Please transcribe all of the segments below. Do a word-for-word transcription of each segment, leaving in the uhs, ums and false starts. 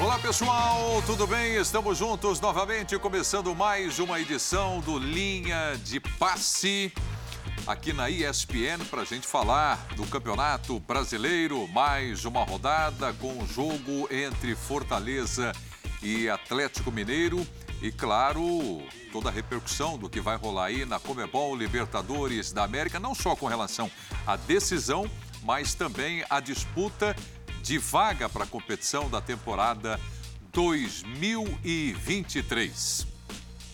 Olá pessoal, tudo bem? Estamos juntos novamente, começando mais uma edição do Linha de Passe, aqui na E S P N, para a gente falar do Campeonato Brasileiro. Mais uma rodada com o jogo entre Fortaleza e Atlético Mineiro. E claro, toda a repercussão do que vai rolar aí na Conmebol Libertadores da América, não só com relação à decisão, mas também à disputa de vaga para a competição da temporada dois mil e vinte e três.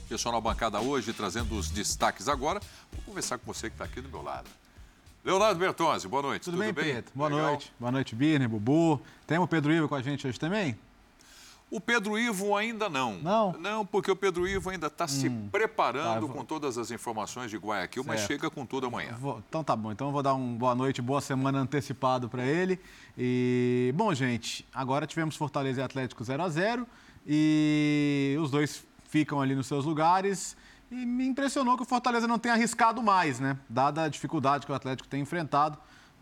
Pessoal na bancada hoje, trazendo os destaques agora. Vou conversar com você que está aqui do meu lado. Leonardo Bertozzi, boa noite. Tudo, Tudo bem, bem, Pedro? Boa Legal. noite. Boa noite, Biener, Bubu. Tem o Pedro Ivo com a gente hoje também? O Pedro Ivo ainda não. Não? Não, porque o Pedro Ivo ainda está hum, se preparando tá, vou... com todas as informações de Guayaquil, certo. Mas chega com tudo amanhã. Vou... Então tá bom, então eu vou dar uma boa noite, boa semana antecipado para ele. E, bom, gente, agora tivemos Fortaleza e Atlético zero a zero e os dois ficam ali nos seus lugares. E me impressionou que o Fortaleza não tenha arriscado mais, né? Dada a dificuldade que o Atlético tem enfrentado.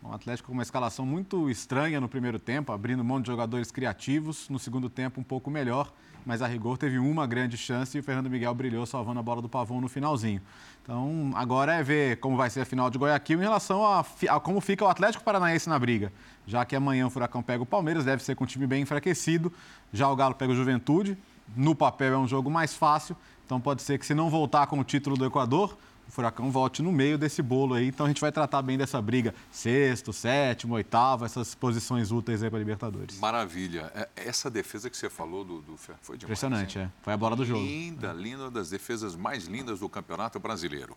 O Atlético com uma escalação muito estranha no primeiro tempo, abrindo mão de jogadores criativos. No segundo tempo, um pouco melhor, mas a rigor teve uma grande chance e o Fernando Miguel brilhou salvando a bola do Pavão no finalzinho. Então, agora é ver como vai ser a final de Guayaquil em relação a, a como fica o Atlético Paranaense na briga. Já que amanhã o Furacão pega o Palmeiras, deve ser com um time bem enfraquecido. Já o Galo pega o Juventude. No papel é um jogo mais fácil, então pode ser que se não voltar com o título do Equador, o Furacão volte no meio desse bolo aí, então a gente vai tratar bem dessa briga. Sexto, sétimo, oitavo, essas posições úteis aí para Libertadores. Maravilha. Essa defesa que você falou do, do foi demais. Impressionante, hein? É. Foi a bola do jogo. Linda, é. linda, das defesas mais lindas do Campeonato Brasileiro.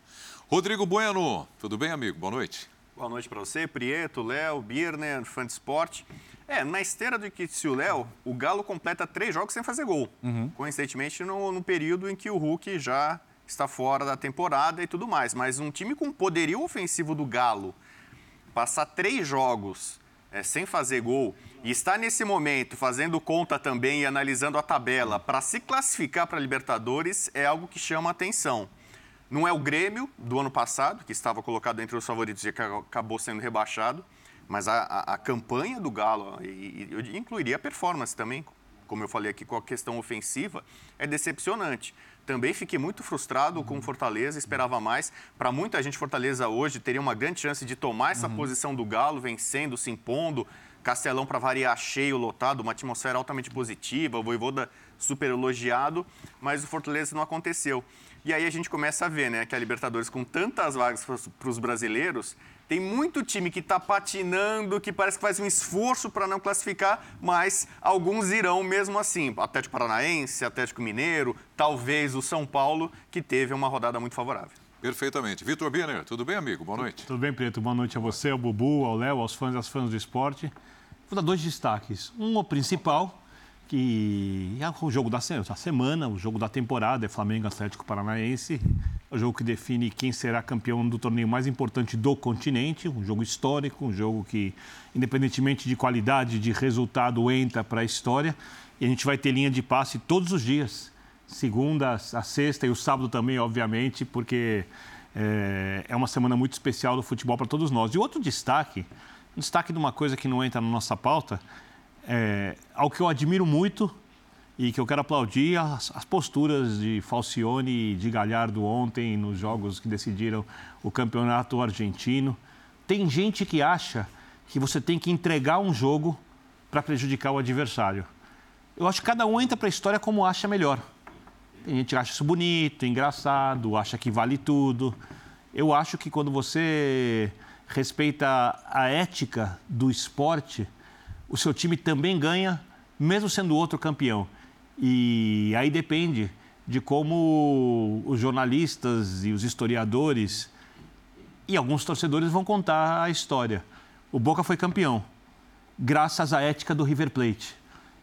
Rodrigo Bueno, tudo bem, amigo? Boa noite. Boa noite para você, Prieto, Léo, Birner, fã de esporte. É, na esteira de que se o Léo, o Galo completa três jogos sem fazer gol. Uhum. Coincidentemente, no, no período em que o Hulk já está fora da temporada e tudo mais. Mas um time com poderio ofensivo do Galo passar três jogos é, sem fazer gol e estar nesse momento fazendo conta também e analisando a tabela para se classificar para a Libertadores é algo que chama a atenção. Não é o Grêmio do ano passado, que estava colocado entre os favoritos e acabou sendo rebaixado, mas a, a, a campanha do Galo, e, e eu incluiria a performance também, como eu falei aqui com a questão ofensiva, é decepcionante. Também fiquei muito frustrado com o Fortaleza, esperava mais. Para muita gente, Fortaleza hoje teria uma grande chance de tomar essa uhum. posição do Galo, vencendo, se impondo. Castelão, para variar, cheio, lotado, uma atmosfera altamente positiva, o Voivoda super elogiado, mas o Fortaleza não aconteceu. E aí a gente começa a ver, né, que a Libertadores, com tantas vagas para os brasileiros, tem muito time que está patinando, que parece que faz um esforço para não classificar, mas alguns irão mesmo assim. Atlético Paranaense, Atlético Mineiro, talvez o São Paulo, que teve uma rodada muito favorável. Perfeitamente. Vitor Biener, tudo bem, amigo? Boa noite. Tudo bem, Preto. Boa noite a você, ao Bubu, ao Léo, aos fãs e às fãs do esporte. Vou dar dois destaques. Um, o principal, que é o jogo da semana, o jogo da temporada, é Flamengo Atlético Paranaense. É o jogo que define quem será campeão do torneio mais importante do continente, um jogo histórico, um jogo que, independentemente de qualidade, de resultado, entra para a história. E a gente vai ter linha de passe todos os dias, segunda, a sexta e o sábado também, obviamente, porque é, é uma semana muito especial do futebol para todos nós. E outro destaque, um destaque de uma coisa que não entra na nossa pauta, é, ao que eu admiro muito, e que eu quero aplaudir as, as posturas de Falcione e de Galhardo ontem nos jogos que decidiram o campeonato argentino. Tem gente que acha que você tem que entregar um jogo para prejudicar o adversário. Eu acho que cada um entra para a história como acha melhor. Tem gente que acha isso bonito, engraçado, acha que vale tudo. Eu acho que quando você respeita a ética do esporte, o seu time também ganha, mesmo sendo outro campeão. E aí depende de como os jornalistas e os historiadores e alguns torcedores vão contar a história. O Boca foi campeão, graças à ética do River Plate.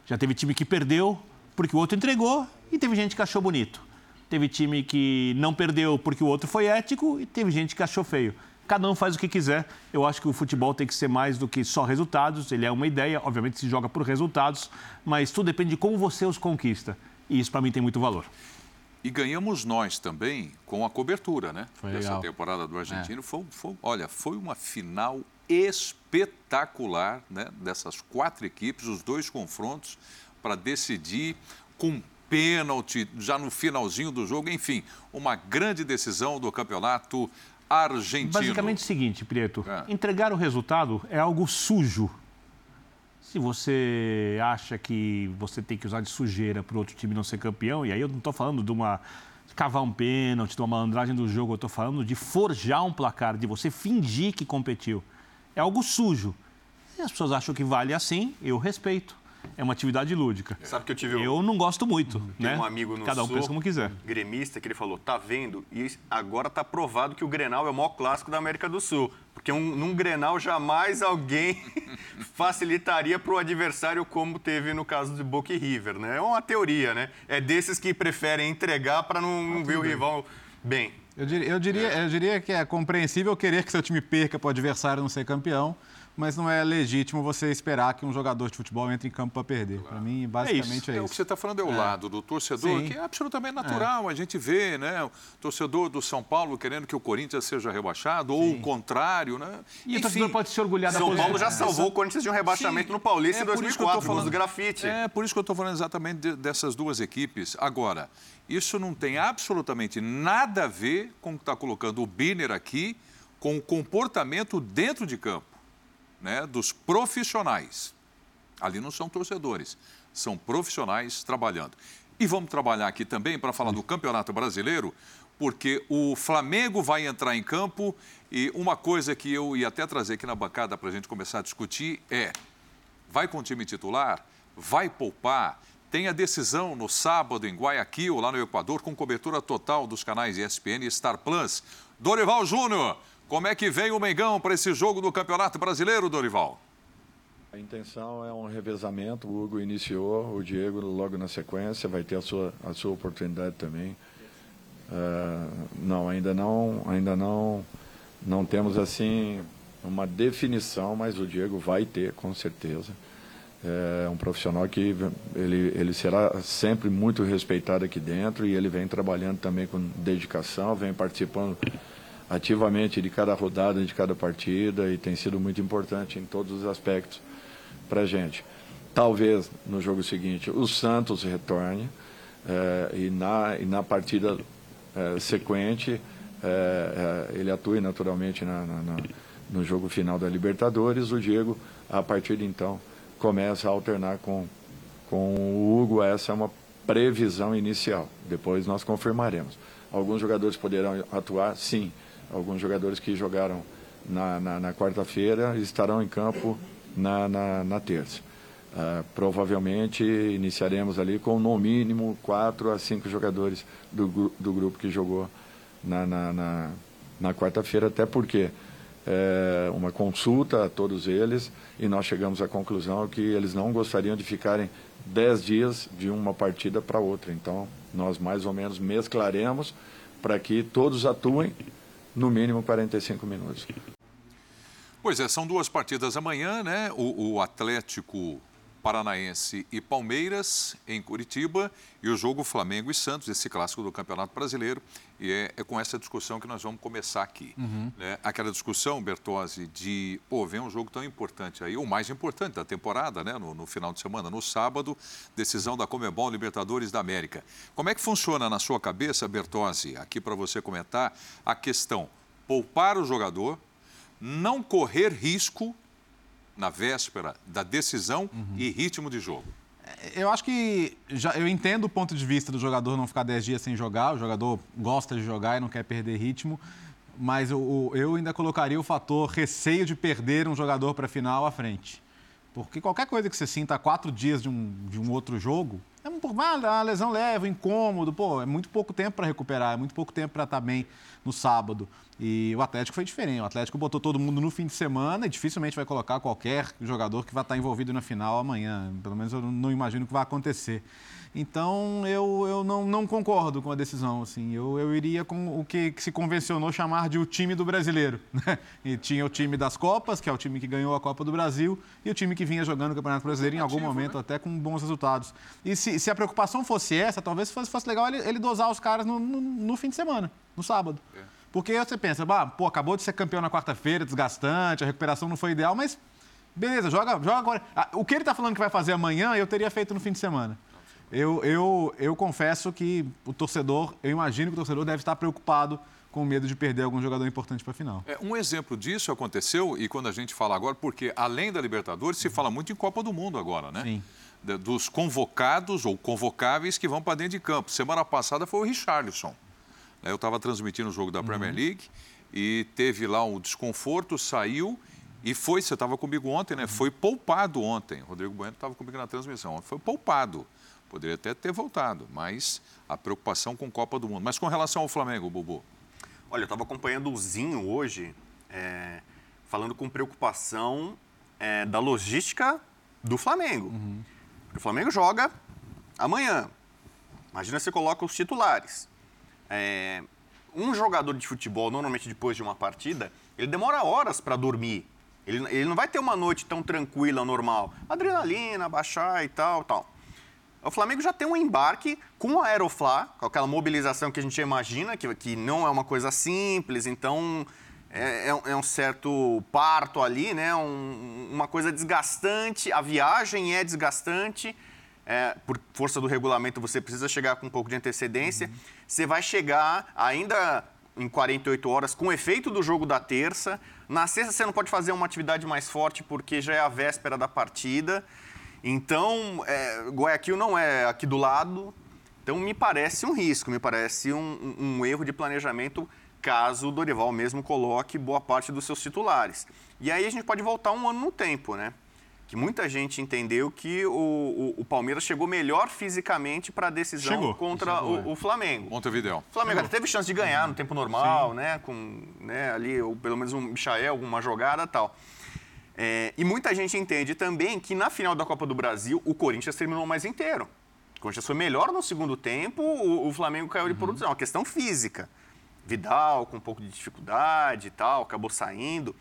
Já teve time que perdeu porque o outro entregou e teve gente que achou bonito. Teve time que não perdeu porque o outro foi ético e teve gente que achou feio. Cada um faz o que quiser. Eu acho que o futebol tem que ser mais do que só resultados. Ele é uma ideia, obviamente se joga por resultados, mas tudo depende de como você os conquista. E isso, para mim, tem muito valor. E ganhamos nós também com a cobertura, né? Foi legal. Essa temporada do Argentino é. foi, foi, olha, foi uma final espetacular, né? Dessas quatro equipes, os dois confrontos. para decidir com pênalti já no finalzinho do jogo. Enfim, uma grande decisão do campeonato argentino. Basicamente é o seguinte, Prieto, é. entregar o resultado é algo sujo. Se você acha que você tem que usar de sujeira para o outro time não ser campeão, e aí eu não estou falando de uma... cavar um pênalti, de uma malandragem do jogo, eu estou falando de forjar um placar, de você fingir que competiu. É algo sujo. E as pessoas acham que vale assim, eu respeito. É uma atividade lúdica. Sabe que eu tive um... Eu não gosto muito, tem né? um amigo no Cada um Sul, pensa como quiser. Gremista, que ele falou, tá vendo? E agora tá provado que o Grenal é o maior clássico da América do Sul. Porque um, num Grenal jamais alguém facilitaria pro adversário como teve no caso de Boca e River, né? É uma teoria, né? É desses que preferem entregar para não, não ver o rival bem. Eu diria, eu, diria, é. eu diria que é compreensível querer que seu time perca pro adversário não ser campeão. Mas não é legítimo você esperar que um jogador de futebol entre em campo para perder. Claro. Para mim, basicamente é isso. É, é isso. O que você está falando é o é. lado do torcedor, Sim. que é absolutamente natural. É. A gente vê, né? O torcedor do São Paulo querendo que o Corinthians seja rebaixado, Sim. ou o contrário, né? E enfim, o torcedor pode se orgulhar da São posição. Paulo já salvou é. o Corinthians de um rebaixamento Sim. no Paulista é, em dois mil e quatro, falando do grafite. É, por isso que eu estou falando exatamente de, dessas duas equipes. Agora, isso não tem absolutamente nada a ver com o que está colocando o Biener aqui, com o comportamento dentro de campo. Né, dos profissionais. Ali não são torcedores, são profissionais trabalhando. E vamos trabalhar aqui também para falar do Campeonato Brasileiro, porque o Flamengo vai entrar em campo e uma coisa que eu ia até trazer aqui na bancada para a gente começar a discutir é, vai com o time titular? Vai poupar? Tem a decisão no sábado em Guayaquil, lá no Equador, com cobertura total dos canais E S P N e Star Plus. Dorival Júnior! Como é que vem o Mengão para esse jogo do Campeonato Brasileiro, Dorival? A intenção é um revezamento, o Hugo iniciou, o Diego logo na sequência vai ter a sua, a sua oportunidade também. Uh, não, ainda não, ainda não, não temos assim uma definição, mas o Diego vai ter, com certeza. É um profissional que ele, ele será sempre muito respeitado aqui dentro e ele vem trabalhando também com dedicação, vem participando ativamente de cada rodada, de cada partida e tem sido muito importante em todos os aspectos para a gente. Talvez no jogo seguinte o Santos retorne eh, e, na, e na partida eh, sequente eh, eh, ele atue naturalmente na, na, na, no jogo final da Libertadores. O Diego, a partir de então, começa a alternar com, com o Hugo. Essa é uma previsão inicial, depois nós confirmaremos. Alguns jogadores poderão atuar, sim. Alguns jogadores que jogaram na, na, na quarta-feira estarão em campo na, na, na terça. Uh, provavelmente iniciaremos ali com no mínimo quatro a cinco jogadores do, do grupo que jogou na, na, na, na quarta-feira, até porque é uma consulta a todos eles e nós chegamos à conclusão que eles não gostariam de ficarem dez dias de uma partida para outra. Então, nós mais ou menos mesclaremos para que todos atuem no mínimo quarenta e cinco minutos. Pois é, são duas partidas amanhã, né? O, o Atlético Paranaense e Palmeiras em Curitiba e o jogo Flamengo e Santos, esse clássico do Campeonato Brasileiro. E é, é com essa discussão que nós vamos começar aqui. Uhum. Né? Aquela discussão, Bertozzi, de pô, vem um jogo tão importante aí, o mais importante da temporada, né? No, no final de semana, no sábado, decisão da Conmebol Libertadores da América. Como é que funciona na sua cabeça, Bertozzi, aqui para você comentar, a questão poupar o jogador, não correr risco na véspera da decisão uhum. e ritmo de jogo? Eu acho que já, eu entendo o ponto de vista do jogador não ficar dez dias sem jogar, o jogador gosta de jogar e não quer perder ritmo, mas eu, eu ainda colocaria o fator receio de perder um jogador para a final à frente. Porque qualquer coisa que você sinta há quatro dias de um, de um outro jogo, é uma lesão leve, incômodo, pô, é muito pouco tempo para recuperar, é muito pouco tempo para estar bem no sábado. E o Atlético foi diferente, o Atlético botou todo mundo no fim de semana e dificilmente vai colocar qualquer jogador que vai estar envolvido na final amanhã. Pelo menos eu não imagino que vai acontecer. Então, eu, eu não, não concordo com a decisão, assim. Eu, eu iria com o que, que se convencionou chamar de o time do brasileiro, né? E tinha o time das Copas, que é o time que ganhou a Copa do Brasil, e o time que vinha jogando o Campeonato Brasileiro em algum momento, né? Até com bons resultados. E se, se a preocupação fosse essa, talvez fosse, fosse legal ele, ele dosar os caras no, no, no fim de semana, no sábado. É. Porque aí você pensa, bah, pô, acabou de ser campeão na quarta-feira, desgastante, a recuperação não foi ideal, mas Beleza, joga, joga agora. Ah, o que ele está falando que vai fazer amanhã, eu teria feito no fim de semana. Eu, eu, eu confesso que o torcedor, eu imagino que o torcedor deve estar preocupado com medo de perder algum jogador importante para a final. É, um exemplo disso aconteceu, e quando a gente fala agora, porque além da Libertadores, se fala muito em Copa do Mundo agora, né? Sim. Dos convocados ou convocáveis que vão para dentro de campo. Semana passada foi o Richarlison. Eu estava transmitindo o jogo da Premier uhum. League e teve lá um desconforto, saiu e foi, você estava comigo ontem, né? Uhum. Foi poupado ontem. O Rodrigo Bueno estava comigo na transmissão. Foi poupado. Poderia até ter voltado, mas a preocupação com Copa do Mundo. Mas com relação ao Flamengo, Bubu? Olha, eu estava acompanhando o Zinho hoje, é, falando com preocupação é, da logística do Flamengo. Uhum. O Flamengo joga amanhã. Imagina se coloca os titulares. É, um jogador de futebol, normalmente depois de uma partida, ele demora horas para dormir. Ele, ele não vai ter uma noite tão tranquila, normal. Adrenalina, baixar e tal, tal. O Flamengo já tem um embarque com o Aeroflá, com aquela mobilização que a gente imagina, que, que não é uma coisa simples, então é, é, um, é um certo parto ali, né? Um, uma coisa desgastante, a viagem é desgastante, é, por força do regulamento você precisa chegar com um pouco de antecedência, uhum. Você vai chegar ainda em quarenta e oito horas com o efeito do jogo da terça, na sexta você não pode fazer uma atividade mais forte porque já é a véspera da partida. Então, é, Guayaquil não é aqui do lado, então me parece um risco, me parece um, um erro de planejamento caso o Dorival mesmo coloque boa parte dos seus titulares. E aí a gente pode voltar um ano no tempo, né? Que muita gente entendeu que o, o, o Palmeiras chegou melhor fisicamente para a decisão chegou. contra chegou. O, o Flamengo. Montevideo. O Flamengo até teve chance de ganhar no tempo normal, sim, né? Com, né, ali, ou pelo menos um Michael, alguma jogada e tal. É, e muita gente entende também que na final da Copa do Brasil, o Corinthians terminou mais inteiro. O Corinthians foi melhor no segundo tempo, o, o Flamengo caiu de produção. É uma questão física. Vidal com um pouco de dificuldade e tal, acabou saindo.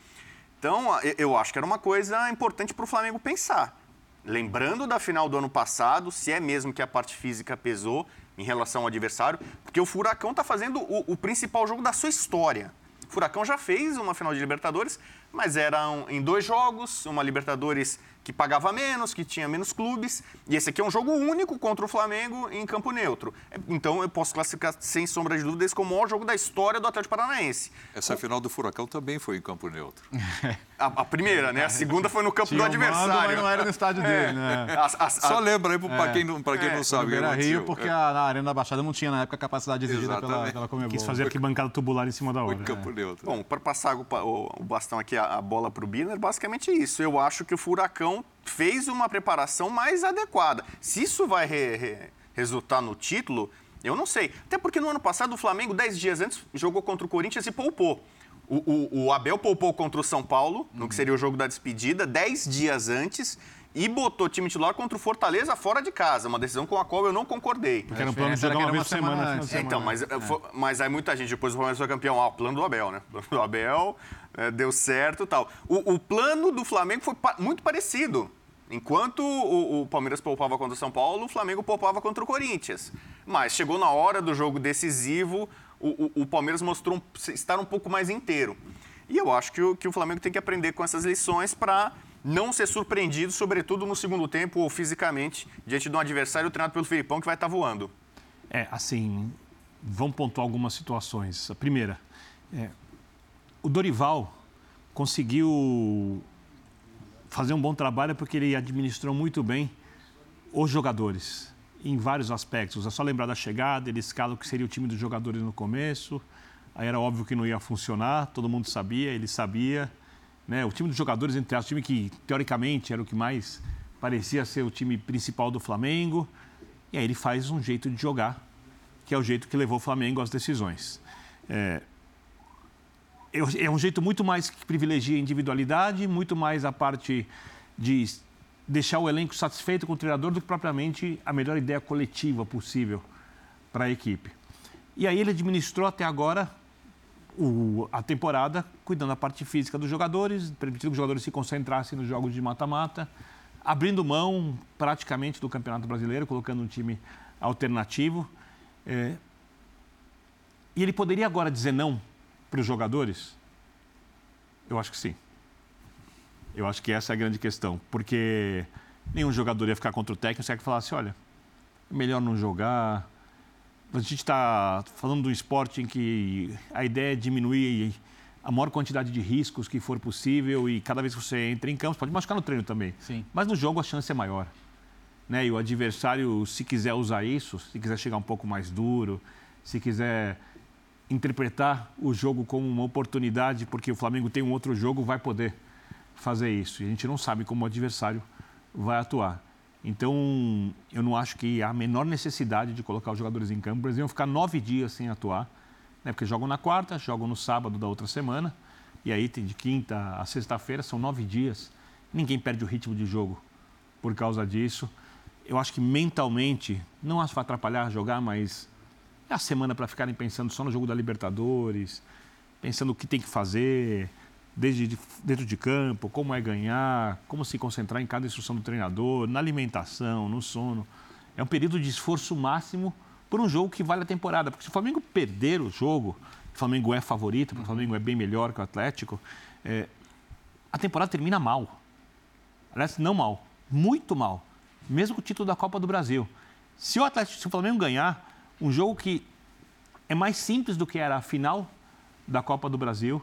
Então, eu acho que era uma coisa importante para o Flamengo pensar. Lembrando da final do ano passado, se é mesmo que a parte física pesou em relação ao adversário, porque o Furacão está fazendo o, o principal jogo da sua história. O Furacão já fez uma final de Libertadores, mas eram em dois jogos, uma Libertadores que pagava menos, que tinha menos clubes, e esse aqui é um jogo único contra o Flamengo em campo neutro. Então, eu posso classificar, sem sombra de dúvidas, como o maior jogo da história do Atlético Paranaense. Essa o... final do Furacão também foi em campo neutro. A, a primeira, né? A segunda foi no campo tinha do adversário. Mando, mas não era no estádio é. dele, né? A, a, a... Só lembra aí, para é. quem não, pra quem é. não sabe. Era Rio, porque a, a Arena da Baixada não tinha, na época, a capacidade exigida pela, pela Conmebol. Quis fazer arquibancada tubular em cima da hora. Foi campo é. neutro. Bom, para passar o, o, o bastão aqui, a, a bola para o Biener, basicamente é isso. Eu acho que o Furacão fez uma preparação mais adequada. Se isso vai re, re, resultar no título, eu não sei. Até porque no ano passado o Flamengo, dez dias antes, jogou contra o Corinthians e poupou. O, o, o Abel poupou contra o São Paulo, no que seria o jogo da despedida, dez dias antes, e botou time titular contra o Fortaleza fora de casa, uma decisão com a qual eu não concordei. Porque era um plano de jogar uma vez por semana. Antes. Então, mas, é. mas aí muita gente, depois o Palmeiras foi campeão, ah, o plano do Abel, né? O plano do Abel é, deu certo e tal. O, o plano do Flamengo foi pa- muito parecido. Enquanto o, o Palmeiras poupava contra o São Paulo, o Flamengo poupava contra o Corinthians. Mas chegou na hora do jogo decisivo, o, o, o Palmeiras mostrou um, estar um pouco mais inteiro. E eu acho que o, que o Flamengo tem que aprender com essas lições para não ser surpreendido, sobretudo no segundo tempo ou fisicamente, diante de um adversário treinado pelo Felipão que vai estar voando. É, assim, vamos pontuar algumas situações. A primeira, é, o Dorival conseguiu fazer um bom trabalho porque ele administrou muito bem os jogadores, em vários aspectos. É só lembrar da chegada, ele escala o que seria o time dos jogadores no começo, aí era óbvio que não ia funcionar, todo mundo sabia, ele sabia. Né, o time dos jogadores, entre aspas, o time que, teoricamente, era o que mais parecia ser o time principal do Flamengo. E aí ele faz um jeito de jogar, que é o jeito que levou o Flamengo às decisões. É, é um jeito muito mais que privilegia a individualidade, muito mais a parte de deixar o elenco satisfeito com o treinador do que propriamente a melhor ideia coletiva possível para a equipe. E aí ele administrou até agora O, a temporada, cuidando da parte física dos jogadores, permitindo que os jogadores se concentrassem nos jogos de mata-mata, abrindo mão praticamente do Campeonato Brasileiro, colocando um time alternativo. É... E ele poderia agora dizer não para os jogadores? Eu acho que sim. Eu acho que essa é a grande questão, porque nenhum jogador ia ficar contra o técnico se é que falasse, olha, é melhor não jogar. A gente está falando do esporte em que a ideia é diminuir a maior quantidade de riscos que for possível e cada vez que você entra em campo, você pode machucar no treino também. Sim. Mas no jogo a chance é maior. Né? E o adversário, se quiser usar isso, se quiser chegar um pouco mais duro, se quiser interpretar o jogo como uma oportunidade, porque o Flamengo tem um outro jogo, vai poder fazer isso. E a gente não sabe como o adversário vai atuar. Então, eu não acho que há a menor necessidade de colocar os jogadores em campo. Eles iam ficar nove dias sem atuar, né? Porque jogam na quarta, jogam no sábado da outra semana, e aí tem de quinta a sexta-feira, são nove dias. Ninguém perde o ritmo de jogo por causa disso. Eu acho que mentalmente, não acho que vai atrapalhar jogar, mas é a semana para ficarem pensando só no jogo da Libertadores, pensando o que tem que fazer, desde dentro de campo, como é ganhar, como se concentrar em cada instrução do treinador, na alimentação, no sono. É um período de esforço máximo por um jogo que vale a temporada. Porque se o Flamengo perder o jogo, o Flamengo é favorito, porque o Flamengo é bem melhor que o Atlético, é, a temporada termina mal. Aliás, não mal, muito mal. Mesmo com o título da Copa do Brasil. Se o, Atlético, se o Flamengo ganhar um jogo que é mais simples do que era a final da Copa do Brasil,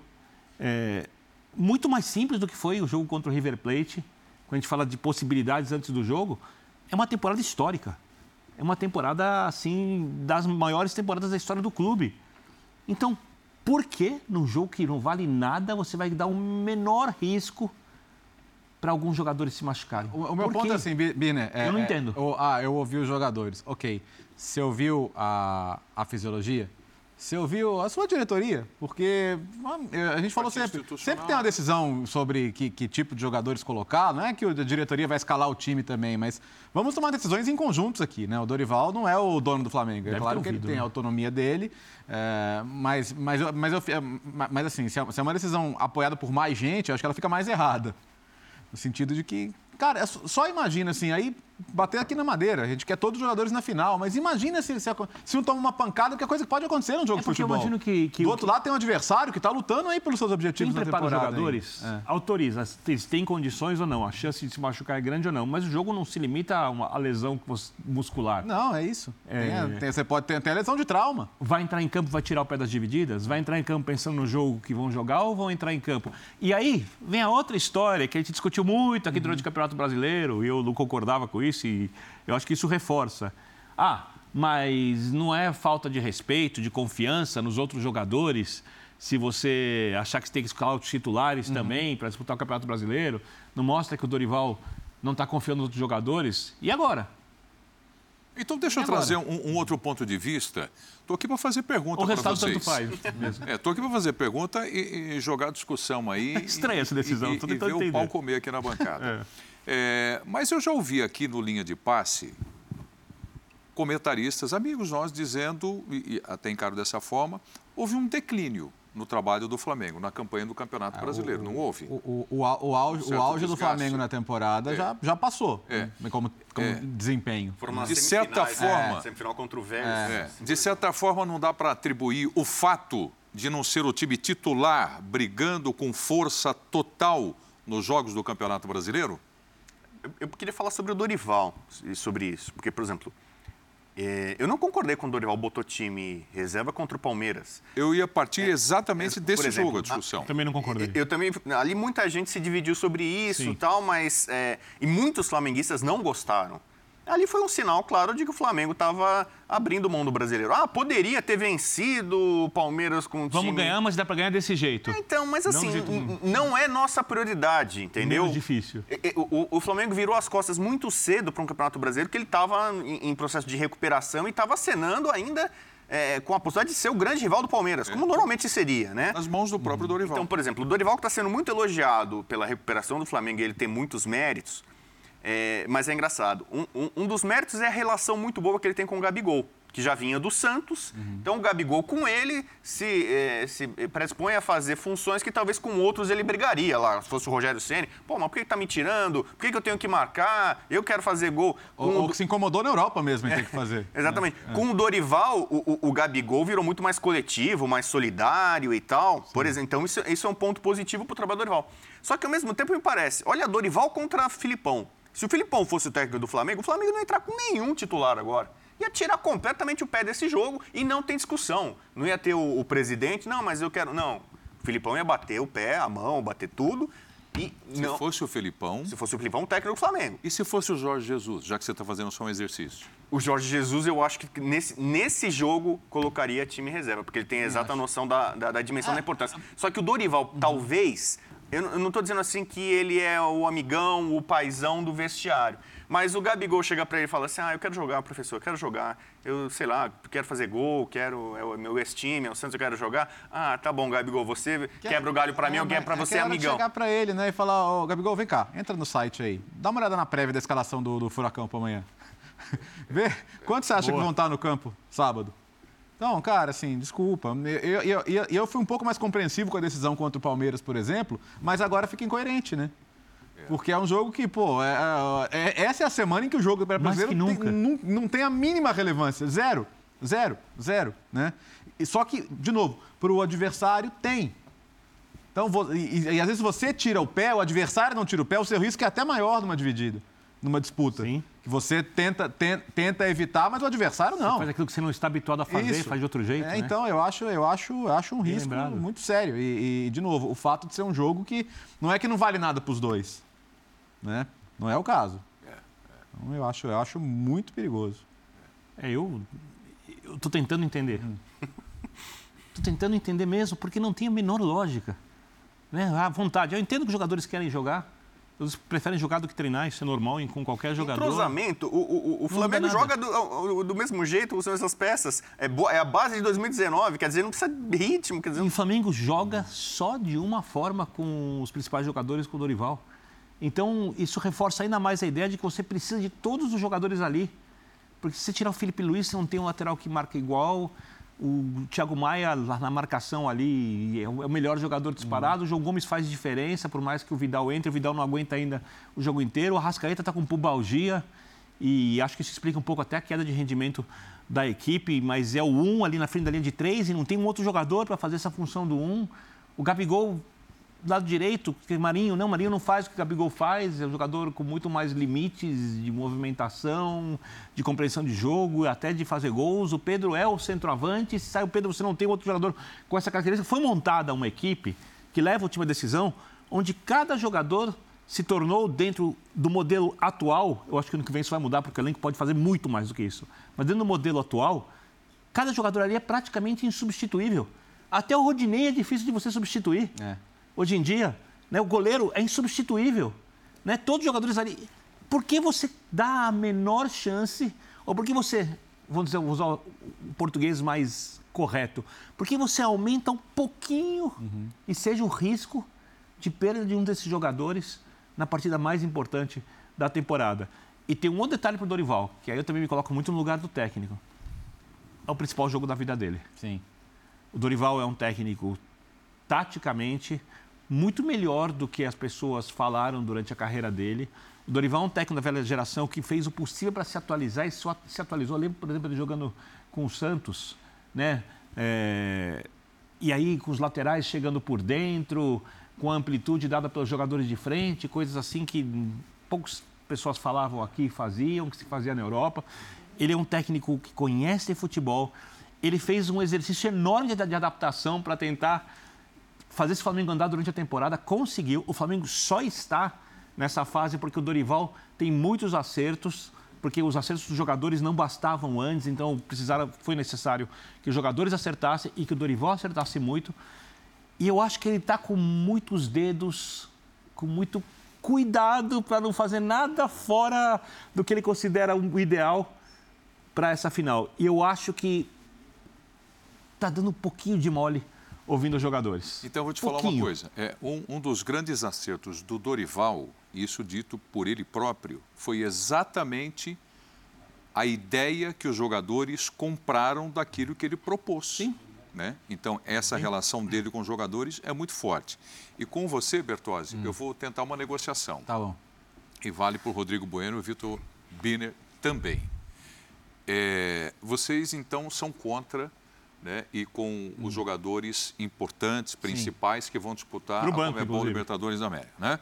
é, muito mais simples do que foi o jogo contra o River Plate, quando a gente fala de possibilidades antes do jogo, é uma temporada histórica. É uma temporada, assim, das maiores temporadas da história do clube. Então, por que num jogo que não vale nada, você vai dar o menor risco para alguns jogadores se machucarem? O, o meu por ponto quê? É assim, Biener... É, eu não é, entendo. É, o, ah, eu ouvi os jogadores. Ok, você ouviu a, a fisiologia? Você ouviu a sua diretoria? Porque a gente falou sempre, sempre tem uma decisão sobre que, que tipo de jogadores colocar, não é que a diretoria vai escalar o time também, mas vamos tomar decisões em conjuntos aqui, né? O Dorival não é o dono do Flamengo, é claro que ele tem a autonomia dele, é, mas, mas, mas, eu, mas assim, se é uma decisão apoiada por mais gente, eu acho que ela fica mais errada, no sentido de que, cara, só imagina assim, aí bater aqui na madeira, a gente quer todos os jogadores na final, mas imagina se, se, se um toma uma pancada, que é coisa que pode acontecer num jogo é de futebol. Eu imagino que, que do outro que... lado tem um adversário que está lutando aí pelos seus objetivos na temporada. Quem prepara os jogadores é. autoriza, eles têm condições ou não, a chance de se machucar é grande ou não, mas o jogo não se limita a uma a lesão muscular. Não, é isso. É... Tem, tem, você pode ter até lesão de trauma. Vai entrar em campo, vai tirar o pé das divididas? Vai entrar em campo pensando no jogo que vão jogar ou vão entrar em campo? E aí vem a outra história que a gente discutiu muito aqui uhum. durante o Campeonato Brasileiro, e eu não concordava com isso, e eu acho que isso reforça. Ah, mas não é falta de respeito, de confiança nos outros jogadores, se você achar que você tem que escalar os titulares uhum. também para disputar o Campeonato Brasileiro, não mostra que o Dorival não está confiando nos outros jogadores? E agora? Então, deixa eu trazer um, um outro ponto de vista. Estou aqui para fazer pergunta para vocês. O resultado tanto faz mesmo. Estou é, aqui para fazer pergunta e, e jogar discussão aí. É estranha essa decisão. E, e, e ver entender. O pau comer aqui na bancada. é. É, mas eu já ouvi aqui no Linha de Passe comentaristas, amigos nós, dizendo, e, e até encaro dessa forma, houve um declínio no trabalho do Flamengo, na campanha do Campeonato ah, Brasileiro, o, não houve? O, o, o, o, o auge, um o auge do Flamengo na temporada é. já, já passou, é. como, como é. desempenho. De certa forma... É. Semifinal contra o Vélez. É. É. De certa forma, não dá para atribuir o fato de não ser o time titular brigando com força total nos jogos do Campeonato Brasileiro? Eu, eu queria falar sobre o Dorival e sobre isso, porque, por exemplo... Eu não concordei quando o Dorival botou time reserva contra o Palmeiras. Eu ia partir é, exatamente desse exemplo, jogo, a discussão. A, também não concordei. Eu, eu também, ali muita gente se dividiu sobre isso e tal, mas... É, e muitos flamenguistas não gostaram. Ali foi um sinal, claro, de que o Flamengo estava abrindo mão do brasileiro. Ah, poderia ter vencido o Palmeiras com o time... Vamos ganhar, mas dá para ganhar desse jeito. É, então, mas assim, não, jeito... não é nossa prioridade, entendeu? Muito difícil. O, o, o Flamengo virou as costas muito cedo para um Campeonato Brasileiro, porque ele estava em, em processo de recuperação e estava acenando ainda é, com a possibilidade de ser o grande rival do Palmeiras, como normalmente seria, né? Nas mãos do próprio Dorival. Então, por exemplo, o Dorival que está sendo muito elogiado pela recuperação do Flamengo e ele tem muitos méritos... É, mas é engraçado. Um, um, um dos méritos é a relação muito boa que ele tem com o Gabigol. que já vinha do Santos. Uhum. Então, o Gabigol, com ele, se, eh, se predispõe a fazer funções que talvez com outros ele brigaria lá. Se fosse o Rogério Ceni, pô, mas por que ele tá me tirando? Por que, que eu tenho que marcar? Eu quero fazer gol. Com ou, o do... que se incomodou na Europa mesmo em é, ter que fazer. Exatamente. É. Com o Dorival, o, o, o Gabigol virou muito mais coletivo, mais solidário e tal. Sim. Por exemplo, então, isso, isso é um ponto positivo pro trabalho do Dorival. Só que, ao mesmo tempo, me parece, olha, Dorival contra Felipão. Se o Felipão fosse o técnico do Flamengo, o Flamengo não ia entrar com nenhum titular agora. Ia tirar completamente o pé desse jogo e não tem discussão. Não ia ter o, o presidente, não, mas eu quero... Não, o Felipão ia bater o pé, a mão, bater tudo. E se não... fosse o Felipão... Se fosse o Felipão, o técnico do Flamengo. E se fosse o Jorge Jesus, já que você está fazendo só um exercício? O Jorge Jesus, eu acho que nesse, nesse jogo, colocaria time reserva, porque ele tem a exata noção da, da, da dimensão é. da importância. Só que o Dorival, uhum. talvez... Eu não estou dizendo assim que ele é o amigão, o paizão do vestiário. Mas o Gabigol chega para ele e fala assim, ah, eu quero jogar, professor, eu quero jogar. Eu, sei lá, quero fazer gol, quero, é o meu ex-time, é o Santos, eu quero jogar. Ah, tá bom, Gabigol, você que quebra é... o galho para mim, eu quebro para você, é amigão. Chegar para ele, né, e falar, ô, oh, Gabigol, vem cá, entra no site aí. Dá uma olhada na prévia da escalação do, do Furacão para amanhã. Vê quanto você acha Boa. que vão estar no campo sábado? Não, cara, assim, desculpa. Eu, eu, eu, eu fui um pouco mais compreensivo com a decisão contra o Palmeiras, por exemplo, mas agora fica incoerente, né? É. Porque é um jogo que, pô, é, é, essa é a semana em que o jogo do brasileiro não, não, não tem a mínima relevância. Zero, zero, zero, né? E só que, de novo, para o adversário, tem. Então, e, e, e às vezes você tira o pé, o adversário não tira o pé, o seu risco é até maior numa dividida, numa disputa. Sim. Que você tenta, ten, tenta evitar, mas o adversário não. Você faz aquilo que você não está habituado a fazer, Isso. faz de outro jeito, é, né? Então, eu acho, eu acho, acho um Bem risco lembrado. muito sério. E, e, de novo, o fato de ser um jogo que não é que não vale nada para os dois, né? Não é o caso. Então, eu acho, eu acho muito perigoso. É, eu estou tentando entender. Estou tentando entender mesmo, porque não tem a menor lógica. Né? A vontade. Eu entendo que os jogadores querem jogar. Eles preferem jogar do que treinar, isso é normal com qualquer jogador. Entrosamento, o, o, o Flamengo joga do, do mesmo jeito, são essas peças. É, boa, é a base de dois mil e dezenove, quer dizer, não precisa de ritmo. Quer dizer... E o Flamengo joga só de uma forma com os principais jogadores, com o Dorival. Então, isso reforça ainda mais a ideia de que você precisa de todos os jogadores ali. Porque se você tirar o Felipe Luiz, você não tem um lateral que marca igual... O Thiago Maia, na marcação ali, é o melhor jogador disparado. Uhum. O João Gomes faz diferença, por mais que o Vidal entre. O Vidal não aguenta ainda o jogo inteiro. O Arrascaeta está com pubalgia. E acho que isso explica um pouco até a queda de rendimento da equipe. Mas é o um ali na frente da linha de três e não tem um outro jogador para fazer essa função do um. O Gabigol, lado direito, que Marinho não, Marinho não faz o que o Gabigol faz. É um jogador com muito mais limites de movimentação, de compreensão de jogo, até de fazer gols. O Pedro é o centroavante. Se sai o Pedro, você não tem outro jogador com essa característica. Foi montada uma equipe que leva a última decisão, onde cada jogador se tornou, dentro do modelo atual, eu acho que ano que vem isso vai mudar, porque o elenco pode fazer muito mais do que isso, mas dentro do modelo atual, cada jogador ali é praticamente insubstituível. Até o Rodinei é difícil de você substituir. É. Hoje em dia, né, o goleiro é insubstituível. Né? Todos os jogadores ali... Por que você dá a menor chance... Ou por que você... Vamos dizer, vou usar o português mais correto. Por que você aumenta um pouquinho uhum. e seja o risco de perda de um desses jogadores na partida mais importante da temporada? E tem um outro detalhe para o Dorival, que aí eu também me coloco muito no lugar do técnico. É o principal jogo da vida dele. Sim. O Dorival é um técnico, taticamente... muito melhor do que as pessoas falaram durante a carreira dele. O Dorival é um técnico da velha geração que fez o possível para se atualizar e só se atualizou. Eu lembro, por exemplo, ele jogando com o Santos, né? É... E aí, com os laterais chegando por dentro, com a amplitude dada pelos jogadores de frente, coisas assim que poucas pessoas falavam aqui e faziam, que se fazia na Europa. Ele é um técnico que conhece futebol. Ele fez um exercício enorme de adaptação para tentar... fazer esse Flamengo andar durante a temporada, conseguiu. O Flamengo só está nessa fase porque o Dorival tem muitos acertos, porque os acertos dos jogadores não bastavam antes, então precisaram, foi necessário que os jogadores acertassem e que o Dorival acertasse muito. E eu acho que ele está com muitos dedos, com muito cuidado para não fazer nada fora do que ele considera o ideal para essa final. E eu acho que está dando um pouquinho de mole ouvindo os jogadores. Então, eu vou te falar Pouquinho. uma coisa. É, um, um dos grandes acertos do Dorival, isso dito por ele próprio, foi exatamente a ideia que os jogadores compraram daquilo que ele propôs. Sim. Né? Então, essa Sim. relação dele com os jogadores é muito forte. E com você, Bertozzi, hum. eu vou tentar uma negociação. Tá bom. E vale para o Rodrigo Bueno e o Vitor Biener também. É, vocês, então, são contra... Né? E com hum. os jogadores importantes, principais, Sim. que vão disputar pro a banco, Conmebol Libertadores da América. Né?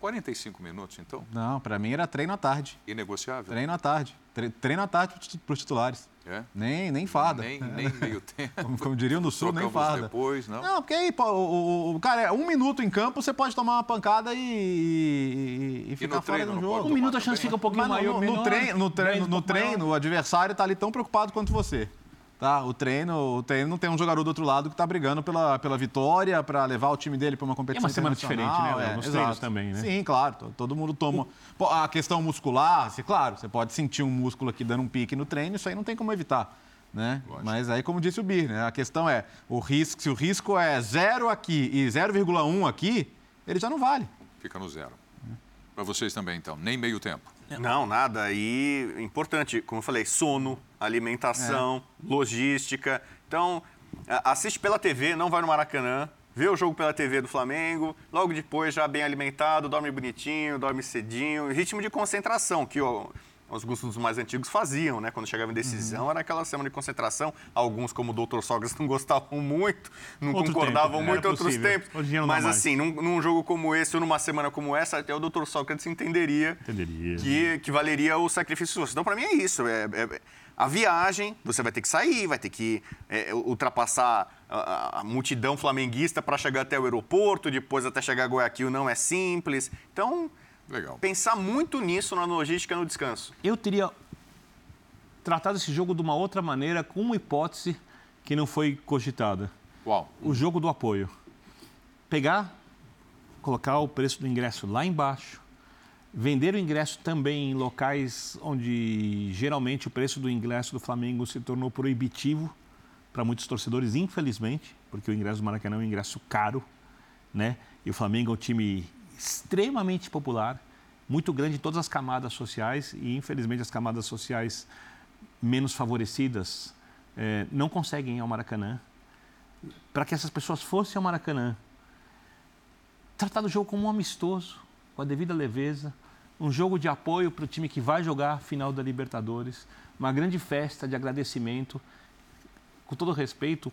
quarenta e cinco minutos, então? Não, para mim era treino à tarde. Inegociável? Treino à tarde. Tre treino à tarde para os titulares. É? Nem, nem fada. Nem, nem meio tempo. Como, como diriam no sul, nem fada. Depois, não? Não, porque aí, pô, o, o, cara, um minuto em campo, você pode tomar uma pancada e, e, e ficar e fora do jogo. Um minuto a chance também. Fica um pouquinho Mas maior. No, menor, no treino, no treino, no treino o adversário está ali tão preocupado quanto você. Tá, o treino, o treino não tem um jogador do outro lado que está brigando pela, pela vitória, para levar o time dele para uma competição internacional. É uma semana diferente, né? É, nos treinos também, né? Sim, claro. Todo, todo mundo toma... Pô, a questão muscular, assim, claro, você pode sentir um músculo aqui dando um pique no treino, isso aí não tem como evitar, né? Lógico. Mas aí, como disse o Bir, né? A questão é, o risco, se o risco é zero aqui e zero vírgula um aqui, ele já não vale. Fica no zero. É. Para vocês também, então, nem meio tempo. Não, nada. E importante, como eu falei, sono, alimentação, é. logística. Então, assiste pela T V, não vai no Maracanã, vê o jogo pela T V do Flamengo, logo depois já bem alimentado, dorme bonitinho, dorme cedinho. Ritmo de concentração, que ó, os gostos mais antigos faziam, né? Quando chegava em decisão, uhum. era aquela semana de concentração. Alguns, como o doutor Sócrates, não gostavam muito, não Outro concordavam tempo, muito em outros tempos. Mas assim, num, num jogo como esse ou numa semana como essa, até o doutor Sócrates entenderia, entenderia. Que, que valeria o sacrifício. Então, para mim, é isso. É, é, a viagem, você vai ter que sair, vai ter que é, ultrapassar a, a multidão flamenguista para chegar até o aeroporto, depois até chegar a Guayaquil não é simples. Então... Legal. Pensar muito nisso na logística no descanso. Eu teria tratado esse jogo de uma outra maneira, com uma hipótese que não foi cogitada. Uau. O jogo do apoio. Pegar, colocar o preço do ingresso lá embaixo, vender o ingresso também em locais onde geralmente o preço do ingresso do Flamengo se tornou proibitivo para muitos torcedores, infelizmente, porque o ingresso do Maracanã é um ingresso caro, né? E o Flamengo é um time... extremamente popular, muito grande em todas as camadas sociais e, infelizmente, as camadas sociais menos favorecidas eh, não conseguem ir ao Maracanã. Para que essas pessoas fossem ao Maracanã, tratar o jogo como um amistoso, com a devida leveza, um jogo de apoio para o time que vai jogar a final da Libertadores, uma grande festa de agradecimento, com todo respeito,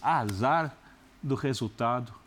a azar do resultado.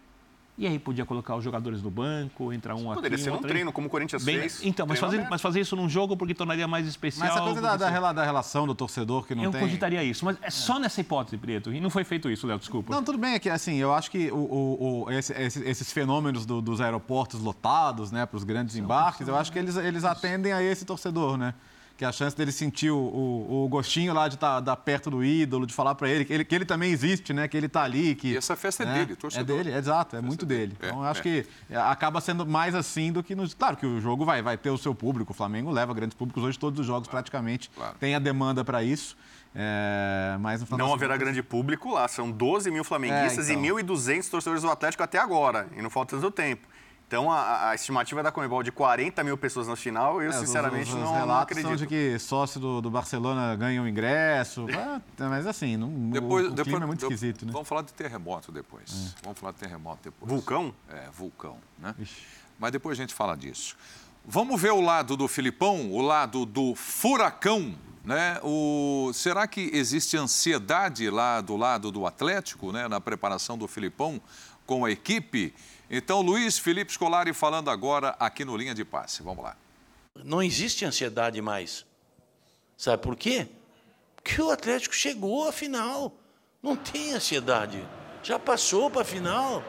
E aí podia colocar os jogadores no banco, entrar um aqui, poderia ser um treino, como o Corinthians fez. Então, mas fazer, mas fazer isso num jogo porque tornaria mais especial... Mas essa coisa da, da, da relação do torcedor que não eu tem... Eu cogitaria isso, mas é, é só nessa hipótese, Prieto. E não foi feito isso, Léo, desculpa. Não, tudo bem. É que, assim, eu acho que o, o, o, esse, esses fenômenos do, dos aeroportos lotados, né, para os grandes embarques, eu acho que eles, eles atendem a esse torcedor, né? Que a chance dele sentir o, o, o gostinho lá de estar tá, perto do ídolo, de falar para ele que, ele que ele também existe, né? Que ele está ali. Que, e essa festa né? é dele, torcedor. É dele, é exato, é muito dele. dele. Então, é, eu acho é. que acaba sendo mais assim do que... Nos... Claro que o jogo vai, vai ter o seu público, o Flamengo leva grandes públicos hoje, todos os jogos claro, praticamente claro. tem a demanda para isso. É, mas não Flamengo... haverá grande público lá, são doze mil flamenguistas é, então... e mil e duzentos torcedores do Atlético até agora, e não falta tanto tempo. Então, a, a estimativa da Conmebol de quarenta mil pessoas na final, eu, é, sinceramente, os, os, os não, não acredito. Os relatos são de que sócio do, do Barcelona ganha um ingresso, mas assim, não, depois, o, o depois, clima é muito depois, esquisito, né? Vamos falar de terremoto depois. É. Vamos falar de terremoto depois. Vulcão? É, vulcão, né? Ixi. Mas depois a gente fala disso. Vamos ver o lado do Felipão, o lado do furacão, né? O... Será que existe ansiedade lá do lado do Atlético, né? Na preparação do Felipão com a equipe? Então, Luiz Felipe Scolari falando agora aqui no Linha de Passe. Vamos lá. Não existe ansiedade mais. Sabe por quê? Porque o Atlético chegou à final. Não tem ansiedade. Já passou para a final.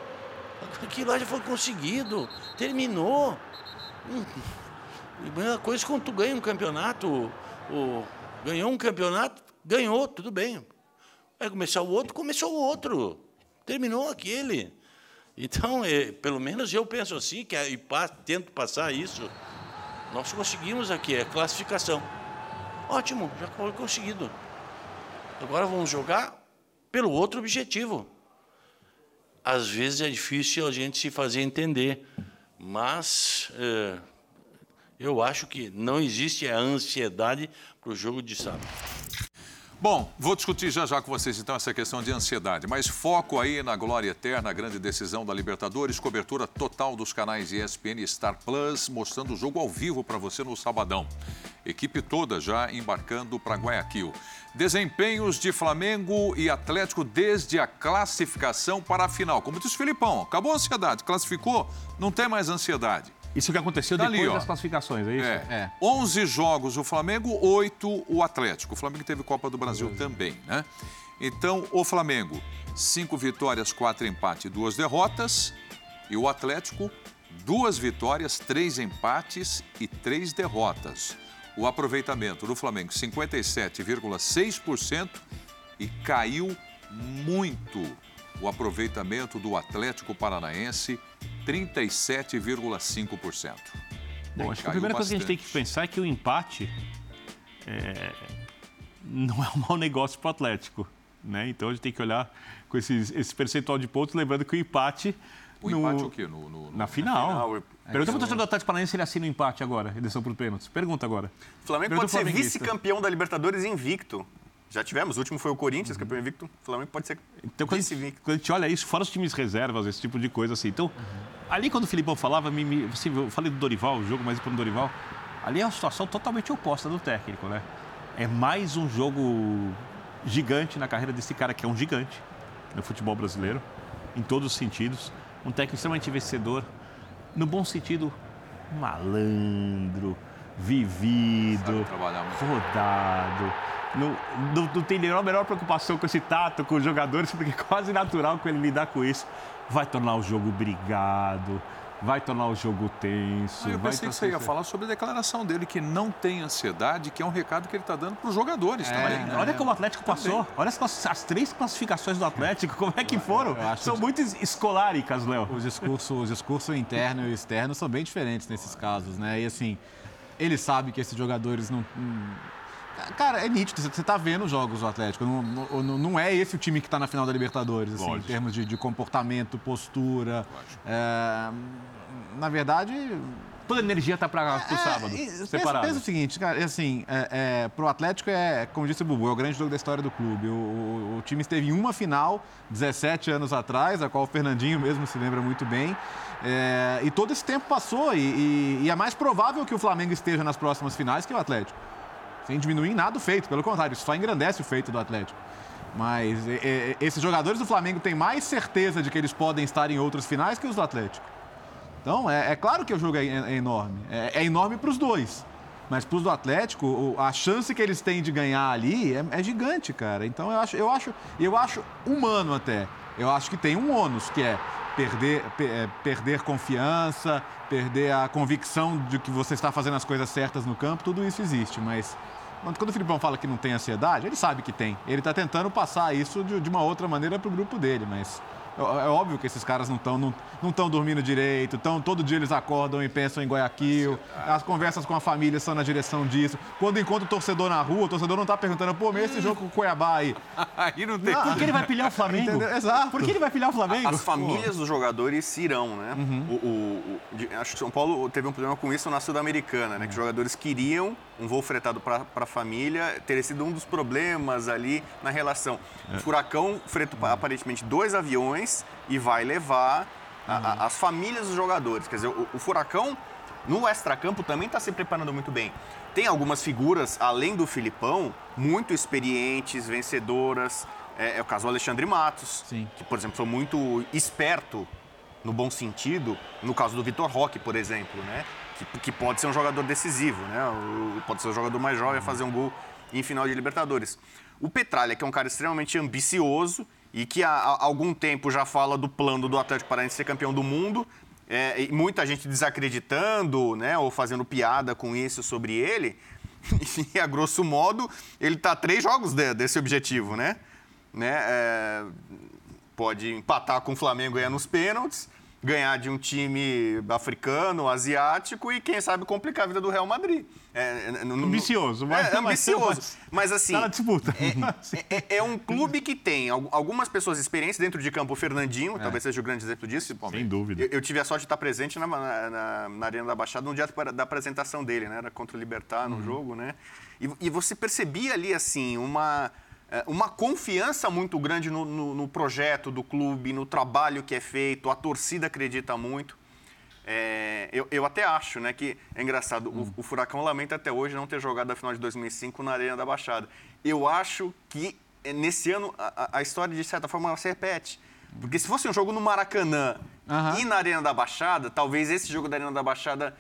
Aquilo lá já foi conseguido. Terminou. A coisa quando tu ganha um campeonato, ou ganhou um campeonato, ganhou, tudo bem. Vai começar o outro, começou o outro. Terminou aquele. Então, é, pelo menos eu penso assim, que, e pa, tento passar isso, nós conseguimos aqui, é classificação. Ótimo, já foi conseguido. Agora vamos jogar pelo outro objetivo. Às vezes é difícil a gente se fazer entender, mas é, eu acho que não existe a ansiedade para o jogo de sábado. Bom, vou discutir já já com vocês, então, essa questão de ansiedade. Mas foco aí na glória eterna, a grande decisão da Libertadores, cobertura total dos canais E S P N e Star Plus, mostrando o jogo ao vivo para você no sabadão. Equipe toda já embarcando para Guayaquil. Desempenhos de Flamengo e Atlético desde a classificação para a final. Como disse o Felipão, acabou a ansiedade, classificou, não tem mais ansiedade. Isso que aconteceu depois ali, das classificações, é isso? É. É. onze jogos o Flamengo, oito o Atlético. O Flamengo teve Copa do Brasil também, né? Então, o Flamengo, cinco vitórias, quatro empates e duas derrotas. E o Atlético, duas vitórias, três empates e três derrotas. O aproveitamento do Flamengo, cinquenta e sete vírgula seis por cento, e caiu muito o aproveitamento do Atlético Paranaense, trinta e sete vírgula cinco por cento. Bom, acho que a primeira bastante. coisa que a gente tem que pensar é que o empate é... não é um mau negócio para o Atlético, né? Então, a gente tem que olhar com esses, esse percentual de pontos, lembrando que o empate... O no... empate o quê? No, no, no... Na final. Na final. É. Pergunta para o torcedor do Atlético Paranaense se ele assina o um empate agora, redenção para o pênalti. Pergunta agora. O Flamengo Pergunta pode ser vice-campeão da Libertadores invicto. Já tivemos, o último foi o Corinthians, campeão invicto. O Flamengo pode ser então, quando, invicto. Quando a gente olha isso, fora os times reservas, esse tipo de coisa assim. Então, uhum. ali quando o Felipão falava, me, me, assim, eu falei do Dorival, o jogo mais para o Dorival, ali é uma situação totalmente oposta do técnico, né? É mais um jogo gigante na carreira desse cara, que é um gigante no futebol brasileiro, em todos os sentidos. Um técnico extremamente vencedor, no bom sentido, malandro, vivido, rodado... Não, não, não tem a menor preocupação com esse tato, com os jogadores, porque é quase natural que ele lidar com isso. Vai tornar o jogo brigado, vai tornar o jogo tenso. Ah, eu vai pensei que você ia falar sobre a declaração dele, que não tem ansiedade, que é um recado que ele está dando para os jogadores é, também. Né? Olha como o Atlético também. passou, olha as, as três classificações do Atlético, como é que foram? São que... muito escoláricas, Léo. Os discursos, os discursos interno e externo são bem diferentes nesses casos, né? E assim, ele sabe que esses jogadores não... Cara, é nítido, você tá vendo os jogos do Atlético, não, não, não é esse o time que tá na final da Libertadores, assim, em termos de, de comportamento, postura, é, na verdade... Toda a energia tá para o é, sábado, é, separado. Pensa, pensa o seguinte, cara, assim, é, é, pro Atlético é, como disse o Bubu, é o grande jogo da história do clube, o, o, o time esteve em uma final dezessete anos atrás, a qual o Fernandinho mesmo se lembra muito bem, é, e todo esse tempo passou, e, e, e é mais provável que o Flamengo esteja nas próximas finais que o Atlético. Sem diminuir em nada o feito, pelo contrário, isso só engrandece o feito do Atlético. Mas e, e, esses jogadores do Flamengo têm mais certeza de que eles podem estar em outras finais que os do Atlético. Então, é, é claro que o jogo é, é, é enorme. É, é enorme para os dois. Mas para os do Atlético, o, a chance que eles têm de ganhar ali é, é gigante, cara. Então, eu acho, eu, acho, eu acho humano até. Eu acho que tem um ônus, que é perder, per, perder confiança, perder a convicção de que você está fazendo as coisas certas no campo. Tudo isso existe, mas... Quando o Felipão fala que não tem ansiedade, ele sabe que tem. Ele está tentando passar isso de, de uma outra maneira para o grupo dele, mas é, é óbvio que esses caras não estão não, não tão dormindo direito, tão, todo dia eles acordam e pensam em Guayaquil, as conversas com a família são na direção disso. Quando encontra o torcedor na rua, o torcedor não está perguntando, pô, mas esse jogo com o Cuiabá aí... aí não tem não, por que ele vai pilhar o Flamengo? Entendeu? Exato. Por que ele vai pilhar o Flamengo? As famílias pô. dos jogadores irão, né? Uhum. O, o, o, de, acho que São Paulo teve um problema com isso na Sul-Americana, né? Uhum. Que os jogadores queriam um voo fretado para a família, teria sido um dos problemas ali na relação. O Furacão freta aparentemente dois aviões e vai levar a, a, as famílias dos jogadores. Quer dizer, o, o Furacão, no extracampo, também está se preparando muito bem. Tem algumas figuras, além do Felipão, muito experientes, vencedoras. É, é o caso do Alexandre Matos, Sim. que, por exemplo, foi muito esperto, no bom sentido, no caso do Vitor Roque, por exemplo, né? Que, que pode ser um jogador decisivo, né? O, pode ser um jogador mais jovem a fazer um gol em final de Libertadores. O Petralha, que é um cara extremamente ambicioso e que há, há algum tempo já fala do plano do Atlético Paranaense ser campeão do mundo, é, e muita gente desacreditando, né? Ou fazendo piada com isso sobre ele. E, a grosso modo, ele está a três jogos de, desse objetivo, né? né? É, pode empatar com o Flamengo aí nos pênaltis. ganhar de um time africano, asiático e, quem sabe, complicar a vida do Real Madrid. É, n- n- ambicioso. Mas, é, ambicioso, mas, mas assim... Tá na disputa. É, é, é um clube que tem algumas pessoas experientes dentro de campo. O Fernandinho, é. talvez seja o grande exemplo disso. Bom, sem dúvida. Eu, eu tive a sorte de estar presente na, na, na Arena da Baixada no dia da apresentação dele, né? Era contra o Libertad no uhum. jogo, né? E, e você percebia ali, assim, uma... uma confiança muito grande no, no, no projeto do clube, no trabalho que é feito, a torcida acredita muito. É, eu, eu até acho, né, que é engraçado, hum. o, o Furacão lamenta até hoje não ter jogado a final de dois mil e cinco na Arena da Baixada. Eu acho que nesse ano a, a história, de certa forma, ela se repete. Porque se fosse um jogo no Maracanã uhum. e na Arena da Baixada, talvez esse jogo da Arena da Baixada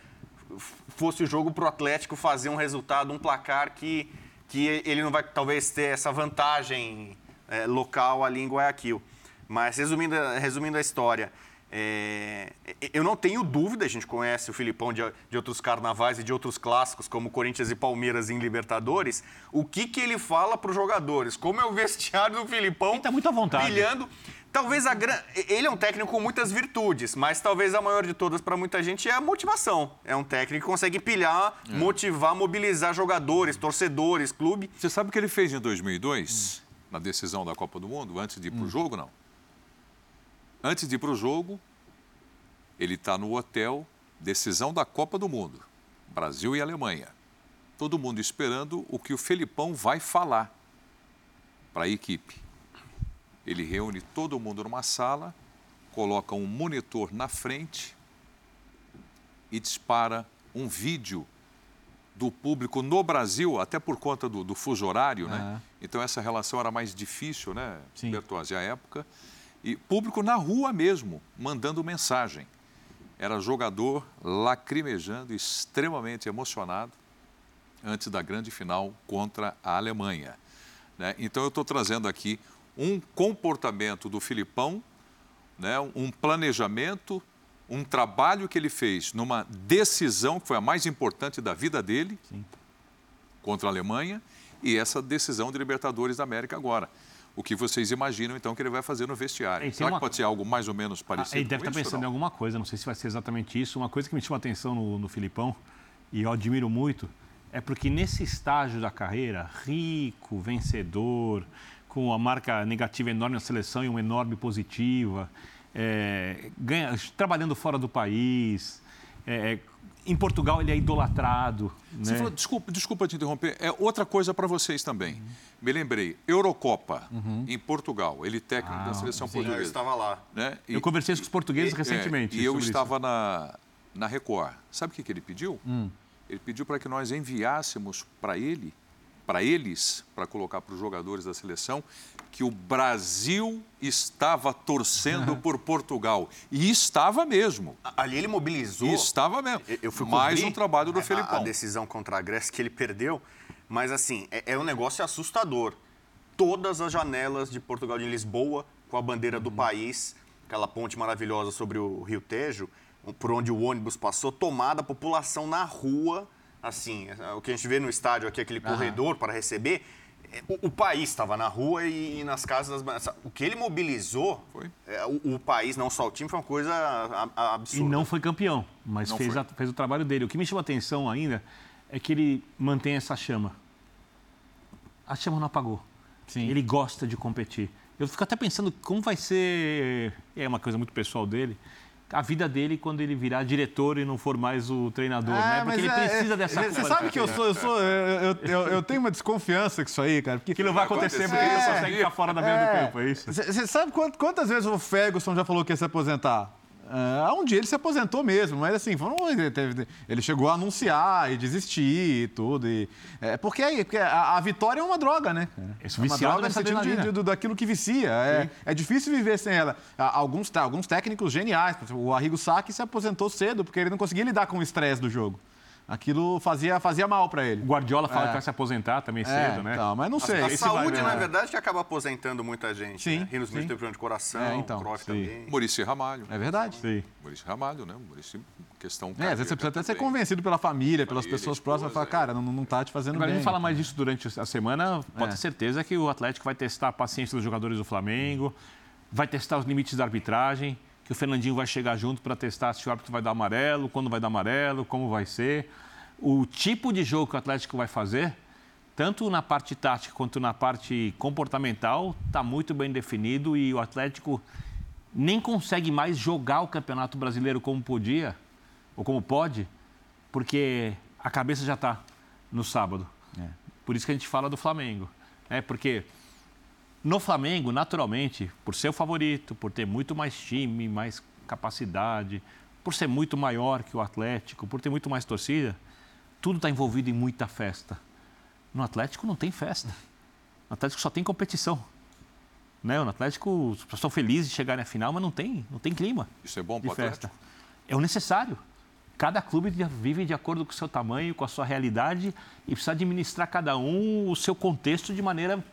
fosse o jogo para o Atlético fazer um resultado, um placar que... que ele não vai, talvez, ter essa vantagem é, local ali em Guayaquil. Mas, resumindo, resumindo a história, é, eu não tenho dúvida, a gente conhece o Felipão de, de outros carnavais e de outros clássicos, como Corinthians e Palmeiras em Libertadores, o que, que ele fala para os jogadores, como é o vestiário do Felipão... Ele está muito à vontade. Brilhando. Talvez a gran... Ele é um técnico com muitas virtudes, mas talvez a maior de todas para muita gente é a motivação. É um técnico que consegue pilhar, é. motivar, mobilizar jogadores, torcedores, clube. Você sabe o que ele fez em dois mil e dois, hum. na decisão da Copa do Mundo, antes de ir para o hum. jogo, não? Antes de ir para o jogo, ele está no hotel, decisão da Copa do Mundo, Brasil e Alemanha. Todo mundo esperando o que o Felipão vai falar para a equipe. Ele reúne todo mundo numa sala, coloca um monitor na frente e dispara um vídeo do público no Brasil, até por conta do, do fuso horário, ah. né? Então, essa relação era mais difícil, né, Bertozzi, à época. E público na rua mesmo, mandando mensagem. Era jogador lacrimejando, extremamente emocionado, antes da grande final contra a Alemanha. Né? Então, eu estou trazendo aqui... um comportamento do Felipão, né, um planejamento, um trabalho que ele fez numa decisão que foi a mais importante da vida dele, sim, contra a Alemanha, e essa decisão de Libertadores da América agora. O que vocês imaginam, então, que ele vai fazer no vestiário? Será uma... que pode ser algo mais ou menos parecido? Ah, ele deve estar pensando em alguma coisa, não sei se vai ser exatamente isso. Uma coisa que me chama a atenção no, no Felipão, e eu admiro muito, é porque nesse estágio da carreira, rico, vencedor... com a marca negativa enorme na seleção e uma enorme positiva, é, ganha, trabalhando fora do país, é, em Portugal ele é idolatrado. Você né? falou, desculpa, desculpa te interromper, é outra coisa para vocês também. Uhum. Me lembrei, Eurocopa, uhum. em Portugal, ele técnico ah, da seleção sim. portuguesa. Eu estava lá. Né? E, eu conversei com os portugueses e, recentemente. É, e eu estava na, na Record. Sabe o que, que ele pediu? Hum. Ele pediu para que nós enviássemos para ele... para eles, para colocar para os jogadores da seleção, que o Brasil estava torcendo uhum. por Portugal. E estava mesmo. Ali ele mobilizou. E estava mesmo. Eu, eu fui mais um trabalho do a, Felipão. A decisão contra a Grécia que ele perdeu, mas assim, é, é um negócio assustador. Todas as janelas de Portugal, de Lisboa, com a bandeira do uhum. país, aquela ponte maravilhosa sobre o Rio Tejo, por onde o ônibus passou, tomada, a população na rua... Assim, o que a gente vê no estádio aqui, aquele uhum. corredor para receber, o, o país estava na rua e, e nas casas das... O que ele mobilizou, foi. É, o, o país, não só o time, foi uma coisa a, a absurda. E não foi campeão, mas fez, a, fez o trabalho dele. O que me chama a atenção ainda é que ele mantém essa chama. A chama não apagou. Sim. Ele gosta de competir. Eu fico até pensando como vai ser... É uma coisa muito pessoal dele... a vida dele quando ele virar diretor e não for mais o treinador, é, né? Porque ele é, precisa é, dessa coisa. Você sabe que eu sou... Eu, sou eu, eu, eu, eu tenho uma desconfiança com isso aí, cara. Porque que não vai acontecer, acontecer porque é, ele não consegue ficar fora da beira é, do campo, é isso? Você sabe quantas vezes o Ferguson já falou que ia se aposentar? Ah, um dia ele se aposentou mesmo, mas assim, ele chegou a anunciar e desistir e tudo. E, é, porque aí, porque a, a vitória é uma droga, né? É, é uma droga no sentido de, de, daquilo que vicia. É, é difícil viver sem ela. Alguns, alguns técnicos geniais, o Arrigo Sacchi se aposentou cedo porque ele não conseguia lidar com o estresse do jogo. Aquilo fazia, fazia mal para ele. O Guardiola fala é. que vai se aposentar também cedo, é, né? Então, mas não sei. A, a saúde, vai... na verdade, que acaba aposentando muita gente. Sim. Né? Rinos Smith tem problema de coração, é, então, Cruyff também. Muricy Ramalho. É verdade. Sim. Muricy Ramalho, né? Muricy, questão... É, às vezes você precisa até também. ser convencido pela família, pelas família, pessoas próximas, falar, é. cara, não, não tá te fazendo Agora, bem. Agora, a gente fala mais disso durante a semana, pode é. ter certeza que o Atlético vai testar a paciência dos jogadores do Flamengo, vai testar os limites da arbitragem, que o Fernandinho vai chegar junto para testar se o árbitro vai dar amarelo, quando vai dar amarelo, como vai ser. O tipo de jogo que o Atlético vai fazer, tanto na parte tática quanto na parte comportamental, está muito bem definido e o Atlético nem consegue mais jogar o Campeonato Brasileiro como podia, ou como pode, porque a cabeça já está no sábado. É. Por isso que a gente fala do Flamengo. Né? Porque no Flamengo, naturalmente, por ser o favorito, por ter muito mais time, mais capacidade, por ser muito maior que o Atlético, por ter muito mais torcida, tudo está envolvido em muita festa. No Atlético não tem festa. No Atlético só tem competição. Né? No Atlético, as pessoas são felizes de chegar na final, mas não tem, não tem clima. Isso é bom para o Atlético? É o necessário. Cada clube vive de acordo com o seu tamanho, com a sua realidade e precisa administrar cada um o seu contexto de maneira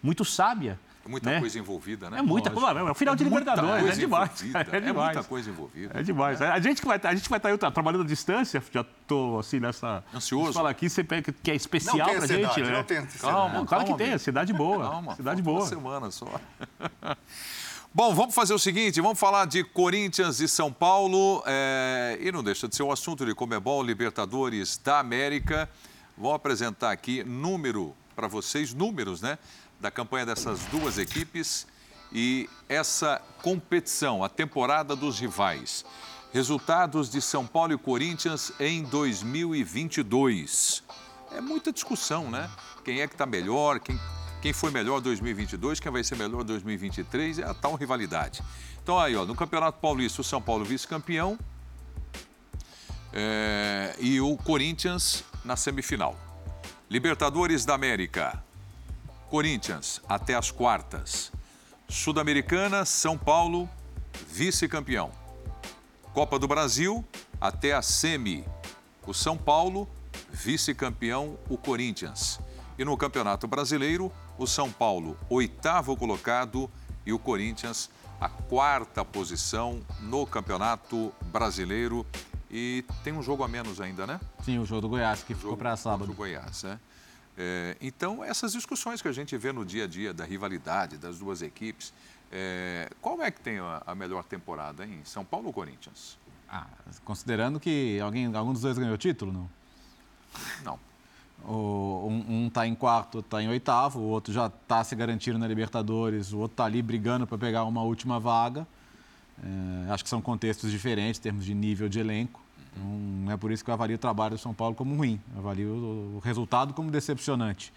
muito sábia. É muita né? coisa envolvida, né? É muita coisa. É o final é de Libertadores, é demais. É, é demais. É muita coisa envolvida. É demais. É. A gente que vai estar, a gente vai estar eu trabalhando à distância, já estou assim nessa. Ansioso. Fala aqui, você pega que é especial para gente, né? Não tem ansiedade. Calma, calma, claro que tem. Cidade boa. Calma. Cidade boa. Uma semana só. Bom, vamos fazer o seguinte, vamos falar de Corinthians e São Paulo, é, e não deixa de ser o assunto de Conmebol Libertadores da América. Vou apresentar aqui número para vocês, números, né, da campanha dessas duas equipes e essa competição, a temporada dos rivais. Resultados de São Paulo e Corinthians em dois mil e vinte e dois. É muita discussão, né? Quem é que está melhor, quem... Quem foi melhor dois mil e vinte e dois, quem vai ser melhor dois mil e vinte e três, é a tal rivalidade. Então aí, ó, no Campeonato Paulista, o São Paulo vice-campeão é, e o Corinthians na semifinal. Libertadores da América, Corinthians até as quartas. Sul-Americana, São Paulo, vice-campeão. Copa do Brasil até a semi. O São Paulo, vice-campeão, o Corinthians. E no Campeonato Brasileiro, o São Paulo, oitavo colocado, e o Corinthians, a quarta posição no Campeonato Brasileiro. E tem um jogo a menos ainda, né? Sim, o jogo do Goiás, que ficou para sábado. O jogo do Goiás, né? É, então, essas discussões que a gente vê no dia a dia da rivalidade das duas equipes, é, qual é que tem a, a melhor temporada, hein? São Paulo ou Corinthians? Ah, considerando que alguém, algum dos dois ganhou o título, não? Não. O, um está um em quarto, está em oitavo, o outro já está se garantindo na Libertadores, o outro está ali brigando para pegar uma última vaga. É, acho que são contextos diferentes em termos de nível de elenco. Então, não é por isso que eu avalio o trabalho do São Paulo como ruim, eu avalio o, o resultado como decepcionante.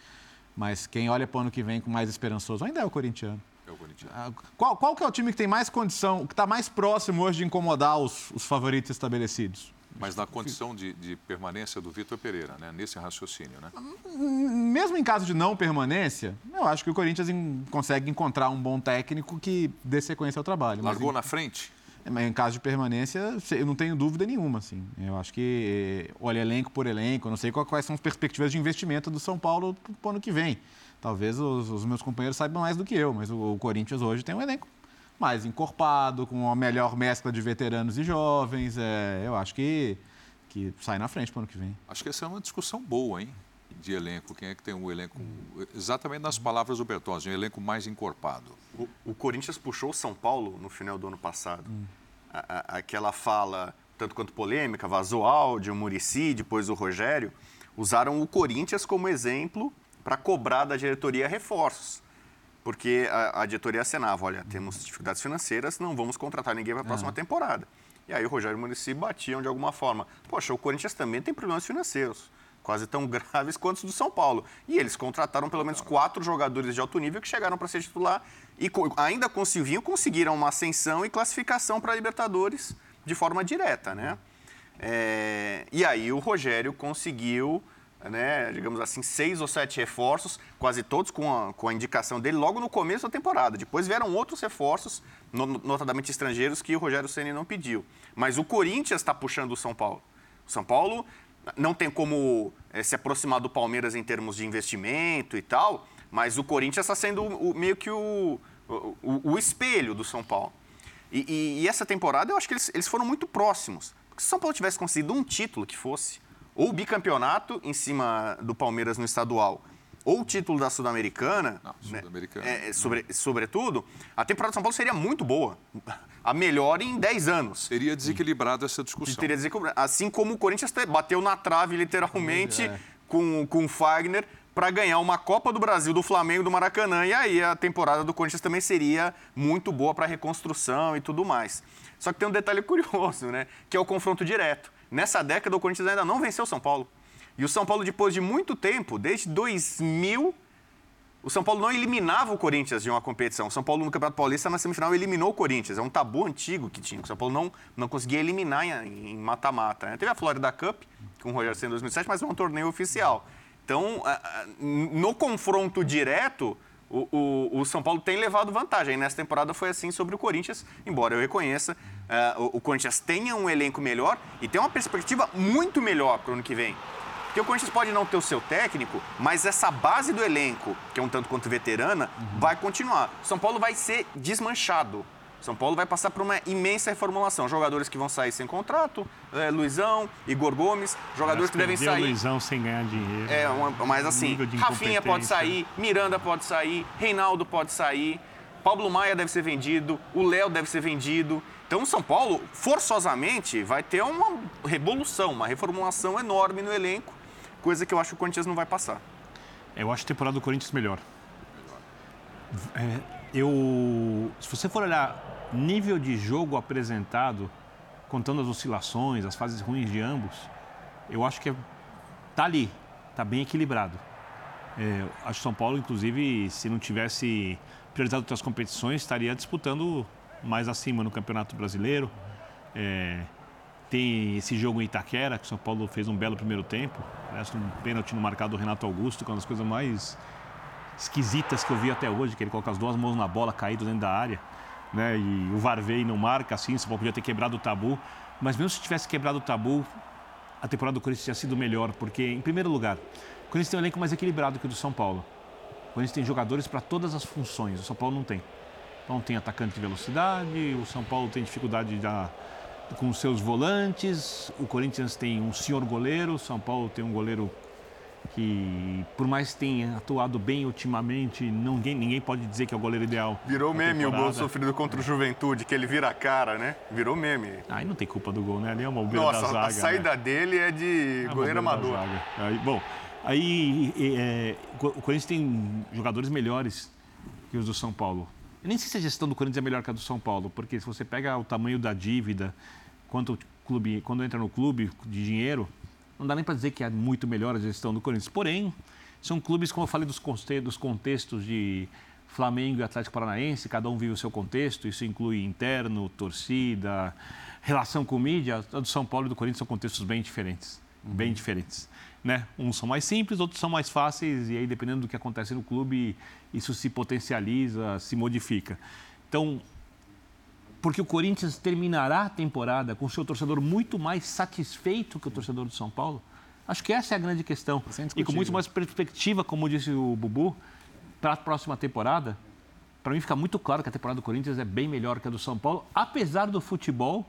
Mas quem olha para o ano que vem com mais esperançoso ainda é o corintiano. É o corintiano. Qual, qual que é o time que tem mais condição, que está mais próximo hoje de incomodar os, os favoritos estabelecidos? Mas na condição de, de permanência do Vitor Pereira, né? Nesse raciocínio, né? Mesmo em caso de não permanência, eu acho que o Corinthians consegue encontrar um bom técnico que dê sequência ao trabalho. Largou mas, na em, frente? Em caso de permanência, eu não tenho dúvida nenhuma, assim. Eu acho que, olha, elenco por elenco, eu não sei quais são as perspectivas de investimento do São Paulo para o ano que vem. Talvez os, os meus companheiros saibam mais do que eu, mas o, o Corinthians hoje tem um elenco mais encorpado, com uma melhor mescla de veteranos e jovens. É, eu acho que, que sai na frente para o ano que vem. Acho que essa é uma discussão boa, hein? De elenco. Quem é que tem um elenco... Exatamente nas palavras do Bertozzi, um elenco mais encorpado. O, o Corinthians puxou o São Paulo no final do ano passado. Hum. A, a, aquela fala, tanto quanto polêmica, vazou áudio, o Muricy, depois o Rogério, usaram o Corinthians como exemplo para cobrar da diretoria reforços. Porque a, a diretoria acenava, olha, temos dificuldades financeiras, não vamos contratar ninguém para a próxima ah. temporada. E aí o Rogério e o Muricy batiam de alguma forma. Poxa, o Corinthians também tem problemas financeiros, quase tão graves quanto os do São Paulo. E eles contrataram pelo menos quatro jogadores de alto nível que chegaram para ser titular e co- ainda conseguiam, conseguiram uma ascensão e classificação para a Libertadores de forma direta, né? É, e aí o Rogério conseguiu... Né, digamos assim, seis ou sete reforços, quase todos com a, com a indicação dele logo no começo da temporada. Depois vieram outros reforços, no, notadamente estrangeiros, que o Rogério Ceni não pediu. Mas o Corinthians está puxando o São Paulo. O São Paulo não tem como é, se aproximar do Palmeiras em termos de investimento e tal, mas o Corinthians está sendo o, o, meio que o, o, o espelho do São Paulo. E, e, e essa temporada eu acho que eles, eles foram muito próximos. Porque se o São Paulo tivesse conseguido um título que fosse... ou bicampeonato em cima do Palmeiras no estadual, ou o título da Sul-Americana, Não, Sul-Americana. Né, é, sobre, sobretudo, a temporada de São Paulo seria muito boa. A melhor em dez anos. Teria desequilibrado essa discussão. Teria desequilibrado. Assim como o Corinthians bateu na trave, literalmente, é. com, com o Fagner, para ganhar uma Copa do Brasil do Flamengo do Maracanã. E aí a temporada do Corinthians também seria muito boa para reconstrução e tudo mais. Só que tem um detalhe curioso, né? Que é o confronto direto. Nessa década, o Corinthians ainda não venceu o São Paulo. E o São Paulo, depois de muito tempo, desde dois mil, o São Paulo não eliminava o Corinthians de uma competição. O São Paulo, no Campeonato Paulista, na semifinal, eliminou o Corinthians. É um tabu antigo que tinha. O São Paulo não, não conseguia eliminar em mata-mata. Né? Teve a Florida Cup, com o Rogério Ceni em dois mil e sete, mas não é um torneio oficial. Então, no confronto direto, o, o, o São Paulo tem levado vantagem. E nessa temporada foi assim sobre o Corinthians, embora eu reconheça... Uh, o, o Corinthians tenha um elenco melhor e tenha uma perspectiva muito melhor para o ano que vem. Porque o Corinthians pode não ter o seu técnico, mas essa base do elenco, que é um tanto quanto veterana, uhum. vai continuar. São Paulo vai ser desmanchado. São Paulo vai passar por uma imensa reformulação. Jogadores que vão sair sem contrato, é, Luizão, Igor Gomes, jogadores que devem sair... Luizão sem ganhar dinheiro. É, uma, mas assim, Rafinha pode sair, Miranda pode sair, Reinaldo pode sair, Pablo Maia deve ser vendido, o Léo deve ser vendido. Então, o São Paulo, forçosamente, vai ter uma revolução, uma reformulação enorme no elenco, coisa que eu acho que o Corinthians não vai passar. Eu acho a temporada do Corinthians melhor. É, eu, se você for olhar nível de jogo apresentado, contando as oscilações, as fases ruins de ambos, eu acho que está ali, está bem equilibrado. É, acho que o São Paulo, inclusive, se não tivesse priorizado outras competições, estaria disputando... mais acima no Campeonato Brasileiro. É, tem esse jogo em Itaquera, que o São Paulo fez um belo primeiro tempo. Parece um pênalti no marcado do Renato Augusto, que é uma das coisas mais esquisitas que eu vi até hoje, que ele coloca as duas mãos na bola, caído dentro da área. Né? E o V A R veio e não marca, assim, o São Paulo podia ter quebrado o tabu. Mas mesmo se tivesse quebrado o tabu, a temporada do Corinthians tinha sido melhor, porque, em primeiro lugar, o Corinthians tem um elenco mais equilibrado que o do São Paulo. O Corinthians tem jogadores para todas as funções, o São Paulo não tem. Não tem atacante de velocidade, o São Paulo tem dificuldade já com seus volantes, o Corinthians tem um senhor goleiro, o São Paulo tem um goleiro que, por mais que tenha atuado bem ultimamente, ninguém, ninguém pode dizer que é o goleiro ideal. Virou meme o gol sofrido contra o Juventude, que ele vira a cara, né? Virou meme. Aí não tem culpa do gol, né? Ali é uma bobeira da zaga. Nossa, a saída né? dele é de é goleiro amador. Aí, bom, aí é, o Corinthians tem jogadores melhores que os do São Paulo. Eu nem sei se a gestão do Corinthians é melhor que a do São Paulo, porque se você pega o tamanho da dívida, quanto o clube, quando entra no clube de dinheiro, não dá nem para dizer que é muito melhor a gestão do Corinthians. Porém, são clubes, como eu falei, dos contextos de Flamengo e Atlético Paranaense, cada um vive o seu contexto, isso inclui interno, torcida, relação com mídia. A do São Paulo e do Corinthians são contextos bem diferentes, bem diferentes. Né? Uns são mais simples, outros são mais fáceis, e aí, dependendo do que acontece no clube, isso se potencializa, se modifica. Então, porque o Corinthians terminará a temporada com o seu torcedor muito mais satisfeito que o torcedor do São Paulo, acho que essa é a grande questão. E com muito mais perspectiva, como disse o Bubu, para a próxima temporada, para mim fica muito claro que a temporada do Corinthians é bem melhor que a do São Paulo, apesar do futebol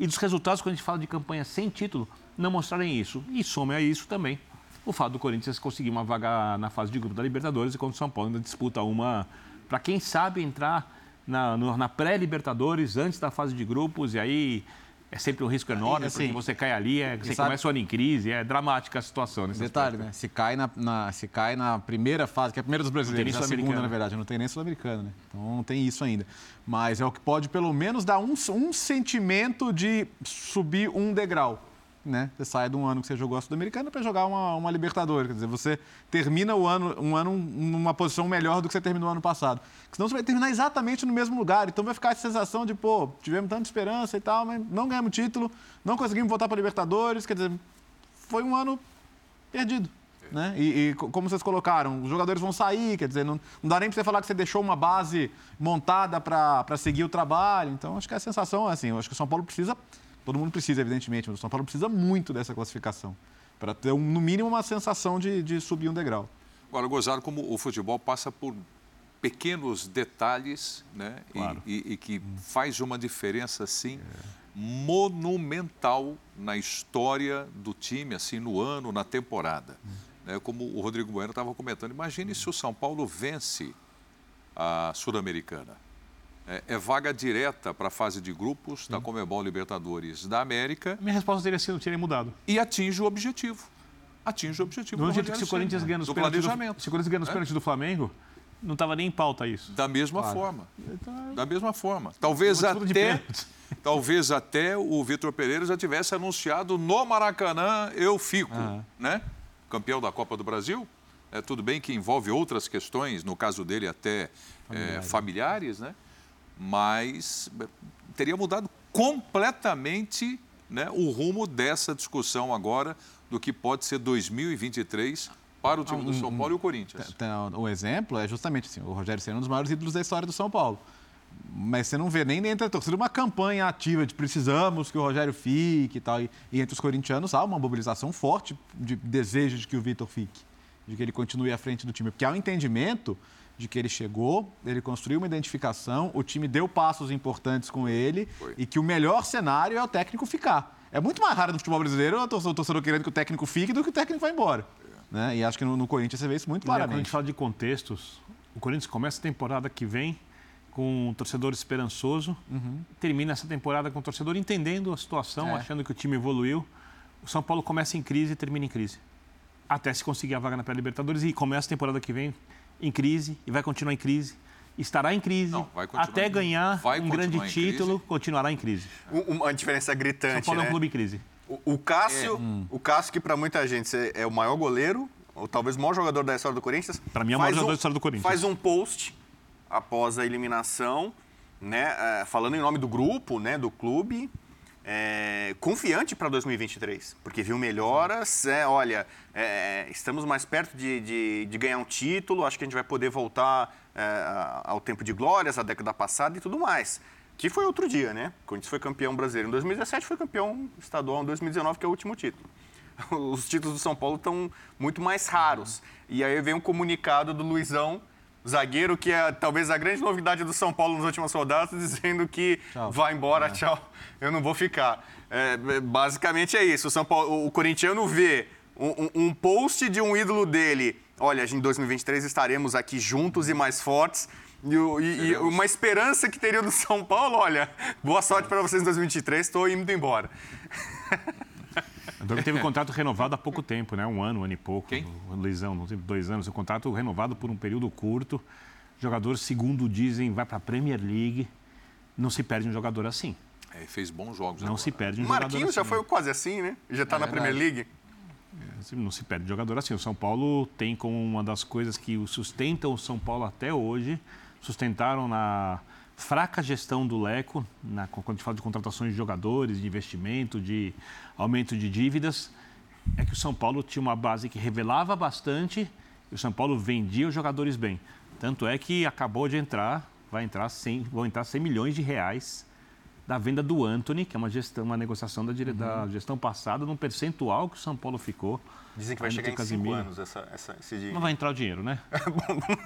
e dos resultados, quando a gente fala de campanha sem título, não mostrarem isso. E some a isso também o fato do Corinthians conseguir uma vaga na fase de grupo da Libertadores, enquanto o São Paulo ainda disputa uma, para quem sabe, entrar na, na pré-Libertadores antes da fase de grupos, e aí é sempre um risco enorme, assim, porque você cai ali, é, você sabe, começa o ano em crise, é dramática a situação. Detalhe, aspecto. Né? Se cai na, na, se cai na primeira fase, que é a primeira dos brasileiros, a segunda, na verdade, não tem nem Sul-Americana, né? Então não tem isso ainda. Mas é o que pode, pelo menos, dar um, um sentimento de subir um degrau. Né? Você sai de um ano que você jogou a Sul-Americana para jogar uma, uma Libertadores. Quer dizer, você termina o ano, um ano numa posição melhor do que você terminou o ano passado. Porque senão você vai terminar exatamente no mesmo lugar. Então vai ficar essa sensação de, pô, tivemos tanta esperança e tal, mas não ganhamos título, não conseguimos voltar para Libertadores. Quer dizer, foi um ano perdido. Né? E, e como vocês colocaram, os jogadores vão sair, quer dizer, não, não dá nem para você falar que você deixou uma base montada para seguir o trabalho. Então acho que a sensação é assim, eu acho que o São Paulo precisa... Todo mundo precisa, evidentemente, mas o São Paulo precisa muito dessa classificação para ter, no mínimo, uma sensação de, de subir um degrau. Agora, gozaram como o futebol passa por pequenos detalhes, né? Claro. E, e, e que faz uma diferença, assim, é. monumental na história do time, assim, no ano, na temporada. Hum. né, como o Rodrigo Bueno estava comentando, imagine se o São Paulo vence a Sul-Americana. É, é vaga direta para a fase de grupos da Conmebol Libertadores da América. A minha resposta teria sido, teria mudado. E atinge o objetivo. Atinge o objetivo do, do jeito que se o Corinthians ganha nos pênaltis do, é? do Flamengo, não estava nem em pauta isso. Da mesma claro. forma. Então, da mesma forma. Talvez até, talvez até o Vitor Pereira já tivesse anunciado no Maracanã, eu fico, ah. né? Campeão da Copa do Brasil. É, tudo bem que envolve outras questões, no caso dele até familiares, é, familiares né? Mas teria mudado completamente, né, o rumo dessa discussão agora do que pode ser dois mil e vinte e três para o time ah, um, do São Paulo um, e o Corinthians. O exemplo é justamente assim, o Rogério Ceni é um dos maiores ídolos da história do São Paulo. Mas você não vê nem entre a torcida uma campanha ativa de precisamos que o Rogério fique e tal. E, e entre os corintianos há uma mobilização forte de desejo de que o Vitor fique, de que ele continue à frente do time. Porque há um entendimento de que ele chegou, ele construiu uma identificação, o time deu passos importantes com ele Foi. e que o melhor cenário é o técnico ficar. É muito mais raro no futebol brasileiro o torcedor querendo que o técnico fique do que o técnico vá embora. É. Né? E acho que no, no Corinthians você vê isso muito claramente. Quando a gente fala de contextos, o Corinthians começa a temporada que vem com um torcedor esperançoso, uhum. termina essa temporada com o torcedor entendendo a situação, é. achando que o time evoluiu. O São Paulo começa em crise e termina em crise. Até se conseguir a vaga na pré-Libertadores e começa a temporada que vem em crise e vai continuar em crise. Estará em crise, não, até ganhar vai um grande título, continuará em crise. Uma diferença gritante, né? São Paulo é um clube em crise. O, o Cássio, é. hum. o Cássio que para muita gente é o maior goleiro, ou talvez o maior jogador da história do Corinthians. Para mim é o maior um, jogador da história do Corinthians. Faz um post após a eliminação, né, falando em nome do grupo, né, do clube, é, confiante para dois mil e vinte e três, porque viu melhoras, é, olha, é, estamos mais perto de, de, de ganhar um título, acho que a gente vai poder voltar é, ao tempo de glórias, à década passada e tudo mais, que foi outro dia, né? O Corinthians foi campeão brasileiro em dois mil e dezessete, foi campeão estadual em dois mil e dezenove, que é o último título. Os títulos do São Paulo estão muito mais raros. E aí vem um comunicado do Luizão, zagueiro, que é talvez a grande novidade do São Paulo nas últimas rodadas, dizendo que tchau. vai embora, é. tchau, eu não vou ficar. É, basicamente é isso. O, São Paulo, o corintiano vê um, um post de um ídolo dele. Olha, em dois mil e vinte e três estaremos aqui juntos e mais fortes. E, e, e uma esperança que teria do São Paulo, olha, boa sorte para vocês em dois mil e vinte e três, estou indo embora. Ele teve um contrato renovado há pouco tempo, né? Um ano, um ano e pouco. Quem? O Luizão, não teve dois anos. O contrato renovado por um período curto. Jogador, segundo dizem, vai para a Premier League. Não se perde um jogador assim. É, fez bons jogos. Não agora. se perde um jogador assim. Marquinhos já foi quase assim, né? Já está é, na Premier League. É, não se perde um jogador assim. O São Paulo tem como uma das coisas que sustentam o São Paulo até hoje. Sustentaram na fraca gestão do Leco, na, quando a gente fala de contratações de jogadores, de investimento, de aumento de dívidas, é que o São Paulo tinha uma base que revelava bastante e o São Paulo vendia os jogadores bem. Tanto é que acabou de entrar, vai entrar cem, vão entrar cem milhões de reais da venda do Antony, que é uma, gestão, uma negociação da, dire... uhum. da gestão passada, num percentual que o São Paulo ficou. Dizem que vai chegar em cinco anos essa, essa, esse dinheiro. Não vai entrar o dinheiro, né?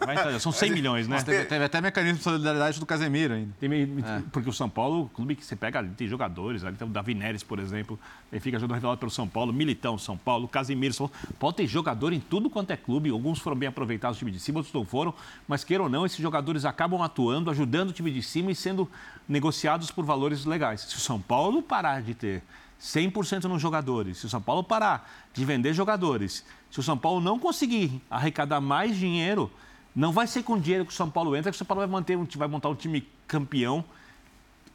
Vai entrar, são cem milhões, né? Teve, teve até mecanismo de solidariedade do Casemiro ainda. Tem, é. Porque o São Paulo, o clube que você pega ali, tem jogadores, ali tem o Davi Neres, por exemplo, ele fica jogador revelado pelo São Paulo, Militão, São Paulo, Casemiro, São Paulo. Pode ter jogador em tudo quanto é clube, alguns foram bem aproveitados, o time de cima, outros não foram, mas queiram ou não, esses jogadores acabam atuando, ajudando o time de cima e sendo negociados por valores legais. Se o São Paulo parar de ter cem por cento nos jogadores, se o São Paulo parar de vender jogadores, se o São Paulo não conseguir arrecadar mais dinheiro, não vai ser com o dinheiro que o São Paulo entra, que o São Paulo vai, manter, vai montar um time campeão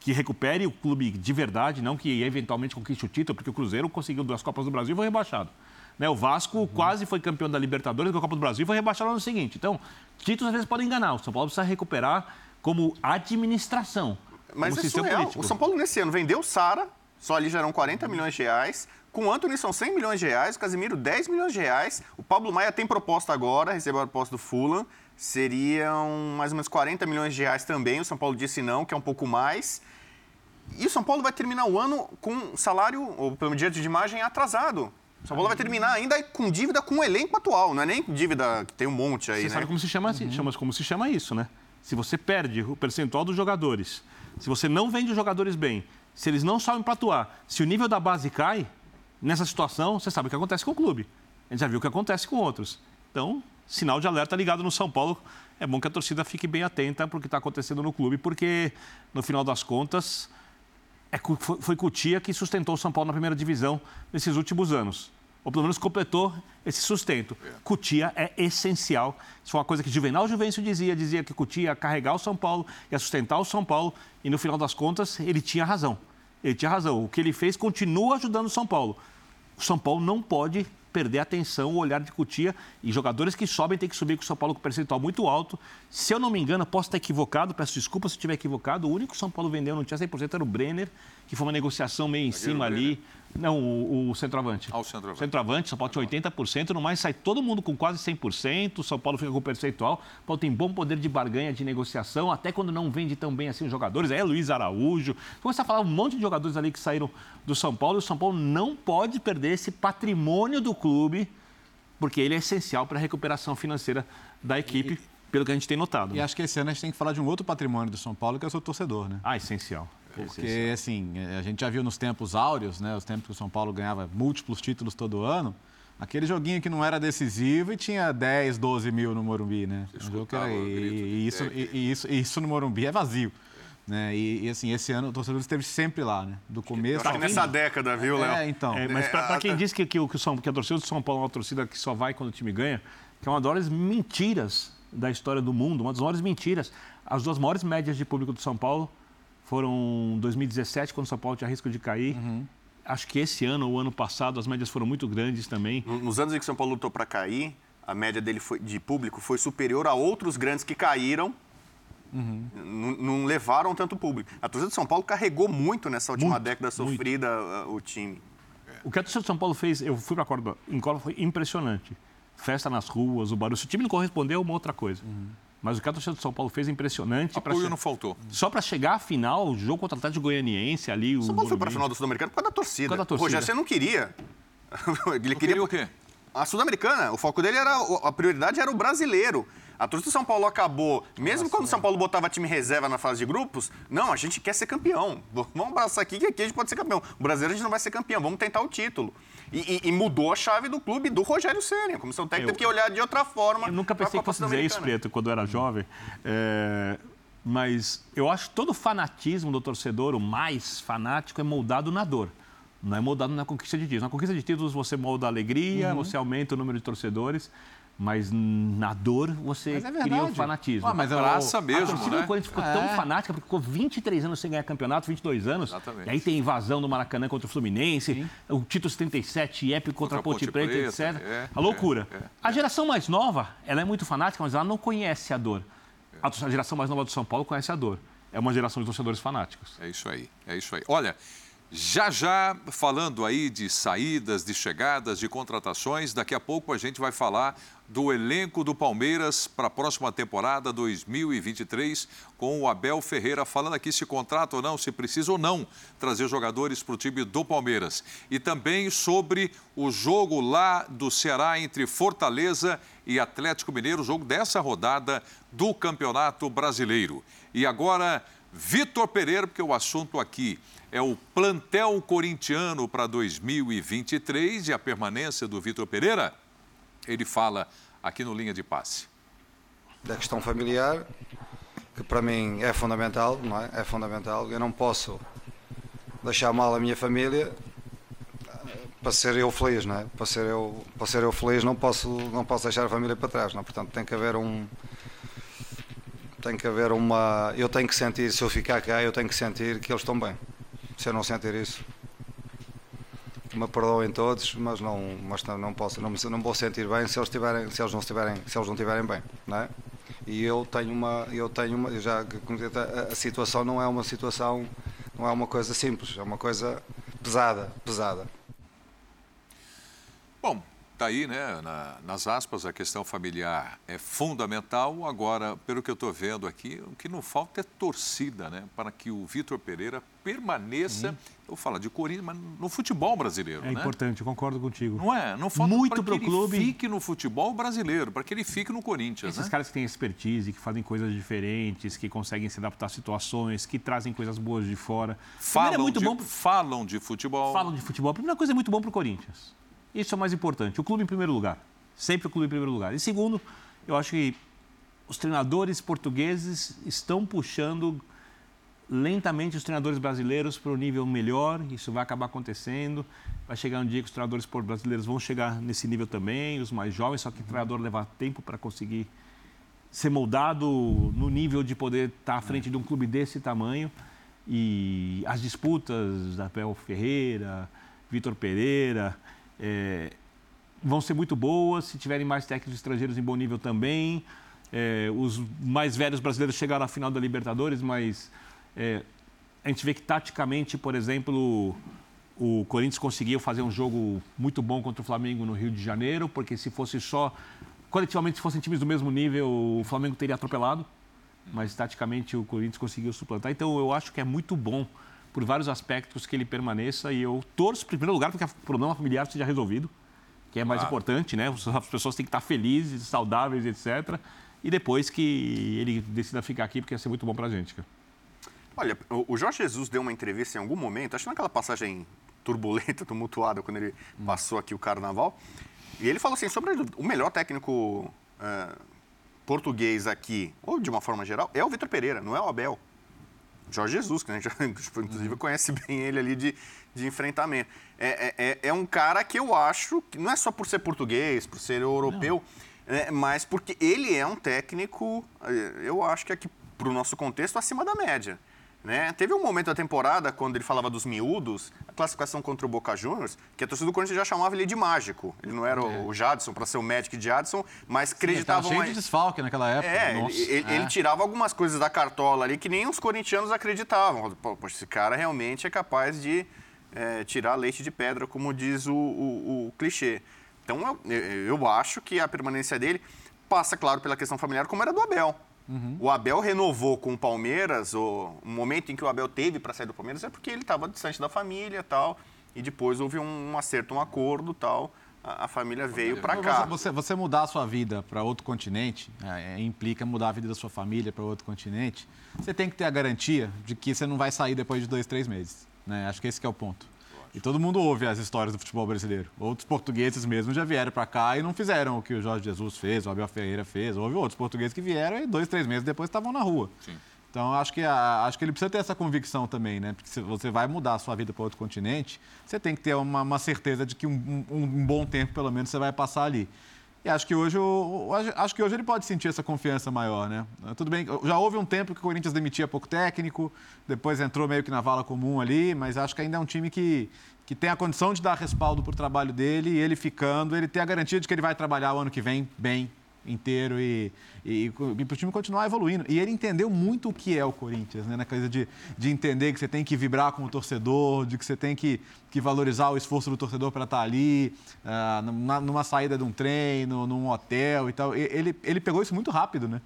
que recupere o clube de verdade, não que eventualmente conquiste o título, porque o Cruzeiro conseguiu duas Copas do Brasil e foi rebaixado. Né? O Vasco uhum. quase foi campeão da Libertadores, da Copa do Brasil e foi rebaixado no ano seguinte. Então, títulos às vezes podem enganar, o São Paulo precisa recuperar como administração, Mas como é sistema surreal. político. O São Paulo nesse ano vendeu o Sara, só ali já eram quarenta milhões de reais. Com o Antony são cem milhões de reais. O Casemiro, dez milhões de reais. O Pablo Maia tem proposta agora, recebeu a proposta do Fulham. Seriam mais ou menos quarenta milhões de reais também. O São Paulo disse não, que é um pouco mais. E o São Paulo vai terminar o ano com salário, ou pelo direito de imagem, atrasado. O São Paulo vai terminar ainda com dívida com o elenco atual. Não é nem dívida que tem um monte aí, Você né? sabe como se chama, uhum. chama, como se chama isso, né? Se você perde o percentual dos jogadores, se você não vende os jogadores bem, se eles não sobem para atuar, se o nível da base cai, nessa situação, você sabe o que acontece com o clube. A gente já viu o que acontece com outros. Então, sinal de alerta ligado no São Paulo. É bom que a torcida fique bem atenta para o que está acontecendo no clube, porque, no final das contas, é, foi, foi Cutia que sustentou o São Paulo na primeira divisão nesses últimos anos. Ou, pelo menos, completou esse sustento. Cutia é essencial. Isso foi uma coisa que Juvenal Juvencio dizia. Dizia que Cutia ia carregar o São Paulo, ia sustentar o São Paulo. E, no final das contas, ele tinha razão. Ele tinha razão. O que ele fez continua ajudando o São Paulo. O São Paulo não pode perder a atenção, o olhar de Cutia. E jogadores que sobem têm que subir com o São Paulo com um percentual muito alto. Se eu não me engano, posso estar equivocado, peço desculpa se estiver equivocado. O único que o São Paulo vendeu, não tinha cem por cento, era o Brenner, que foi uma negociação meio em cima ali. Não, o, o centroavante. Ah, o centroavante. Centroavante, São Paulo tinha oitenta por cento, no mais sai todo mundo com quase cem por cento, o São Paulo fica com o percentual. O Paulo tem bom poder de barganha, de negociação, até quando não vende tão bem assim os jogadores. Aí é Luiz Araújo. Começa a falar um monte de jogadores ali que saíram do São Paulo, e o São Paulo não pode perder esse patrimônio do clube, porque ele é essencial para a recuperação financeira da equipe, e, pelo que a gente tem notado. E né? Acho que esse ano a gente tem que falar de um outro patrimônio do São Paulo, que é o seu torcedor, né? Ah, essencial. Porque, assim, a gente já viu nos tempos áureos, né? Os tempos que o São Paulo ganhava múltiplos títulos todo ano. Aquele joguinho que não era decisivo e tinha dez, doze mil no Morumbi, né? Um jogo que era... e, isso, e, isso, e isso no Morumbi é vazio. Né? E, e, assim, esse ano o torcedor esteve sempre lá, né? Do começo... Tá nessa década, viu, Léo? É, então. É, mas pra, pra quem diz que, que, o, que, o São, que a torcida do São Paulo é uma torcida que só vai quando o time ganha, que é uma das maiores mentiras da história do mundo, uma das maiores mentiras. As duas maiores médias de público do São Paulo... Foram dois mil e dezessete, quando o São Paulo tinha risco de cair. Uhum. Acho que esse ano ou ano passado as médias foram muito grandes também. Nos anos em que o São Paulo lutou para cair, a média dele foi, de público foi superior a outros grandes que caíram. Uhum. Não, não levaram tanto público. A torcida de São Paulo carregou muito nessa última muito, década sofrida muito. O time. O que a torcida de São Paulo fez, eu fui para Córdoba, em Córdoba foi impressionante. Festa nas ruas, o barulho. Se o time não correspondeu, é uma outra coisa. Uhum. Mas o que a torcida do São Paulo fez é impressionante. Apoio che... não faltou. Só para chegar à final, o jogo contra o Atlético Goianiense ali... O São Paulo Morumbi. Foi para a final do Sul-Americano por causa da torcida. Por causa da torcida. Rogério, você não queria. Ele queria... queria o quê? A Sul-Americana. O foco dele era... A prioridade era o brasileiro. A torcida do São Paulo acabou... Mesmo Nossa, quando o São Paulo botava time reserva na fase de grupos, não, a gente quer ser campeão. Vamos abraçar aqui que aqui a gente pode ser campeão. O brasileiro a gente não vai ser campeão, vamos tentar o título. E, e, e mudou a chave do clube do Rogério Ceni. A comissão técnica teve que olhar de outra forma. Eu nunca pensei que fosse dizer isso, Preto, quando eu era jovem. É, mas eu acho que todo o fanatismo do torcedor, o mais fanático, é moldado na dor. Não é moldado na conquista de títulos. Na conquista de títulos você molda a alegria, uhum. Você aumenta o número de torcedores... Mas na dor você é cria o fanatismo. Ah, mas é praça mesmo, né? A torcida do Corinthians ficou é. tão fanática, porque ficou vinte e três anos sem ganhar campeonato, vinte e dois anos. Exatamente. E aí tem invasão do Maracanã contra o Fluminense, sim. O título setenta e sete, épico contra, contra a Ponte, Ponte Preta, Preta, etcétera. É, a loucura. É, é, é. A geração mais nova, ela é muito fanática, mas ela não conhece a dor. A geração mais nova do São Paulo conhece a dor. É uma geração de torcedores fanáticos. É isso aí, é isso aí. Olha... Já, já, falando aí de saídas, de chegadas, de contratações, daqui a pouco a gente vai falar do elenco do Palmeiras para a próxima temporada dois mil e vinte e três, com o Abel Ferreira falando aqui se contrata ou não, se precisa ou não trazer jogadores para o time do Palmeiras. E também sobre o jogo lá do Ceará entre Fortaleza e Atlético Mineiro, o jogo dessa rodada do Campeonato Brasileiro. E agora, Vitor Pereira, porque o assunto aqui... É o plantel corintiano para dois mil e vinte e três e a permanência do Vitor Pereira. Ele fala aqui no Linha de Passe. Da questão familiar, que para mim é fundamental, não é? É fundamental. Eu não posso deixar mal a minha família para ser eu feliz, não é? Para ser eu, para ser eu feliz não posso, não posso deixar a família para trás, não é? Portanto, tem que haver um... Tem que haver uma... Eu tenho que sentir, se eu ficar cá, eu tenho que sentir que eles estão bem. Se eu não sentir isso, me perdoem todos, mas não, mas não posso, não, não vou sentir bem se eles tiverem, se eles não estiverem, se eles não estiverem bem, não é? E eu tenho uma, eu tenho uma, já a, a situação não é uma situação, não é uma coisa simples, é uma coisa pesada, pesada. Bom, tá aí, né? Na, nas aspas, a questão familiar é fundamental. Agora, pelo que eu estou vendo aqui, o que não falta é torcida, né? Para que o Vitor Pereira permaneça, uhum. Eu falo de Corinthians, mas no futebol brasileiro, é, né? Importante, eu concordo contigo. Não é? Não falta muito para que clube... ele fique no futebol brasileiro, para que ele fique no Corinthians, esses né? caras que têm expertise, que fazem coisas diferentes, que conseguem se adaptar a situações, que trazem coisas boas de fora. Falam, é muito de, bom pro... falam de futebol. Falam de futebol. A primeira coisa é muito bom para o Corinthians. Isso é o mais importante. O clube em primeiro lugar. Sempre o clube em primeiro lugar. E segundo, eu acho que os treinadores portugueses estão puxando lentamente os treinadores brasileiros para um nível melhor. Isso vai acabar acontecendo. Vai chegar um dia que os treinadores brasileiros vão chegar nesse nível também, os mais jovens, só que o treinador leva tempo para conseguir ser moldado no nível de poder estar à frente de um clube desse tamanho. E as disputas, Abel Ferreira, Vitor Pereira, é, vão ser muito boas. Se tiverem mais técnicos estrangeiros em bom nível também. É, os mais velhos brasileiros chegaram à final da Libertadores, mas é, a gente vê que taticamente, por exemplo, o Corinthians conseguiu fazer um jogo muito bom contra o Flamengo no Rio de Janeiro, porque se fosse só, coletivamente, se fossem times do mesmo nível, o Flamengo teria atropelado. Mas, taticamente, o Corinthians conseguiu suplantar. Então, eu acho que é muito bom, por vários aspectos, que ele permaneça. E eu torço, em primeiro lugar, porque o problema familiar seja resolvido, que é mais claro. Importante, né? As pessoas têm que estar felizes, saudáveis, etcétera. E depois que ele decida ficar aqui, porque ia ser muito bom para a gente. Cara. Olha, o Jorge Jesus deu uma entrevista em algum momento, acho que naquela passagem turbulenta, tumultuada, quando ele passou aqui o Carnaval. E ele falou assim, sobre o melhor técnico... Uh, português aqui, ou de uma forma geral, é o Vitor Pereira, não é o Abel. Jorge Jesus, que a gente, inclusive, conhece bem ele ali de, de enfrentamento. É, é, é um cara que eu acho, que não é só por ser português, por ser europeu, é, mas porque ele é um técnico, eu acho que aqui, para o nosso contexto, acima da média. Né? Teve um momento da temporada, quando ele falava dos miúdos, a classificação contra o Boca Juniors, que a torcida do Corinthians já chamava ele de mágico. Ele não era é. o Jadson, para ser o Magic Jadson, mas acreditavam... Sim, ele estava cheio de desfalque naquela época. É, Nossa, ele, é. ele tirava algumas coisas da cartola ali que nem os corintianos acreditavam. Poxa, esse cara realmente é capaz de é, tirar leite de pedra, como diz o, o, o clichê. Então, eu, eu acho que a permanência dele passa, claro, pela questão familiar, como era do Abel. Uhum. O Abel renovou com o Palmeiras, o momento em que o Abel teve para sair do Palmeiras é porque ele estava distante da família e tal, e depois houve um, um acerto, um acordo e tal, a, a família veio para cá. Você, você mudar a sua vida para outro continente, é, implica mudar a vida da sua família para outro continente, você tem que ter a garantia de que você não vai sair depois de dois, três meses. Né? Acho que esse que é o ponto. E todo mundo ouve as histórias do futebol brasileiro. Outros portugueses mesmo já vieram para cá e não fizeram o que o Jorge Jesus fez, o Abel Ferreira fez. Houve outros portugueses que vieram e dois, três meses depois estavam na rua. Sim. Então, acho que, a, acho que ele precisa ter essa convicção também, né? Porque se você vai mudar a sua vida para outro continente, você tem que ter uma, uma certeza de que um, um, um bom tempo, pelo menos, você vai passar ali. E acho que, hoje, acho que hoje ele pode sentir essa confiança maior, né? Tudo bem, já houve um tempo que o Corinthians demitia pouco técnico, depois entrou meio que na vala comum ali, mas acho que ainda é um time que, que tem a condição de dar respaldo para o trabalho dele, e ele ficando, ele tem a garantia de que ele vai trabalhar o ano que vem bem, inteiro, e, e, e para o time continuar evoluindo. E ele entendeu muito o que é o Corinthians, né? Na coisa de, de entender que você tem que vibrar com o torcedor, de que você tem que, que valorizar o esforço do torcedor para estar ali, uh, numa, numa saída de um treino, num hotel e tal. E, ele, ele pegou isso muito rápido, né?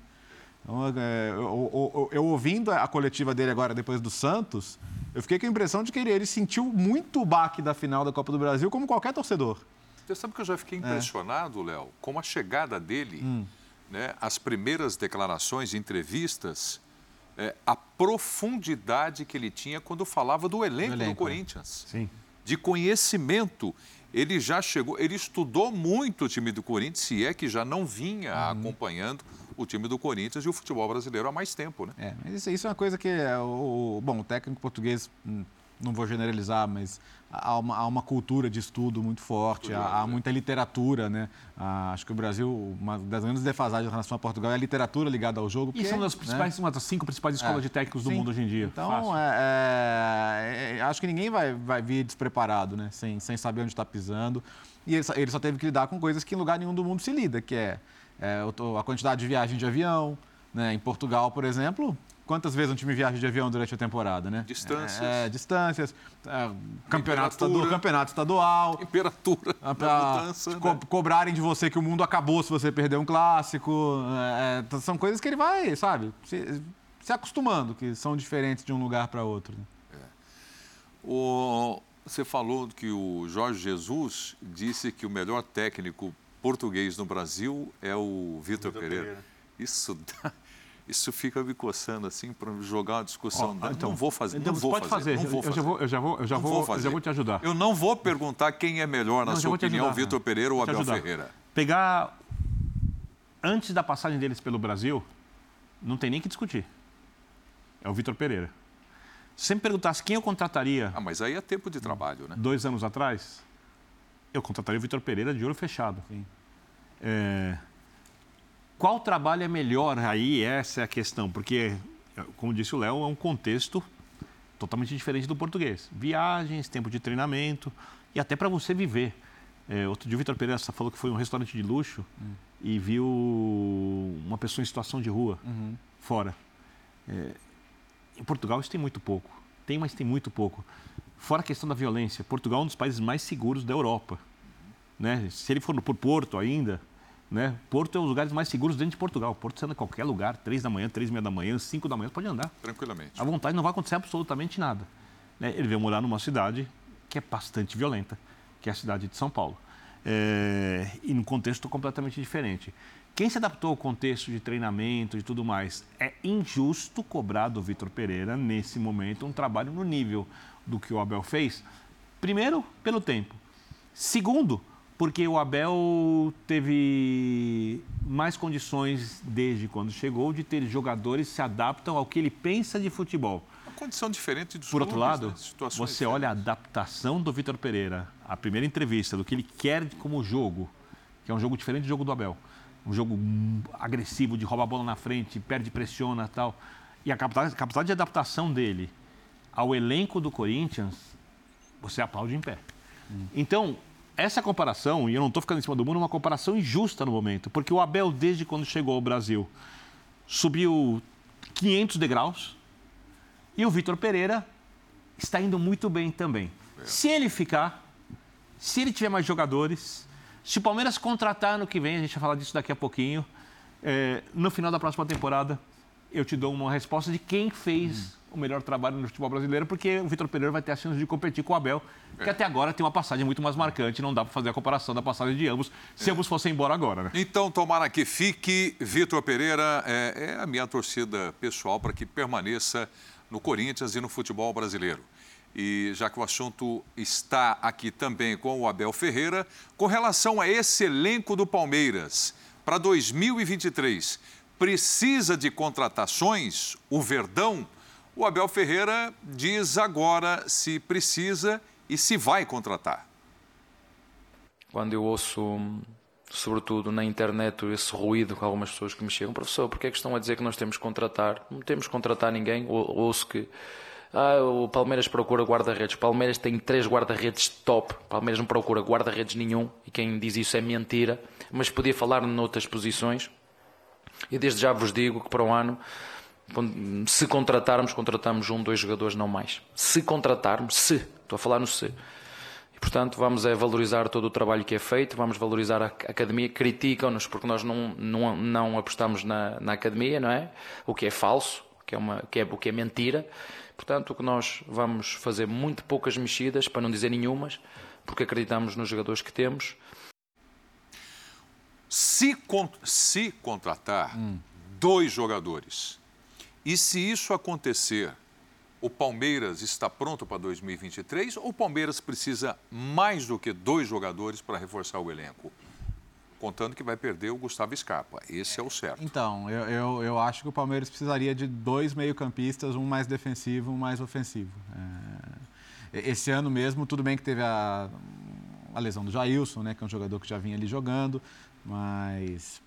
Então, eu, eu, eu, eu ouvindo a coletiva dele agora, depois do Santos, eu fiquei com a impressão de que ele, ele sentiu muito o baque da final da Copa do Brasil, como qualquer torcedor. Você sabe que eu já fiquei impressionado, é. Léo, com a chegada dele, hum. né, as primeiras declarações, entrevistas, é, a profundidade que ele tinha quando falava do elenco, elenco do Corinthians. Sim. De conhecimento, ele já chegou, ele estudou muito o time do Corinthians, se é que já não vinha hum. acompanhando o time do Corinthians e o futebol brasileiro há mais tempo, né? É, mas isso, isso é uma coisa que o, bom, o técnico português... não vou generalizar, mas há uma, há uma cultura de estudo muito forte, há, há muita literatura, né? Ah, acho que o Brasil, uma das grandes defasagens em relação a Portugal é a literatura ligada ao jogo. Porque, e são das principais, né? uma das cinco principais escolas é, de técnicos do sim. mundo hoje em dia. Então, é, é, acho que ninguém vai, vai vir despreparado, né? Sem, sem saber onde está pisando. E ele, ele só teve que lidar com coisas que em lugar nenhum do mundo se lida, que é, é a quantidade de viagem de avião, né? Em Portugal, por exemplo... Quantas vezes um time viaja de avião durante a temporada, né? Distâncias. É, é, distâncias, é, campeonato, estadual, campeonato estadual. Temperatura, a, a, mudança. Co né? Cobrarem de você que o mundo acabou se você perder um clássico. É, são coisas que ele vai, sabe, se, se acostumando, que são diferentes de um lugar para outro. Né? É. O, você falou que o Jorge Jesus disse que o melhor técnico português no Brasil é o Vitor Pereira. Pereira. Isso dá... isso fica me coçando assim para jogar uma discussão. Oh, então, não vou fazer, não vou fazer, fazer. Não vou fazer. Eu, eu já vou, eu já vou, eu já vou, eu já vou te ajudar. Eu não vou perguntar quem é melhor, na não, sua opinião, o Vitor Pereira ou o Abel Ferreira. Pegar antes da passagem deles pelo Brasil, não tem nem que discutir. É o Vitor Pereira. Se você me perguntasse quem eu contrataria... Ah, mas aí é tempo de trabalho, né? Dois anos atrás, eu contrataria o Vitor Pereira de olho fechado. Sim. É... Qual trabalho é melhor aí? Essa é a questão, porque, como disse o Léo, é um contexto totalmente diferente do português. Viagens, tempo de treinamento e até para você viver. É, outro dia o Vitor Pereira falou que foi em um restaurante de luxo hum. e viu uma pessoa em situação de rua, uhum. fora. É, em Portugal isso tem muito pouco. Tem, mas tem muito pouco. Fora a questão da violência, Portugal é um dos países mais seguros da Europa. Né? Se ele for por Porto ainda... Né? Porto é um dos lugares mais seguros dentro de Portugal. Porto você anda em qualquer lugar, três da manhã, três e meia da manhã, cinco da manhã, você pode andar. Tranquilamente. À vontade, não vai acontecer absolutamente nada. Né? Ele veio morar numa cidade que é bastante violenta, que é a cidade de São Paulo. É... E num contexto completamente diferente. Quem se adaptou ao contexto de treinamento e tudo mais, é injusto cobrar do Vitor Pereira, nesse momento, um trabalho no nível do que o Abel fez. Primeiro, pelo tempo. Segundo... Porque o Abel teve mais condições, desde quando chegou, de ter jogadores que se adaptam ao que ele pensa de futebol. Uma condição diferente dos clubes. Por outro lado, você olha a adaptação do Vitor Pereira, a primeira entrevista, do que ele quer como jogo, que é um jogo diferente do jogo do Abel. Um jogo agressivo, de rouba a bola na frente, perde, pressiona e tal. E a capacidade de adaptação dele ao elenco do Corinthians, você aplaude em pé. Hum. Então... Essa comparação, e eu não estou ficando em cima do muro, é uma comparação injusta no momento. Porque o Abel, desde quando chegou ao Brasil, subiu quinhentos degraus e o Vitor Pereira está indo muito bem também. É. Se ele ficar, se ele tiver mais jogadores, se o Palmeiras contratar ano que vem, a gente vai falar disso daqui a pouquinho, é, no final da próxima temporada, eu te dou uma resposta de quem fez... Hum. o melhor trabalho no futebol brasileiro, porque o Vitor Pereira vai ter a chance de competir com o Abel, que é. até agora tem uma passagem muito mais marcante, não dá para fazer a comparação da passagem de ambos, se é. ambos fossem embora agora. Né? Então, tomara que fique, Vitor Pereira, é, é a minha torcida pessoal para que permaneça no Corinthians e no futebol brasileiro. E já que o assunto está aqui também com o Abel Ferreira, com relação a esse elenco do Palmeiras, para dois mil e vinte e três, precisa de contratações? O Verdão... O Abel Ferreira diz agora se precisa e se vai contratar. Quando eu ouço, sobretudo na internet, esse ruído com algumas pessoas que me chegam, professor, porque é que estão a dizer que nós temos que contratar? Não temos que contratar ninguém. Ou, ouço que ah, o Palmeiras procura guarda-redes. O Palmeiras tem três guarda-redes top. O Palmeiras não procura guarda-redes nenhum. E quem diz isso é mentira. Mas podia falar noutras posições. E desde já vos digo que para um ano... Se contratarmos, contratamos um, dois jogadores, não mais. Se contratarmos, se, estou a falar no se. E, portanto, vamos é valorizar todo o trabalho que é feito, vamos valorizar a academia. Criticam-nos porque nós não, não, não apostamos na, na academia, não é? O que é falso, o que é, uma, que é, o que é mentira. Portanto, o que nós vamos fazer muito poucas mexidas, para não dizer nenhumas, porque acreditamos nos jogadores que temos. Se, con- se contratar hum. dois jogadores... E se isso acontecer, o Palmeiras está pronto para dois mil e vinte e três ou o Palmeiras precisa mais do que dois jogadores para reforçar o elenco? Contando que vai perder o Gustavo Scarpa, esse é o certo. Então, eu, eu, eu acho que o Palmeiras precisaria de dois meio-campistas, um mais defensivo, um mais ofensivo. É... Esse ano mesmo, tudo bem que teve a, a lesão do Jailson, né, que é um jogador que já vinha ali jogando, mas...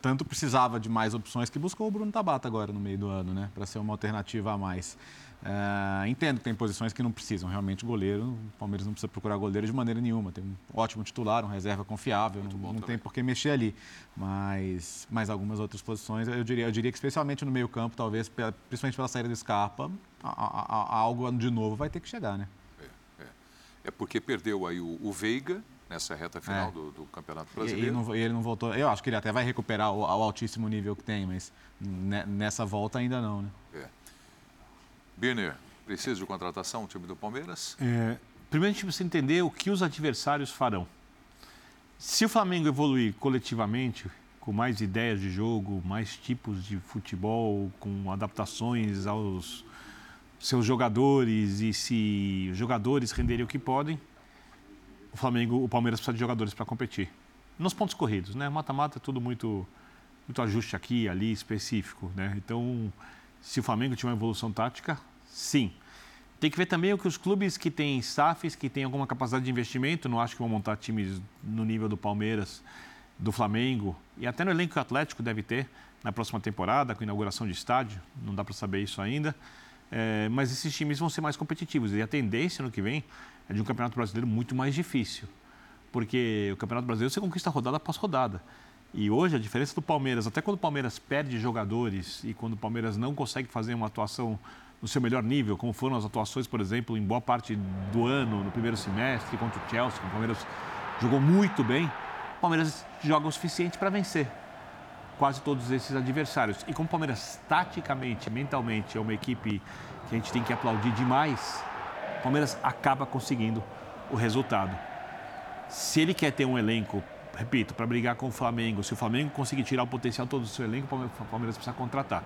Tanto precisava de mais opções que buscou o Bruno Tabata agora no meio do ano, né? Para ser uma alternativa a mais. Uh, entendo que tem posições que não precisam. Realmente, goleiro, o Palmeiras não precisa procurar goleiro de maneira nenhuma. Tem um ótimo titular, um reserva confiável, muito não, não tem por que mexer ali. Mas, mas algumas outras posições, eu diria, eu diria que especialmente no meio campo, talvez, principalmente pela saída do Scarpa, a, a, a, algo de novo vai ter que chegar, né? É, é. é porque perdeu aí o, o Veiga, nessa reta final é. do, do Campeonato Brasileiro. E, e, não, e ele não voltou. Eu acho que ele até vai recuperar o, ao altíssimo nível que tem, mas ne, nessa volta ainda não, né? É. Biener, precisa de contratação o time do Palmeiras? É, primeiro a gente precisa entender o que os adversários farão. Se o Flamengo evoluir coletivamente, com mais ideias de jogo, mais tipos de futebol, com adaptações aos seus jogadores, e se os jogadores renderem o que podem, o Flamengo, o Palmeiras precisa de jogadores para competir. Nos pontos corridos, né? Mata-mata é tudo muito, muito ajuste aqui, ali, específico, né? Então, se o Flamengo tiver uma evolução tática, sim. Tem que ver também o que os clubes que têm S A Fs, que têm alguma capacidade de investimento, não acho que vão montar times no nível do Palmeiras, do Flamengo, e até no elenco que o Atlético deve ter na próxima temporada, com inauguração de estádio, não dá para saber isso ainda. É, mas esses times vão ser mais competitivos e a tendência no que vem é de um Campeonato Brasileiro muito mais difícil, porque o Campeonato Brasileiro você conquista rodada após rodada. E hoje a diferença do Palmeiras, até quando o Palmeiras perde jogadores e quando o Palmeiras não consegue fazer uma atuação no seu melhor nível, como foram as atuações, por exemplo, em boa parte do ano, no primeiro semestre, contra o Chelsea, que o Palmeiras jogou muito bem, o Palmeiras joga o suficiente para vencer quase todos esses adversários. E como o Palmeiras, taticamente, mentalmente, é uma equipe que a gente tem que aplaudir demais, o Palmeiras acaba conseguindo o resultado. Se ele quer ter um elenco, repito, para brigar com o Flamengo, se o Flamengo conseguir tirar o potencial todo do seu elenco, o Palmeiras precisa contratar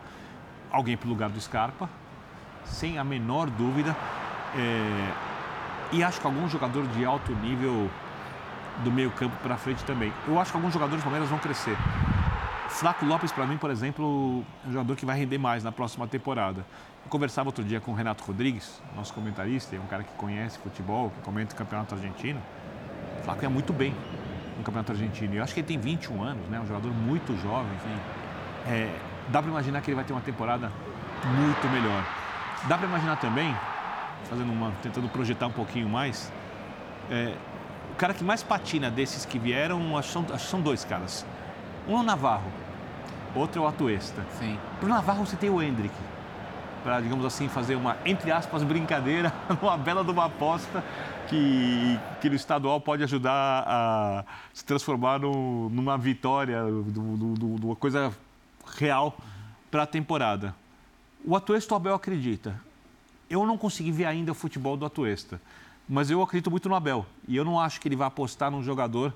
alguém para o lugar do Scarpa, sem a menor dúvida. É... E acho que algum jogador de alto nível do meio campo para frente também. Eu acho que alguns jogadores do Palmeiras vão crescer. Flaco Lopes, para mim, por exemplo, é um jogador que vai render mais na próxima temporada. Eu conversava outro dia com o Renato Rodrigues, nosso comentarista, é um cara que conhece futebol, que comenta o Campeonato Argentino. O Flaco é muito bem no Campeonato Argentino. Eu acho que ele tem vinte e um anos, né? Um jogador muito jovem, enfim. É... Dá para imaginar que ele vai ter uma temporada muito melhor. Dá para imaginar também, fazendo uma, tentando projetar um pouquinho mais, é, o cara que mais patina desses que vieram, acho que são, acho que são dois caras. Um é o Navarro, outro é o Atuesta. Sim. Pro Navarro você tem o Endrick, para, digamos assim, fazer uma, entre aspas, brincadeira, uma bela de uma aposta que, que no estadual pode ajudar a se transformar no, numa vitória, de uma coisa real para a temporada. O Atuesta, o Abel acredita. Eu não consegui ver ainda o futebol do Atuesta, mas eu acredito muito no Abel. E eu não acho que ele vai apostar num jogador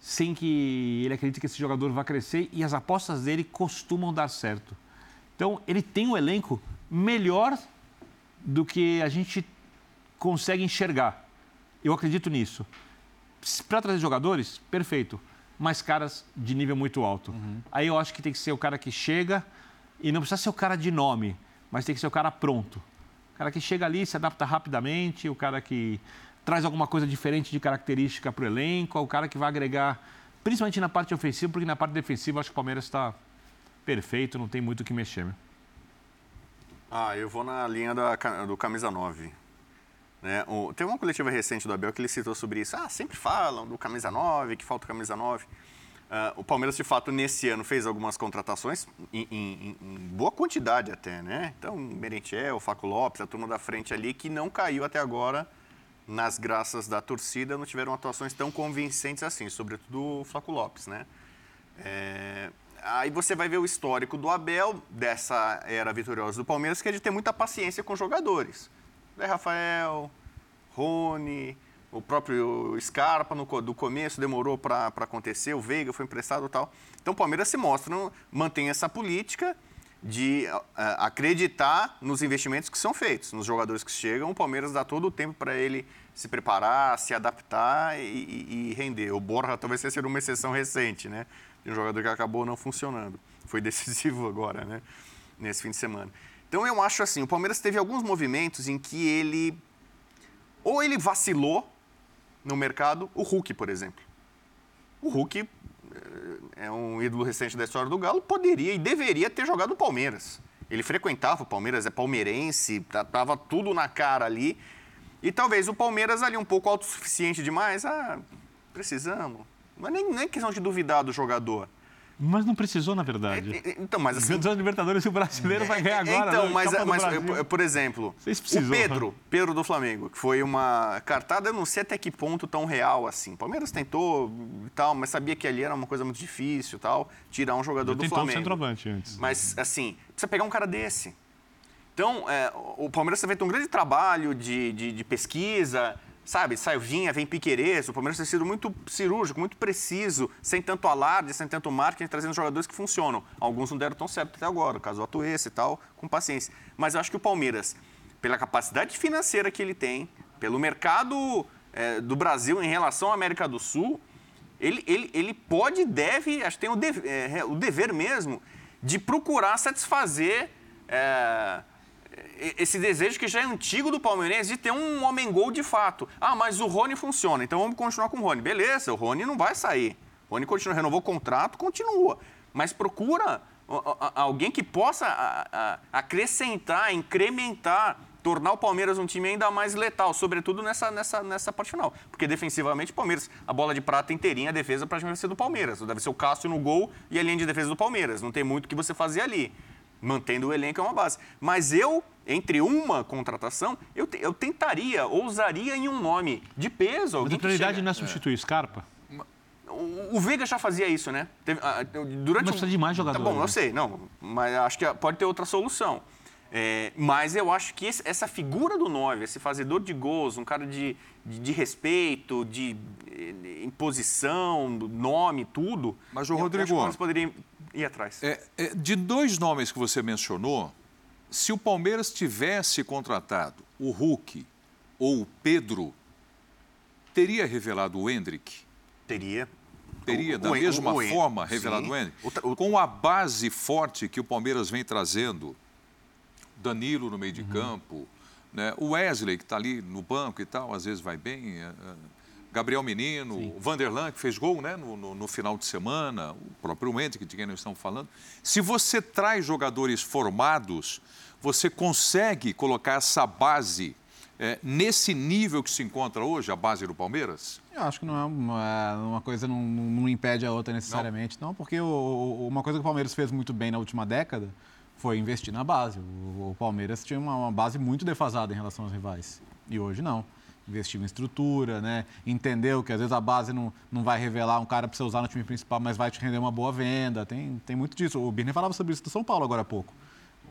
sem que ele acredite que esse jogador vai crescer, e as apostas dele costumam dar certo. Então, ele tem um elenco melhor do que a gente consegue enxergar. Eu acredito nisso. Para trazer jogadores, perfeito, mas caras de nível muito alto. Uhum. Aí eu acho que tem que ser o cara que chega... E não precisa ser o cara de nome, mas tem que ser o cara pronto. O cara que chega ali, se adapta rapidamente, o cara que traz alguma coisa diferente de característica para o elenco, o cara que vai agregar, principalmente na parte ofensiva, porque na parte defensiva acho que o Palmeiras está perfeito, não tem muito o que mexer. Né? Ah, eu vou na linha da, do camisa nove. Né? O, teve uma coletiva recente do Abel que ele citou sobre isso. Ah, sempre falam do camisa nove, que falta o camisa nove. Uh, o Palmeiras, de fato, nesse ano fez algumas contratações, em, em, em boa quantidade até, né? Então, Merentiel, Flaco Lopes, a turma da frente ali, que não caiu até agora nas graças da torcida, não tiveram atuações tão convincentes assim, sobretudo o Flaco Lopes, né? É... Aí você vai ver o histórico do Abel, dessa era vitoriosa do Palmeiras, que é de ter muita paciência com jogadores. Zé Rafael, Rony... O próprio Scarpa, no, do começo, demorou para acontecer, o Veiga foi emprestado e tal. Então, o Palmeiras se mostra, não, mantém essa política de uh, acreditar nos investimentos que são feitos, nos jogadores que chegam. O Palmeiras dá todo o tempo para ele se preparar, se adaptar e, e, e render. O Borja talvez seja uma exceção recente, né? De um jogador que acabou não funcionando. Foi decisivo agora, né? Nesse fim de semana. Então, eu acho assim, o Palmeiras teve alguns movimentos em que ele... Ou ele vacilou... No mercado, o Hulk, por exemplo. O Hulk é um ídolo recente da história do Galo, poderia e deveria ter jogado no Palmeiras. Ele frequentava o Palmeiras, é palmeirense, tava tudo na cara ali. E talvez o Palmeiras ali um pouco autossuficiente demais. Ah, precisamos. Mas nem, nem questão de duvidar do jogador. Mas não precisou, na verdade. É, é, então, mas assim... Os Libertadores e o brasileiro vai ganhar agora. Então, né? mas, mas por, por exemplo, o Pedro, Pedro do Flamengo, que foi uma cartada, eu não sei até que ponto tão real assim. O Palmeiras tentou e tal, mas sabia que ali era uma coisa muito difícil e tal, tirar um jogador do Flamengo. Tentou o centroavante antes. Mas, assim, precisa pegar um cara desse. Então, é, o Palmeiras tem feito um grande trabalho de, de, de pesquisa... Sabe, saiu Vinha, vem Piquerez, o Palmeiras tem sido muito cirúrgico, muito preciso, sem tanto alarde, sem tanto marketing, trazendo jogadores que funcionam. Alguns não deram tão certo até agora, o caso Atuesta e tal, com paciência. Mas eu acho que o Palmeiras, pela capacidade financeira que ele tem, pelo mercado é, do Brasil em relação à América do Sul, ele, ele, ele pode e deve, acho que tem o, de, é, o dever mesmo, de procurar satisfazer... É, esse desejo que já é antigo do palmeirense de ter um homem-gol de fato. Ah, mas o Rony funciona, então vamos continuar com o Rony. Beleza, o Rony não vai sair. O Rony continua, renovou o contrato, continua. Mas procura alguém que possa acrescentar, incrementar, tornar o Palmeiras um time ainda mais letal, sobretudo nessa, nessa, nessa parte final. Porque defensivamente o Palmeiras, a bola de prata inteirinha, a defesa praticamente vai ser do Palmeiras. Deve ser o Cássio no gol e a linha de defesa do Palmeiras. Não tem muito o que você fazer ali. Mantendo o elenco é uma base. Mas eu, entre uma contratação, eu, te, eu tentaria, ousaria em um nome de peso. Mas a prioridade não é substituir o Scarpa? O, o Veiga já fazia isso, né? Teve, durante mas precisa um... de mais jogadores. Tá bom, né? Eu sei, não, mas acho que pode ter outra solução. É, mas eu acho que esse, essa figura do nove, esse fazedor de gols, um cara de, de, de respeito, de, de imposição, nome, tudo... Mas o Rodrigo... Acho que poderiam ir atrás. É, é, de dois nomes que você mencionou, se o Palmeiras tivesse contratado o Hulk ou o Pedro, teria revelado o Endrick? Teria. Teria, o, da o, mesma o, forma, o, revelado sim. o Endrick? O, o, Com a base forte que o Palmeiras vem trazendo... Danilo no meio de uhum. campo, né? O Wesley, que está ali no banco e tal, às vezes vai bem. Gabriel Menino, sim. O Vanderlan, que fez gol, né? no, no, no final de semana, o próprio Endrick, de quem nós estamos falando. Se você traz jogadores formados, você consegue colocar essa base é, nesse nível que se encontra hoje, a base do Palmeiras? Eu acho que não é uma, uma coisa não, não impede a outra necessariamente, não, não porque o, uma coisa que o Palmeiras fez muito bem na última década foi investir na base. O Palmeiras tinha uma, uma base muito defasada em relação aos rivais. E hoje não. Investiu em estrutura, né? Entendeu que às vezes a base não, não vai revelar um cara para você usar no time principal, mas vai te render uma boa venda. Tem, tem muito disso. O Biener falava sobre isso do São Paulo agora há pouco.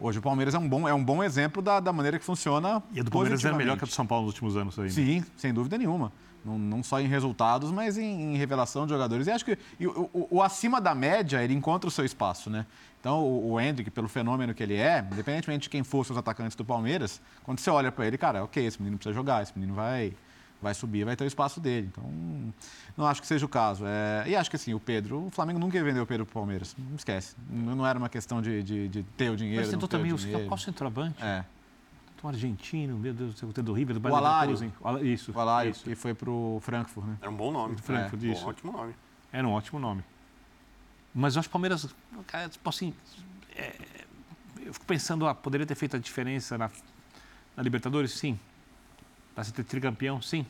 Hoje o Palmeiras é um bom, é um bom exemplo da, da maneira que funciona. E a do Palmeiras é melhor que a do São Paulo nos últimos anos ainda. Sim, sem dúvida nenhuma. Não, não só em resultados, mas em, em revelação de jogadores. E acho que e, o, o, o acima da média, ele encontra o seu espaço, né? Então, o, o Endrick, pelo fenômeno que ele é, independentemente de quem fossem os atacantes do Palmeiras, quando você olha para ele, cara, ok, esse menino precisa jogar, esse menino vai, vai subir, vai ter o espaço dele. Então, não acho que seja o caso. É, e acho que, assim, o Pedro, o Flamengo nunca ia vender o Pedro para o Palmeiras. Não esquece. Não era uma questão de, de, de ter o dinheiro. Mas tentou também o dinheiro. Qual centroavante? É. Um argentino, meu Deus, o do River, do Bayern. Isso. O Alário, que foi pro Frankfurt, né? Era um bom nome. Frankfurt, é, isso. Um ótimo nome. Era um ótimo nome. Mas eu acho que o Palmeiras, cara, tipo assim, é, eu fico pensando, ah, poderia ter feito a diferença na, na Libertadores? Sim. Para ser tricampeão? Sim.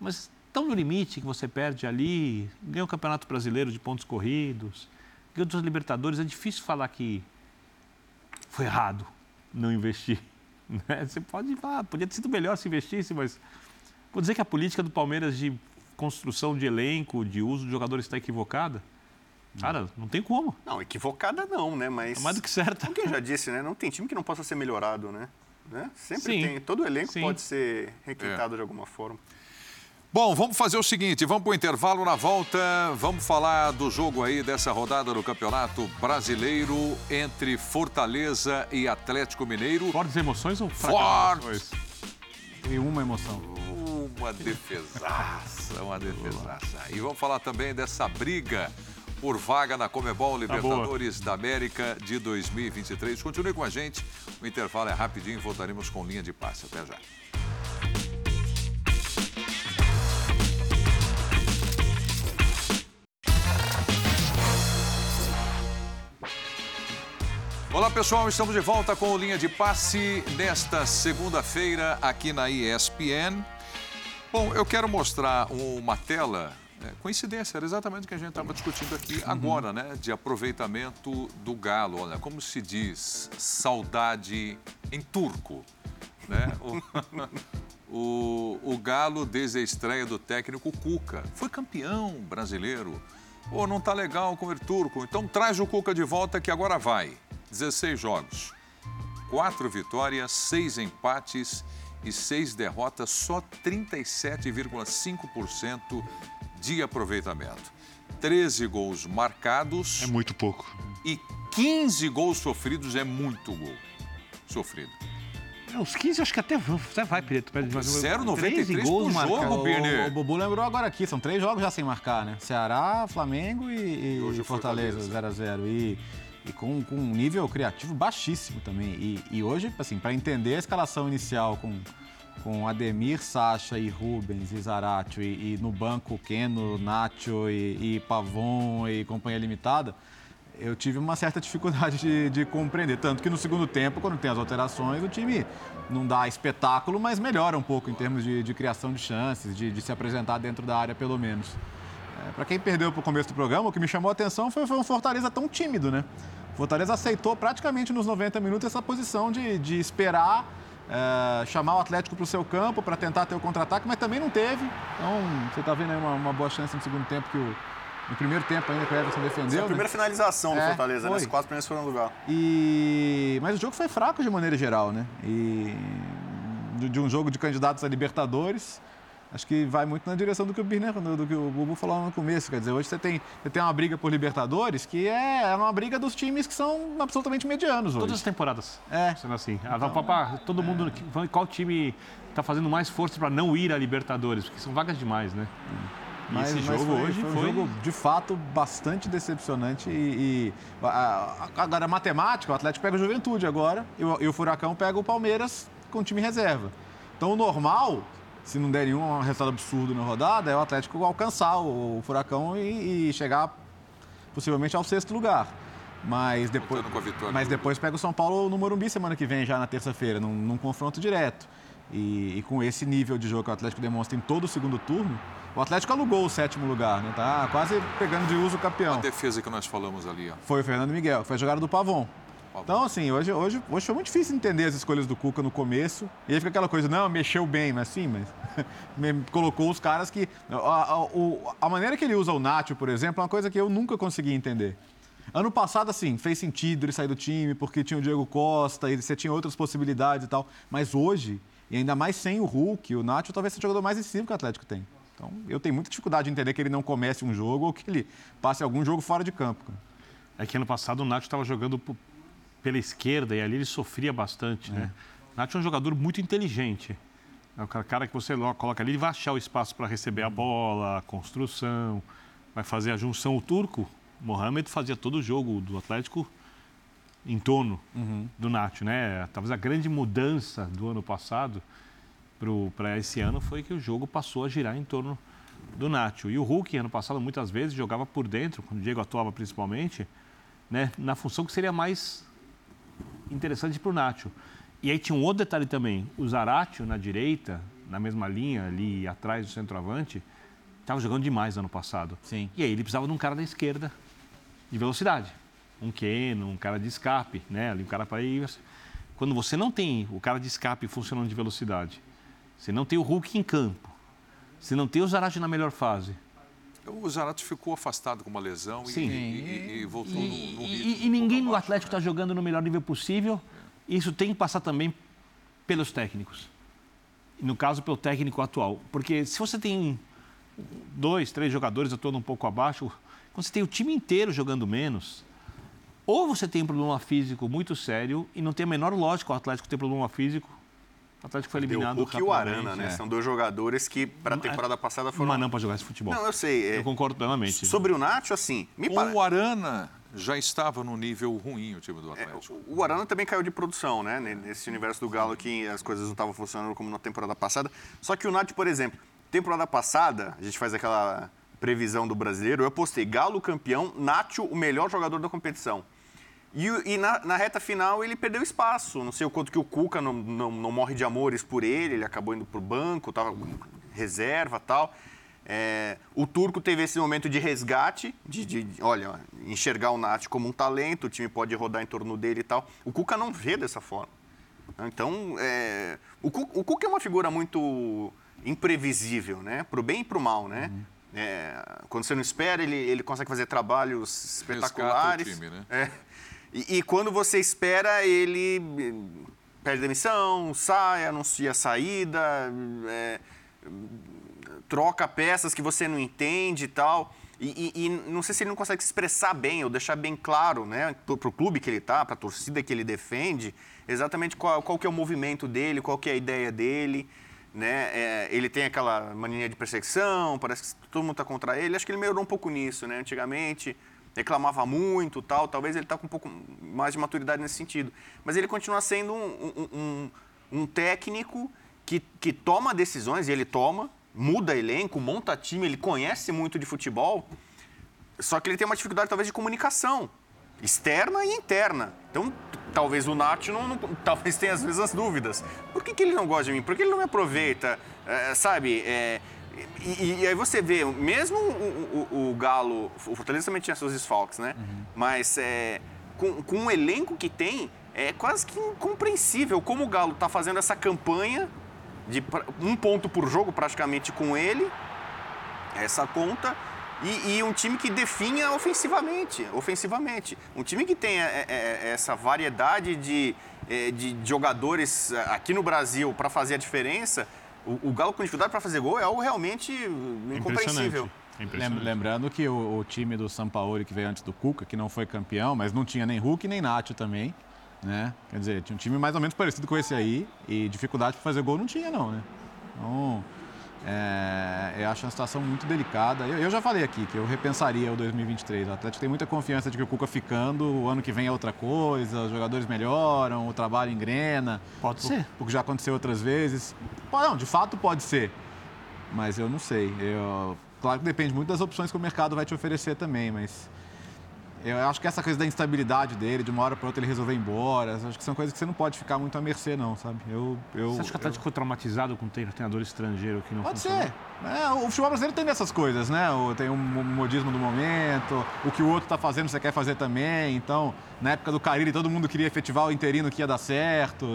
Mas tão no limite que você perde ali, ganha o Campeonato Brasileiro de pontos corridos, ganha dos Libertadores, é difícil falar que foi errado não investir. Você pode falar, podia ter sido melhor se investisse, mas vou dizer que a política do Palmeiras de construção de elenco, de uso de jogadores está equivocada? Cara, não tem como. Não, equivocada não, né? Mas... É mais do que certa. Como eu já disse, né? Não tem time que não possa ser melhorado, né? né? Sempre Sim. tem. Todo elenco Sim. pode ser requintado é. de alguma forma. Bom, vamos fazer o seguinte, vamos para o intervalo, na volta, vamos falar do jogo aí, dessa rodada do Campeonato Brasileiro entre Fortaleza e Atlético Mineiro. Fortes emoções ou fracas? Tem uma emoção. Uma defesaça, uma defesaça. E vamos falar também dessa briga por vaga na Conmebol Libertadores tá da América de dois mil e vinte e três. Continue com a gente, o intervalo é rapidinho e voltaremos com Linha de Passe. Até já. Olá pessoal, estamos de volta com o Linha de Passe nesta segunda-feira aqui na E S P N. Bom, eu quero mostrar uma tela, coincidência, era exatamente o que a gente estava discutindo aqui agora, né? De aproveitamento do Galo, olha, como se diz saudade em turco, né? O, o, o Galo, desde a estreia do técnico Cuca, foi campeão brasileiro. Pô, não tá legal com o turco, então traz o Cuca de volta que agora vai. dezesseis jogos, quatro vitórias, seis empates e seis derrotas, só trinta e sete vírgula cinco por cento de aproveitamento. treze gols marcados... É muito pouco. E quinze gols sofridos, é muito gol sofrido. É, os quinze acho que até vai, Pedro. zero vírgula noventa e três por jogo, Biener. O, o Bubu lembrou agora aqui, são três jogos já sem marcar, né? Ceará, Flamengo e, e, hoje e Fortaleza, zero a zero. E... E com, com um nível criativo baixíssimo também. E, e hoje, assim, para entender a escalação inicial com, com Ademir, Sacha e Rubens e Zaratio e, e no banco Keno, Nacho e, e Pavão e companhia limitada, eu tive uma certa dificuldade de, de compreender. Tanto que no segundo tempo, quando tem as alterações, o time não dá espetáculo, mas melhora um pouco em termos de, de criação de chances, de, de se apresentar dentro da área pelo menos. É, para quem perdeu pro começo do programa, o que me chamou a atenção foi, foi um Fortaleza tão tímido, né? O Fortaleza aceitou praticamente nos noventa minutos essa posição de, de esperar, é, chamar o Atlético pro seu campo para tentar ter o contra-ataque, mas também não teve. Então, você tá vendo aí uma, uma boa chance no segundo tempo que o... No primeiro tempo ainda que o Everson defendeu. Essa é a primeira, né, finalização do é, Fortaleza, né? As quatro primeiras foram no lugar. E... Mas o jogo foi fraco de maneira geral, né? E... De, de um jogo de candidatos a Libertadores... Acho que vai muito na direção do que o Biener, do que o Bubu falou no começo. Quer dizer, hoje você tem, você tem uma briga por Libertadores que é uma briga dos times que são absolutamente medianos hoje. Todas as temporadas. É. Sendo assim. Então, Papa, todo é. mundo... Qual time está fazendo mais força para não ir à Libertadores? Porque são vagas demais, né? E mas, esse jogo mas foi, hoje foi... um foi... jogo, de fato, bastante decepcionante. E, e a, a, agora, a matemática, o Atlético pega o Juventude agora e o, e o Furacão pega o Palmeiras com o time reserva. Então, o normal... Se não der nenhum resultado absurdo na rodada, é o Atlético alcançar o Furacão e, e chegar possivelmente ao sexto lugar. Mas depois, mas depois pega o São Paulo no Morumbi semana que vem, já na terça-feira, num, num confronto direto. E, e com esse nível de jogo que o Atlético demonstra em todo o segundo turno, o Atlético alugou o sétimo lugar, né? Tá quase pegando de uso o campeão. A defesa que nós falamos ali, ó. Foi o Fernando Miguel, que foi a jogada do Pavão. Então, assim, hoje, hoje, hoje foi muito difícil entender as escolhas do Cuca no começo. E aí fica aquela coisa, não, mexeu bem, mas sim, mas... colocou os caras que... A, a, a maneira que ele usa o Nacho, por exemplo, é uma coisa que eu nunca consegui entender. Ano passado, assim, fez sentido ele sair do time, porque tinha o Diego Costa, e você tinha outras possibilidades e tal. Mas hoje, e ainda mais sem o Hulk, o Nacho talvez seja o jogador mais decisivo que o Atlético tem. Então, eu tenho muita dificuldade de entender que ele não comece um jogo ou que ele passe algum jogo fora de campo. Cara. É que ano passado o Nacho estava jogando... pela esquerda, e ali ele sofria bastante, é. né? Nacho é um jogador muito inteligente. É o cara que você coloca ali, ele vai achar o espaço para receber a bola, a construção, vai fazer a junção. O turco, Mohamed, fazia todo o jogo do Atlético em torno uhum. do Nacho, né? Talvez a grande mudança do ano passado para esse ano foi que o jogo passou a girar em torno do Nacho. E o Hulk, ano passado, muitas vezes, jogava por dentro, quando o Diego atuava principalmente, né? Na função que seria mais... interessante para o Nacho. E aí tinha um outro detalhe também. O Zaratio, na direita, na mesma linha, ali atrás do centroavante, estava jogando demais ano passado. Sim. E aí ele precisava de um cara da esquerda de velocidade. Um Keno, um cara de escape, né? Ali um cara para ir... Quando você não tem o cara de escape funcionando de velocidade, você não tem o Hulk em campo, você não tem o Zaratio na melhor fase... O Zaratio ficou afastado com uma lesão e, e, e voltou e, no, no ritmo. E, e ninguém no Atlético está jogando no melhor nível possível. Isso tem que passar também pelos técnicos. No caso, pelo técnico atual. Porque se você tem dois, três jogadores atuando um pouco abaixo, quando você tem o time inteiro jogando menos, ou você tem um problema físico muito sério e não tem a menor lógica o Atlético ter problema físico. O Atlético foi eliminado. O Hulk e o Arana, né? É. São dois jogadores que, para a temporada passada, foram... Mas não para jogar esse futebol. Não, eu sei. É... Eu concordo plenamente. Sobre o Nacho, assim... Me o para... Arana já estava no nível ruim, o time do Atlético. É, o Arana também caiu de produção, né? Nesse universo do Galo que as coisas não estavam funcionando como na temporada passada. Só que o Nacho, por exemplo, temporada passada, a gente faz aquela previsão do brasileiro, eu postei Galo campeão, Nacho o melhor jogador da competição. E, e na, na reta final ele perdeu espaço. Não sei o quanto que o Cuca não, não, não morre de amores por ele, ele acabou indo pro banco, estava reserva e tal. É, o Turco teve esse momento de resgate, de, de, de olha, enxergar o Nath como um talento, o time pode rodar em torno dele e tal. O Cuca não vê dessa forma. Então, é, o, Cuca, o Cuca é uma figura muito imprevisível, né? Pro bem e pro mal, né? Uhum. É, quando você não espera, ele, ele consegue fazer trabalhos espetaculares. Resgata o time, né? É. E, e quando você espera, ele pede demissão, sai, anuncia a saída, é, troca peças que você não entende e tal. E, e, e não sei se ele não consegue se expressar bem ou deixar bem claro, né, para o clube que ele está, para a torcida que ele defende, exatamente qual, qual que é o movimento dele, qual que é a ideia dele. Né? É, ele tem aquela mania de perseguição, parece que todo mundo está contra ele. Acho que ele melhorou um pouco nisso, né? Antigamente reclamava muito e tal. Talvez ele está com um pouco mais de maturidade nesse sentido. Mas ele continua sendo um, um, um, um técnico que, que toma decisões, e ele toma, muda elenco, monta time, ele conhece muito de futebol. Só que ele tem uma dificuldade talvez de comunicação externa e interna. Então, talvez o Nacho não, não, talvez tenha as mesmas dúvidas. Por que, que ele não gosta de mim? Por que ele não me aproveita? É, sabe? É, e, e aí você vê, mesmo o, o, o Galo, o Fortaleza também tinha seus desfalques, né? Uhum. Mas é, com, com o elenco que tem, é quase que incompreensível como o Galo está fazendo essa campanha de um ponto por jogo praticamente com ele, essa conta... E, e um time que definha ofensivamente, ofensivamente. Um time que tem é, é, essa variedade de, é, de jogadores aqui no Brasil para fazer a diferença, o, o Galo com dificuldade para fazer gol é algo realmente incompreensível. Lembrando que o, o time do Sampaoli que veio antes do Cuca, que não foi campeão, mas não tinha nem Hulk nem Nacho também, né? Quer dizer, tinha um time mais ou menos parecido com esse aí e dificuldade para fazer gol não tinha não, né? Então... É, eu acho uma situação muito delicada. Eu, eu já falei aqui que eu repensaria o dois mil e vinte e três. O Atlético tem muita confiança de que o Cuca ficando, o ano que vem é outra coisa, os jogadores melhoram, o trabalho engrena. Pode por, ser. Porque já aconteceu outras vezes. Não, de fato pode ser. Mas eu não sei. Eu, claro que depende muito das opções que o mercado vai te oferecer também, mas... Eu acho que essa coisa da instabilidade dele, de uma hora para outra ele resolver ir embora, acho que são coisas que você não pode ficar muito à mercê, não, sabe? Eu, eu, você acha que o Atlético ficou traumatizado com o treinador estrangeiro que não pode funciona? Ser. É, o futebol brasileiro tem dessas coisas, né? Tem o modismo do momento, o que o outro está fazendo você quer fazer também. Então, na época do Carille, todo mundo queria efetivar o interino que ia dar certo.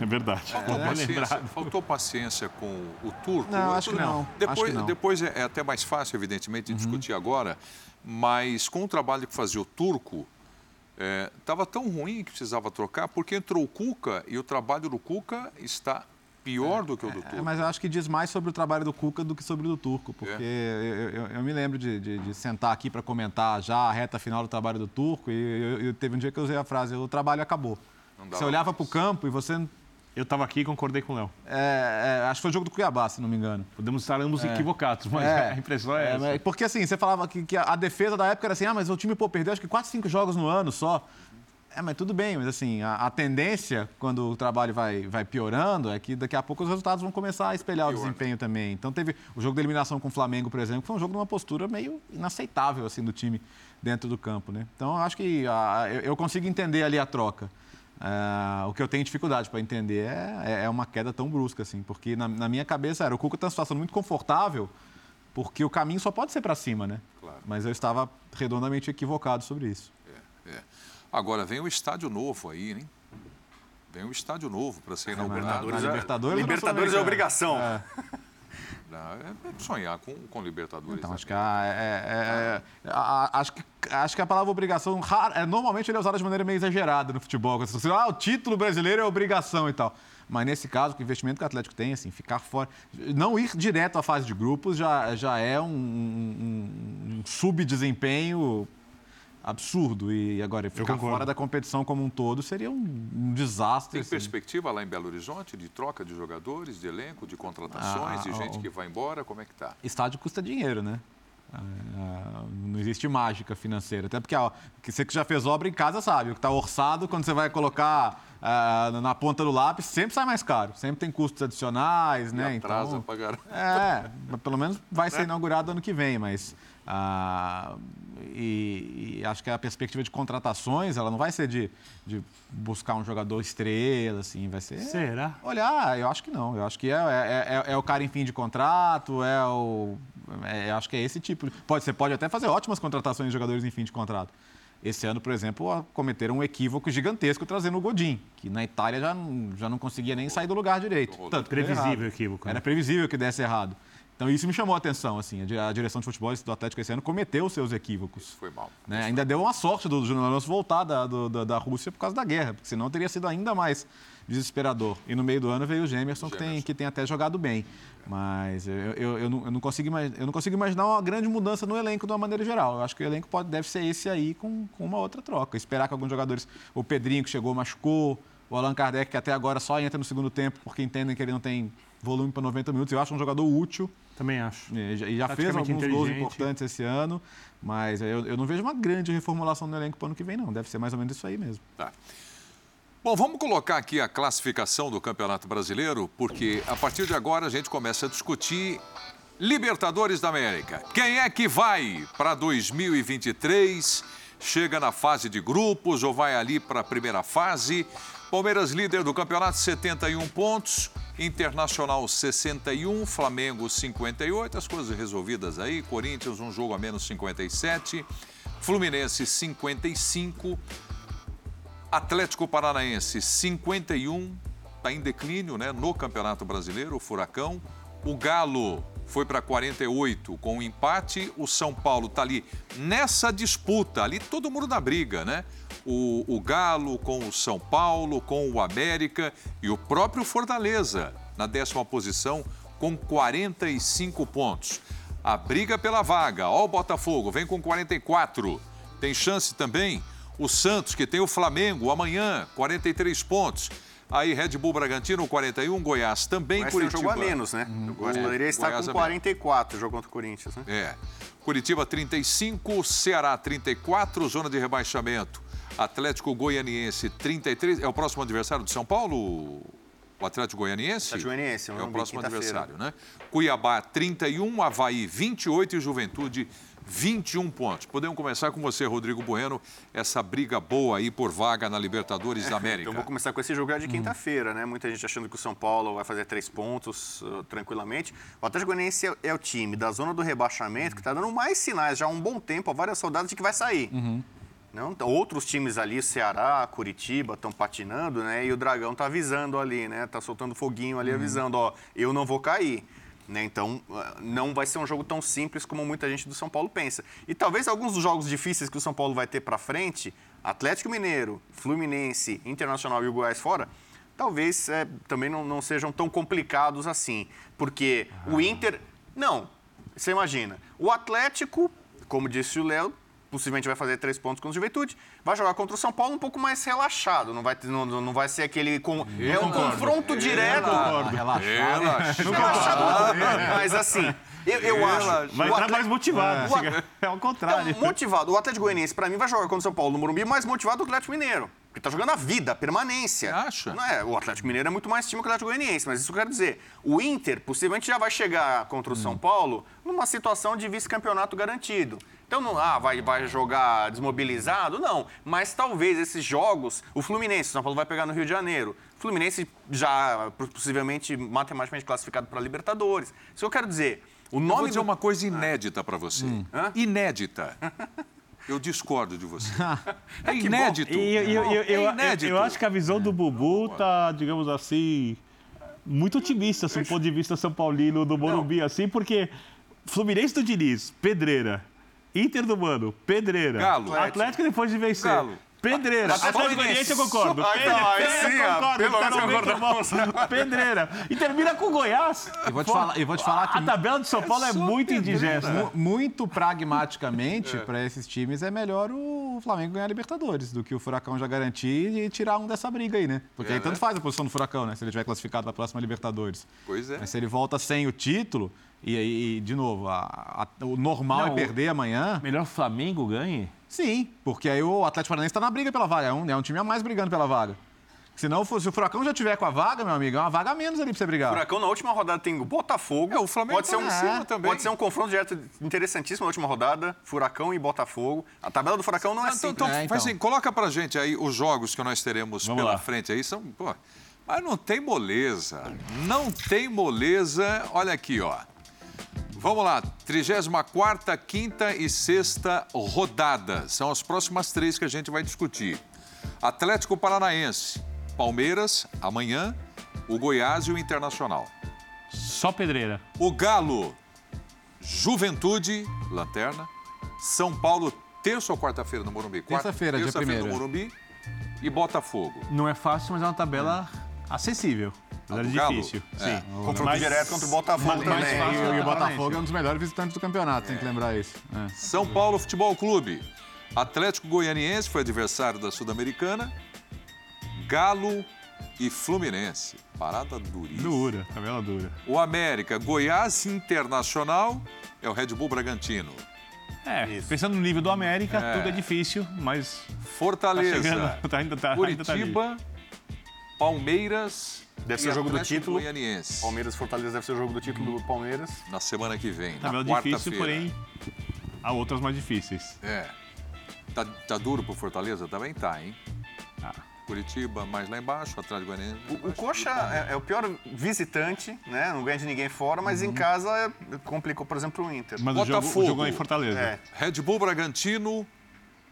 É verdade. Faltou, é, paciência, faltou paciência com o Turco? Não, acho que não. Depois, acho que não. Depois é até mais fácil, evidentemente, de uhum. discutir agora. Mas com o trabalho que fazia o Turco, estava é, tão ruim que precisava trocar, porque entrou o Cuca e o trabalho do Cuca está pior é, do que o do é, Turco. Mas eu acho que diz mais sobre o trabalho do Cuca do que sobre o do Turco, porque é. eu, eu, eu me lembro de, de, de sentar aqui para comentar já a reta final do trabalho do Turco, e eu, eu, teve um dia que eu usei a frase, o trabalho acabou. Você olhava para o campo e você... Eu estava aqui e concordei com o Léo. É, é, acho que foi o jogo do Cuiabá, se não me engano. Podemos estar ambos é. equivocados, mas é. a impressão é, é essa. Mas, porque assim, você falava que, que a defesa da época era assim, ah, mas o time pô, perdeu acho que quatro, cinco jogos no ano só. É, mas tudo bem, mas assim, a, a tendência, quando o trabalho vai, vai piorando, é que daqui a pouco os resultados vão começar a espelhar Pior. o desempenho também. Então teve o jogo da eliminação com o Flamengo, por exemplo, que foi um jogo de uma postura meio inaceitável assim, do time dentro do campo, né? Então acho que a, eu, eu consigo entender ali a troca. Uh, o que eu tenho dificuldade para entender é, é uma queda tão brusca, assim, porque na, na minha cabeça era o Cuca está em uma situação muito confortável, porque o caminho só pode ser para cima, né? Claro. Mas eu estava redondamente equivocado sobre isso. É, é. Agora, vem um estádio novo aí, hein? Vem um estádio novo para ser inaugurado. É, na, na Libertadores, Libertadores é obrigação. É. É sonhar com, com Libertadores. Então, acho, que a, é, é, é, a, acho, que, acho que a palavra obrigação, rara, é, normalmente ele é usada de maneira meio exagerada no futebol. Quando você fala, ah, o título brasileiro é obrigação e tal. Mas nesse caso, o investimento que o Atlético tem, assim, ficar fora... Não ir direto à fase de grupos já, já é um, um, um subdesempenho absurdo. E agora, ficar fora da competição como um todo seria um, um desastre. Tem assim. Perspectiva lá em Belo Horizonte de troca de jogadores, de elenco, de contratações, ah, de gente o... que vai embora? Como é que tá? Estádio custa dinheiro, né? Ah, não existe mágica financeira. Até porque ó, você que já fez obra em casa sabe, o que está orçado, quando você vai colocar ah, na ponta do lápis, sempre sai mais caro. Sempre tem custos adicionais, né? E atrasa então, pra caramba. É, pelo menos vai ser inaugurado ano que vem, mas... Ah, e, e acho que a perspectiva de contratações, ela não vai ser de, de buscar um jogador estrela, assim, vai ser... Será? Olhar, eu acho que não. Eu acho que é, é, é, é o cara em fim de contrato, é o... É, eu acho que é esse tipo. Pode, você pode até fazer ótimas contratações de jogadores em fim de contrato. Esse ano, por exemplo, cometeram um equívoco gigantesco trazendo o Godin, que na Itália já, já não conseguia nem sair do lugar direito. Tanto previsível o equívoco. Né? Era previsível que desse errado. Então isso me chamou a atenção, assim, a direção de futebol do Atlético esse ano cometeu seus equívocos. Foi mal. Né? Ainda deu uma sorte do Júnior Alonso voltar da, do, da, da Rússia por causa da guerra, porque senão teria sido ainda mais desesperador. E no meio do ano veio o Jamerson, Jamerson. Que, tem, que tem até jogado bem. Mas eu, eu, eu, não, eu, não consigo, eu não consigo imaginar uma grande mudança no elenco de uma maneira geral. Eu acho que o elenco pode, deve ser esse aí com, com uma outra troca. Esperar que alguns jogadores... O Pedrinho, que chegou, machucou. O Allan Kardec, que até agora só entra no segundo tempo porque entendem que ele não tem volume para noventa minutos. Eu acho um jogador útil. Também acho. E já fez alguns gols importantes esse ano, mas eu, eu não vejo uma grande reformulação no elenco para o ano que vem, não. Deve ser mais ou menos isso aí mesmo. Tá. Bom, vamos colocar aqui a classificação do Campeonato Brasileiro, porque a partir de agora a gente começa a discutir Libertadores da América. Quem é que vai para dois mil e vinte e três? Chega na fase de grupos ou vai ali para a primeira fase? Palmeiras líder do campeonato, setenta e um pontos. Internacional sessenta e um, Flamengo cinquenta e oito, as coisas resolvidas aí, Corinthians um jogo a menos cinquenta e sete, Fluminense cinquenta e cinco, Atlético Paranaense cinquenta e um, está em declínio, né, no Campeonato Brasileiro, o Furacão, o Galo foi para quarenta e oito com um empate, o São Paulo está ali nessa disputa, ali todo mundo na briga, né? O, o Galo com o São Paulo, com o América e o próprio Fortaleza na décima posição com quarenta e cinco pontos. A briga pela vaga, ó, o Botafogo vem com quarenta e quatro, tem chance também o Santos, que tem o Flamengo amanhã, quarenta e três pontos. Aí Red Bull Bragantino, quarenta e um, Goiás também, mas Curitiba. Mas tem um jogo a menos, né? O Goiás poderia estar Goiás com quarenta e quatro, jogo contra o Corinthians, né? É. Curitiba, trinta e cinco, Ceará, trinta e quatro, zona de rebaixamento. Atlético Goianiense, trinta e três. É o próximo adversário do São Paulo, o Atlético Goianiense? Atlético Goianiense. É o próximo adversário, né? Cuiabá, trinta e um, Avaí, vinte e oito e Juventude, vinte e um pontos. Podemos começar com você, Rodrigo Bueno, essa briga boa aí por vaga na Libertadores da América. Então, vou começar com esse jogo de quinta-feira, né? Muita gente achando que o São Paulo vai fazer três pontos uh, tranquilamente. O Atlético Goianiense é o time da zona do rebaixamento que está dando mais sinais já há um bom tempo, há várias saudades de que vai sair. Uhum. Não, outros times ali, Ceará, Curitiba, estão patinando, né? E o Dragão está avisando ali, né? Está soltando foguinho ali, avisando, ó, eu não vou cair. Né? Então, não vai ser um jogo tão simples como muita gente do São Paulo pensa. E talvez alguns dos jogos difíceis que o São Paulo vai ter para frente, Atlético Mineiro, Fluminense, Internacional e o Goiás fora, talvez é, também não, não sejam tão complicados assim. Porque ah. o Inter... Não, você imagina. O Atlético, como disse o Léo, possivelmente vai fazer três pontos contra o Juventude, vai jogar contra o São Paulo um pouco mais relaxado, não vai, não, não vai ser aquele... Com, é um confronto eu direto. Concordo. Relaxado. Relaxado. Relaxado. Mas assim, eu, eu acho... Vai entrar mais motivado. O at... É ao contrário. Então, motivado. O Atlético Goianiense, para mim, vai jogar contra o São Paulo no Morumbi mais motivado do que o Atlético Mineiro. Porque tá jogando a vida, a permanência. Acha? Não é, o Atlético Mineiro é muito mais time que o Atlético Goianiense, mas isso eu quero dizer. O Inter, possivelmente, já vai chegar contra o hum. São Paulo numa situação de vice-campeonato garantido. Então, não ah, vai, vai jogar desmobilizado? Não. Mas talvez esses jogos... O Fluminense, o São Paulo vai pegar no Rio de Janeiro. O Fluminense já, possivelmente, matematicamente classificado para Libertadores. Isso eu quero dizer. O nome eu vou dizer do... uma coisa inédita para você. Hum. Inédita. Eu discordo de você. É inédito. E, e, eu, eu, eu, é inédito. Eu, eu acho que a visão do Bubu tá, digamos assim, muito otimista, do ponto de vista São Paulino, do Morumbi, assim, porque Fluminense do Diniz, pedreira. Inter do Mano, pedreira. Galo. Atlético depois de vencer. Galo. Pedreira. Atlético Goianiense eu concordo. Ah, então, pedreira, concordo. Tá pedreira. E termina com o Goiás. Eu vou te falar, eu vou te falar que a tabela do São Paulo é, é muito indigesta. Mu muito pragmaticamente, é. para esses times, é melhor o Flamengo ganhar a Libertadores do que o Furacão já garantir e tirar um dessa briga aí, né? Porque é, aí tanto né? faz a posição do Furacão, né? Se ele tiver classificado para a próxima Libertadores. Pois é. Mas se ele volta sem o título, e aí, de novo, a, a, o normal Não, é perder amanhã. Melhor Flamengo ganhe? Sim, porque aí o Atlético Paranaense está na briga pela vaga, é um, é um time a mais brigando pela vaga. Senão, se o Furacão já tiver com a vaga, meu amigo, é uma vaga a menos ali pra você brigar. O Furacão, na última rodada, tem o Botafogo. É, o Flamengo pode ser um, é, também. Pode ser um confronto direto interessantíssimo na última rodada. Furacão e Botafogo. A tabela do Furacão não é assim. Então, então, é, então. Faz assim, coloca pra gente aí os jogos que nós teremos Vamos pela lá. frente aí. São, pô, mas não tem moleza. Não tem moleza. Olha aqui, ó. Vamos lá, trigésima quarta, quinta e sexta rodada. São as próximas três que a gente vai discutir. Atlético Paranaense, Palmeiras, amanhã, o Goiás e o Internacional. Só pedreira. O Galo Juventude, lanterna. São Paulo, terça ou quarta-feira no Morumbi? Terça-feira, dia primeiro. Terça-feira no Morumbi e Botafogo. Não é fácil, mas é uma tabela acessível. Era difícil. É. Sim. Confronto mas... direto contra o Botafogo mas, também. Fácil, e, e o Botafogo é um dos melhores visitantes do campeonato, é. Tem que lembrar isso. É. São Paulo Futebol Clube. Atlético Goianiense foi adversário da Sul-Americana. Galo e Fluminense. Parada duríssima. Dura, tabela dura. O América, Goiás Internacional é o Red Bull Bragantino. É, isso. Pensando no nível do América, é. Tudo é difícil, mas... Fortaleza, tá chegando, tá, ainda tá, Curitiba, ainda tá Palmeiras... Deve ser o jogo do título. Palmeiras Fortaleza deve ser o jogo do título do Palmeiras. Na semana que vem, na quarta-feira. Difícil, porém, há outras mais difíceis. É. Tá, tá duro pro Fortaleza? Também tá, hein? Ah. Curitiba mais lá embaixo, atrás do Guarani. O, o Coxa é, é o pior visitante, né? Não ganha de ninguém fora, mas uhum. em casa é, complicou, por exemplo, o Inter. Mas Botafogo, o jogo é em Fortaleza. É. Red Bull Bragantino,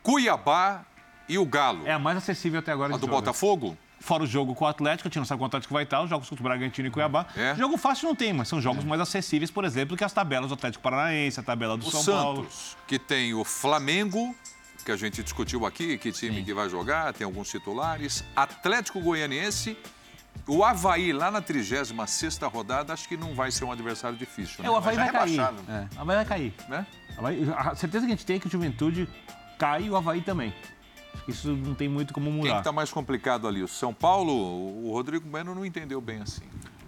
Cuiabá e o Galo. É a mais acessível até agora. A do jogo. Botafogo? Fora o jogo com o Atlético, a gente não sabe quanto Atlético vai estar, os jogos contra o Bragantino e Cuiabá. É. Jogo fácil não tem, mas são jogos é. Mais acessíveis, por exemplo, que as tabelas do Atlético Paranaense, a tabela do o São Santos, Paulo. O Santos, que tem o Flamengo, que a gente discutiu aqui, que time Sim. que vai jogar, tem alguns titulares. Atlético Goianiense, o Avaí lá na trigésima sexta rodada, acho que não vai ser um adversário difícil. Né? É, o Avaí vai, vai cair. É. O Avaí vai cair. Né? Avaí, a certeza que a gente tem é que o Juventude cai e o Avaí também. Isso não tem muito como mudar. Quem está mais complicado ali? O São Paulo, o Rodrigo Bueno não entendeu bem assim.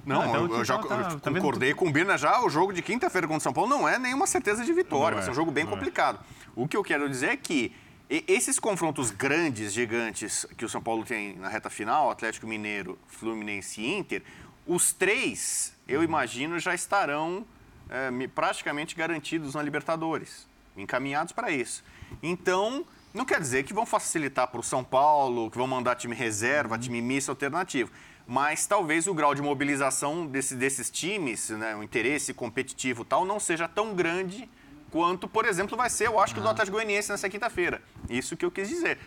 Não, não eu, eu já tá, eu tá concordei vendo? Com o Birna já. O jogo de quinta-feira contra o São Paulo não é nenhuma certeza de vitória. É, é um jogo bem complicado. É. O que eu quero dizer é que esses confrontos grandes, gigantes, que o São Paulo tem na reta final, Atlético Mineiro, Fluminense e Inter, os três, eu imagino, já estarão é, praticamente garantidos na Libertadores. Encaminhados para isso. Então... Não quer dizer que vão facilitar para o São Paulo, que vão mandar time reserva, time misto alternativo. Mas talvez o grau de mobilização desse, desses times, né, o interesse competitivo e tal, não seja tão grande quanto, por exemplo, vai ser, eu acho, que do Atlético Goianiense nessa quinta-feira. Isso que eu quis dizer.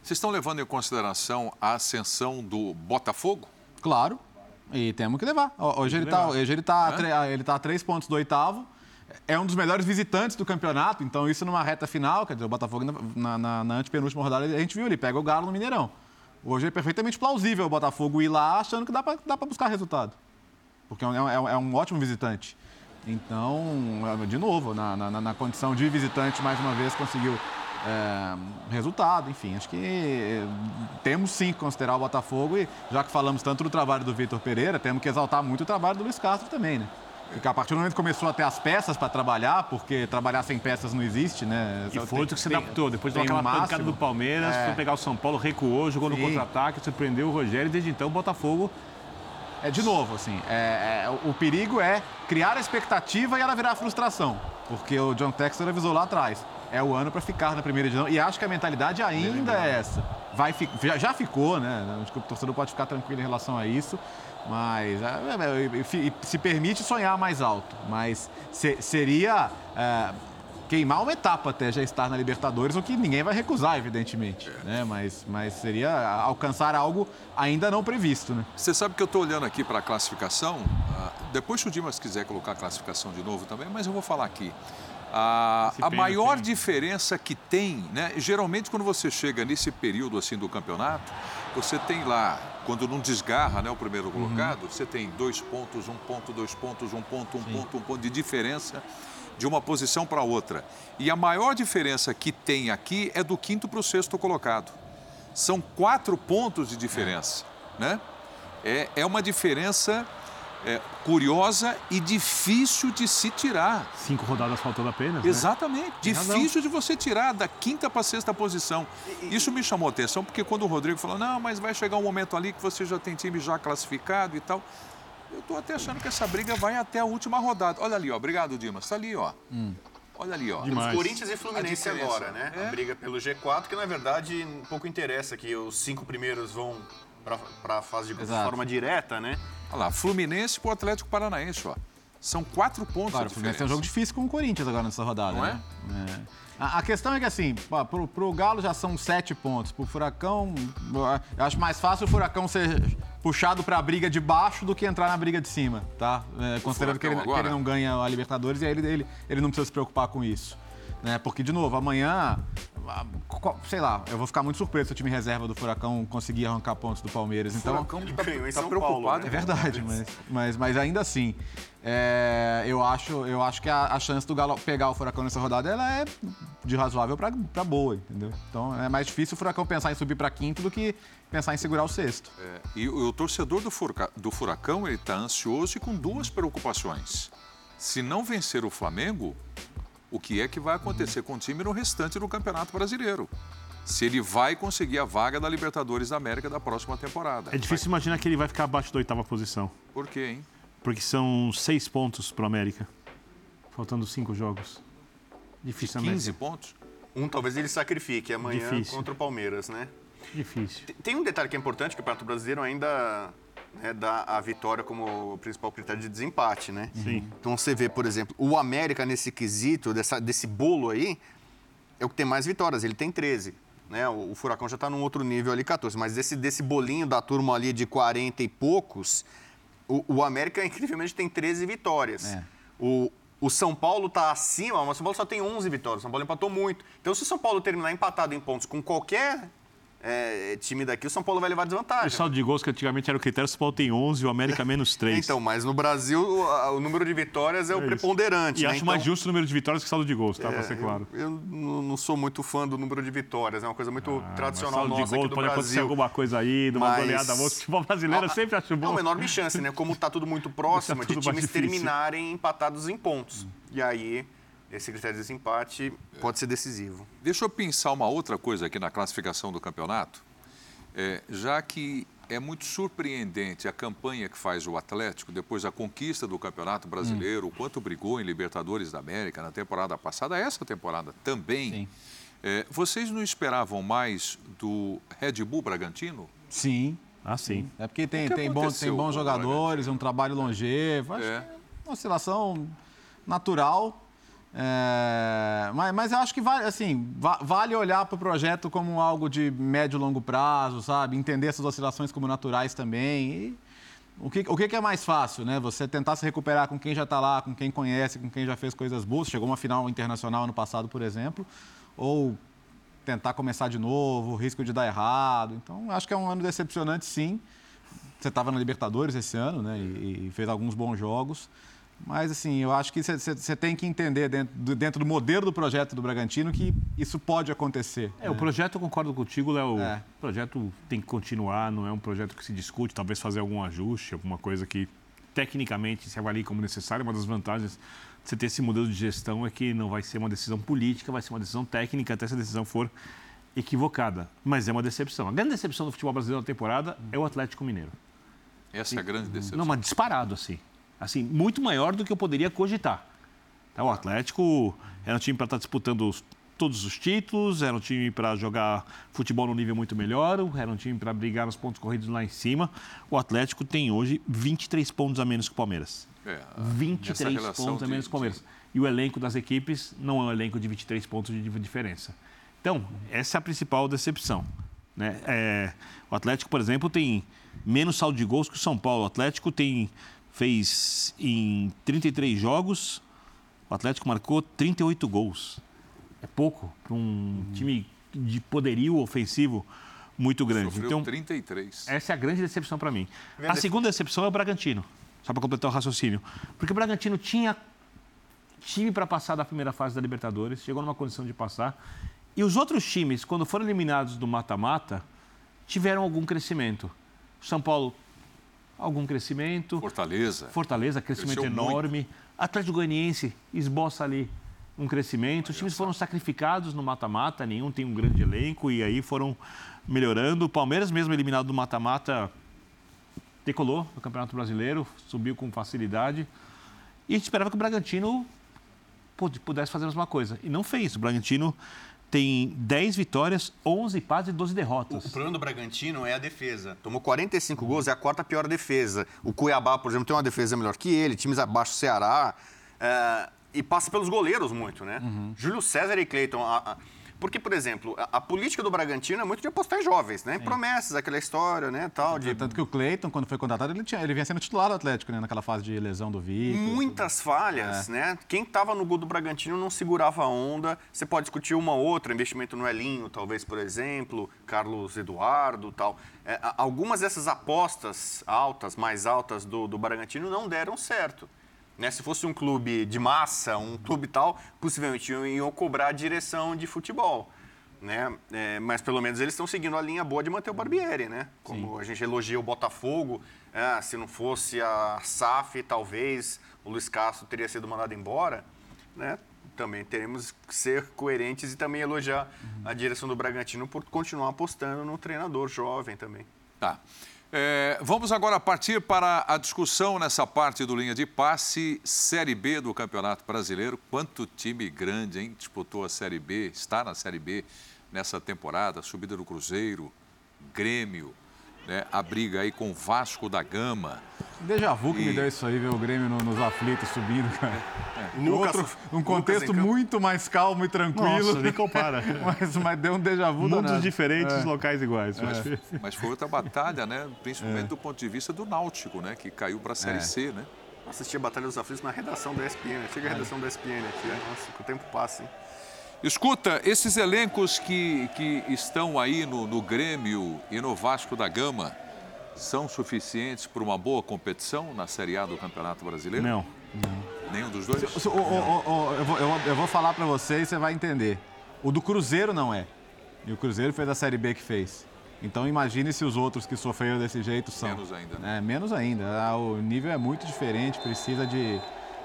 Vocês estão levando em consideração a ascensão do Botafogo? Claro, e temos que levar. Hoje ele está ele tá, ele tá a três pontos do oitavo. É um dos melhores visitantes do campeonato, então isso numa reta final, quer dizer, o Botafogo na, na, na antepenúltima rodada, a gente viu, ele pega o Galo no Mineirão. Hoje é perfeitamente plausível o Botafogo ir lá achando que dá para buscar resultado, porque é um, é um ótimo visitante. Então, de novo, na, na, na condição de visitante, mais uma vez, conseguiu é, resultado, enfim, acho que temos sim que considerar o Botafogo e já que falamos tanto do trabalho do Vitor Pereira, temos que exaltar muito o trabalho do Luiz Castro também, né? Porque a partir do momento que começou a ter as peças para trabalhar, porque trabalhar sem peças não existe, né? E foi o que se adaptou. Depois de aquela pancada do Palmeiras, é. Foi pegar o São Paulo, recuou, jogou Sim. no contra-ataque, surpreendeu o Rogério e desde então o Botafogo... É de novo, assim, é, é, o perigo é criar a expectativa e ela virar a frustração. Porque o John Textor avisou lá atrás, é o ano para ficar na primeira divisão. E acho que a mentalidade ainda é essa. Vai, já, já ficou, né? Acho que o torcedor pode ficar tranquilo em relação a isso. Mas se permite sonhar mais alto, mas seria é, queimar uma etapa até já estar na Libertadores, o que ninguém vai recusar, evidentemente, né? mas, mas seria alcançar algo ainda não previsto. Né? Você sabe que eu estou olhando aqui para a classificação, depois se o Dimas quiser colocar a classificação de novo também, mas eu vou falar aqui. A, a maior diferença que tem, né? Geralmente quando você chega nesse período assim do campeonato, você tem lá, quando não desgarra, né, o primeiro colocado, uhum. você tem dois pontos, um ponto, dois pontos, um ponto, um Sim. ponto, um ponto de diferença de uma posição para outra. E a maior diferença que tem aqui é do quinto para o sexto colocado. São quatro pontos de diferença, é. Né? É, é uma diferença... É, curiosa e difícil de se tirar. Cinco rodadas faltando apenas, né? Exatamente. Difícil de você tirar da quinta para a sexta posição. Isso me chamou a atenção, porque quando o Rodrigo falou, não, mas vai chegar um momento ali que você já tem time já classificado e tal. Eu estou até achando que essa briga vai até a última rodada. Olha ali, ó. Obrigado, Dimas. Está ali, ó. Hum. Olha ali, ó. Demais. Corinthians e Fluminense agora, né? É. A briga pelo G quatro, que na verdade pouco interessa, que os cinco primeiros vão... para a fase de Exato. Forma direta, né? Olha lá, Fluminense para o Atlético Paranaense, ó. São quatro pontos claro, de diferença. É um jogo difícil com o Corinthians agora nessa rodada, não né? É? É. A, a questão é que, assim, para o Galo já são sete pontos. Para o Furacão, eu acho mais fácil o Furacão ser puxado para a briga de baixo do que entrar na briga de cima, tá? É, considerando que ele, que ele não ganha a Libertadores e aí ele, ele, ele não precisa se preocupar com isso. Né? Porque, de novo, amanhã, sei lá, eu vou ficar muito surpreso se o time reserva do Furacão conseguir arrancar pontos do Palmeiras. Então, o Furacão tá, ganhou em São Paulo, né? É verdade, mas, mas, mas ainda assim, é, eu, acho, eu acho que a, a chance do Galo pegar o Furacão nessa rodada ela é de razoável pra, pra boa, entendeu? Então é mais difícil o Furacão pensar em subir pra quinto do que pensar em segurar o sexto. É, e o, o torcedor do, furca, do Furacão, ele tá ansioso e com duas preocupações. Se não vencer o Flamengo... O que é que vai acontecer uhum. com o time no restante do Campeonato Brasileiro? Se ele vai conseguir a vaga da Libertadores da América da próxima temporada. É difícil vai. imaginar que ele vai ficar abaixo da oitava posição. Por quê, hein? Porque são seis pontos para o América, faltando cinco jogos. Difícil também. quinze pontos? Um talvez ele sacrifique amanhã difícil. Contra o Palmeiras, né? Difícil. Tem um detalhe que é importante, que o Campeonato Brasileiro ainda... Né, dá a vitória como principal critério de desempate, né? Sim. Então você vê, por exemplo, o América nesse quesito, dessa, desse bolo aí, é o que tem mais vitórias, ele tem treze, né? O, o Furacão já está num outro nível ali, quatorze, mas desse, desse bolinho da turma ali de quarenta e poucos, o, o América incrivelmente tem treze vitórias. É. O, o São Paulo está acima, mas o São Paulo só tem onze vitórias, o São Paulo empatou muito. Então se o São Paulo terminar empatado em pontos com qualquer... É, time daqui, o São Paulo vai levar desvantagem. O saldo de gols que antigamente era o critério, o São Paulo tem onze e o América menos três. Então, mas no Brasil o, o número de vitórias é, é o preponderante. E né? acho então... mais justo o número de vitórias que o saldo de gols, tá? É, pra ser claro. Eu, eu não sou muito fã do número de vitórias, é uma coisa muito ah, tradicional saldo nossa de gols, aqui do pode Brasil. Acontecer alguma coisa aí, de uma mas... goleada. O futebol brasileiro ah, sempre acho bom. É uma enorme chance, né? Como tá tudo muito próximo, tá tudo de times terminarem empatados em pontos. Hum. E aí... Esse critério de desempate pode ser decisivo. Deixa eu pensar uma outra coisa aqui na classificação do campeonato, é, já que é muito surpreendente a campanha que faz o Atlético depois da conquista do Campeonato Brasileiro, o hum. quanto brigou em Libertadores da América na temporada passada, essa temporada também. É, vocês não esperavam mais do Red Bull Bragantino? Sim. Ah, sim. É porque tem, tem, bom, tem bons jogadores, um trabalho longevo, acho é. que é uma oscilação natural. É, mas, mas eu acho que vale, assim, vale olhar para o projeto como algo de médio e longo prazo, sabe? Entender essas oscilações como naturais também. E o que, o que é mais fácil, né? Você tentar se recuperar com quem já está lá, com quem conhece, com quem já fez coisas boas. Chegou uma final internacional ano passado, por exemplo. Ou tentar começar de novo, o risco de dar errado. Então, acho que é um ano decepcionante, sim. Você estava na Libertadores esse ano, né? E, e fez alguns bons jogos. Mas, assim, eu acho que você tem que entender dentro do, dentro do modelo do projeto do Bragantino que isso pode acontecer. É, né? O projeto, eu concordo contigo, Léo, é. o projeto tem que continuar, não é um projeto que se discute, talvez fazer algum ajuste, alguma coisa que tecnicamente se avalie como necessário. Uma das vantagens de você ter esse modelo de gestão é que não vai ser uma decisão política, vai ser uma decisão técnica, até se a decisão for equivocada. Mas é uma decepção. A grande decepção do futebol brasileiro na temporada é o Atlético Mineiro. Essa e, é a grande decepção. Não, mas disparado, assim. Assim, muito maior do que eu poderia cogitar. O Atlético era um time para estar disputando todos os títulos, era um time para jogar futebol num nível muito melhor, era um time para brigar nos pontos corridos lá em cima. O Atlético tem hoje vinte e três pontos a menos que o Palmeiras. É, vinte e três pontos a menos que o Palmeiras. De... E o elenco das equipes não é um elenco de vinte e três pontos de diferença. Então, essa é a principal decepção. Né? É, o Atlético, por exemplo, tem menos saldo de gols que o São Paulo. O Atlético tem... Fez em trinta e três jogos, o Atlético marcou trinta e oito gols. É pouco para um uhum. time de poderio ofensivo muito grande. Sofreu então, trinta e três. Essa é a grande decepção para mim. Grande a segunda decepção é o Bragantino, só para completar o raciocínio. Porque o Bragantino tinha time para passar da primeira fase da Libertadores, chegou numa condição de passar. E os outros times, quando foram eliminados do mata-mata, tiveram algum crescimento. O São Paulo... Algum crescimento. Fortaleza. Fortaleza, crescimento Cresceu enorme. Muito. Atlético Goianiense esboça ali um crescimento. Os times foram sacrificados no mata-mata, nenhum tem um grande elenco e aí foram melhorando. O Palmeiras, mesmo eliminado do mata-mata, decolou no Campeonato Brasileiro, subiu com facilidade. E a gente esperava que o Bragantino pudesse fazer a mesma coisa. E não fez. O Bragantino tem dez vitórias, onze empates e doze derrotas. O problema do Bragantino é a defesa. Tomou quarenta e cinco gols, é a quarta pior defesa. O Cuiabá, por exemplo, tem uma defesa melhor que ele, times abaixo do Ceará. Uh, e passa pelos goleiros muito, né? Uhum. Júlio César e Cleiton. Porque, por exemplo, a, a política do Bragantino é muito de apostar em jovens, né? Em promessas, aquela história, né, tal. De... Tanto que o Cleiton, quando foi contratado, ele, tinha, ele vinha sendo titular do Atlético, né? Naquela fase de lesão do Vitor. Muitas tudo. falhas, é. né? Quem estava no gol do Bragantino não segurava a onda. Você pode discutir uma outra, investimento no Elinho, talvez, por exemplo, Carlos Eduardo, tal. É, algumas dessas apostas altas, mais altas do, do Bragantino não deram certo. Né? Se fosse um clube de massa, um clube tal, possivelmente iam cobrar a direção de futebol. Né? É, mas pelo menos eles estão seguindo a linha boa de manter o Barbieri, né? Como Sim. a gente elogia o Botafogo, ah, se não fosse a S A F, talvez o Luiz Castro teria sido mandado embora. Né? Também teremos que ser coerentes e também elogiar uhum. a direção do Bragantino por continuar apostando no treinador jovem também. Tá. É, vamos agora partir para a discussão nessa parte do Linha de Passe, Série B do Campeonato Brasileiro. Quanto time grande, hein? Disputou a Série B, está na Série B nessa temporada, subida do Cruzeiro, Grêmio, né? A briga aí com o Vasco da Gama. Deja vu que e... me deu isso aí, ver o Grêmio nos aflitos subindo, cara. É, é. Um, Lucas, outro, um contexto muito mais calmo e tranquilo. Nossa, nem compara. mas, mas deu um déjà vu danado. Mundos diferentes, é. locais iguais. É. Mas foi outra batalha, né? Principalmente é. do ponto de vista do Náutico, né? Que caiu para a Série é. C, né? Assisti a Batalha dos Aflitos na redação da E S P N. Chega a redação é. da E S P N aqui. É. Nossa, que o tempo passa, hein? Escuta, esses elencos que, que estão aí no, no Grêmio e no Vasco da Gama, são suficientes para uma boa competição na Série A do Campeonato Brasileiro? Não. não. Nenhum dos dois? O, o, o, o, eu, vou, eu, vou, eu vou falar para você e você vai entender. O do Cruzeiro não é. E o Cruzeiro fez a Série B que fez. Então imagine se os outros que sofreram desse jeito são. Menos ainda, né? É, menos ainda. O nível é muito diferente, precisa de,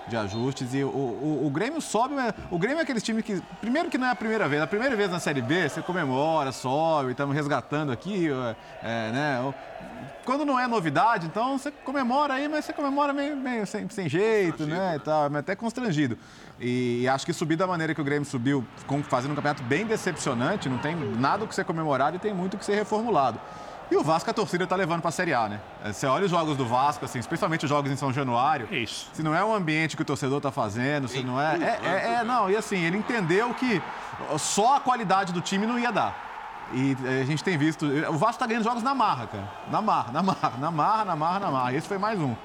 de ajustes. E o, o, o Grêmio sobe... O Grêmio é aquele time que... Primeiro que não é a primeira vez. A primeira vez na Série B, você comemora, sobe, estamos resgatando aqui, é, né... Quando não é novidade, então você comemora aí, mas você comemora meio, meio sem, sem jeito, né? E tal, até constrangido. E acho que subir da maneira que o Grêmio subiu, fazendo um campeonato bem decepcionante, não tem nada que ser comemorado e tem muito que ser reformulado. E o Vasco, a torcida está levando para a Série A, né? Você olha os jogos do Vasco, assim, especialmente os jogos em São Januário. Isso. Se não é o ambiente que o torcedor está fazendo, se não é... É, é, é, não, e assim, ele entendeu que só a qualidade do time não ia dar. E a gente tem visto... O Vasco está ganhando jogos na marra, cara. Na marra, na marra, na marra, na marra, na marra. Esse foi mais um.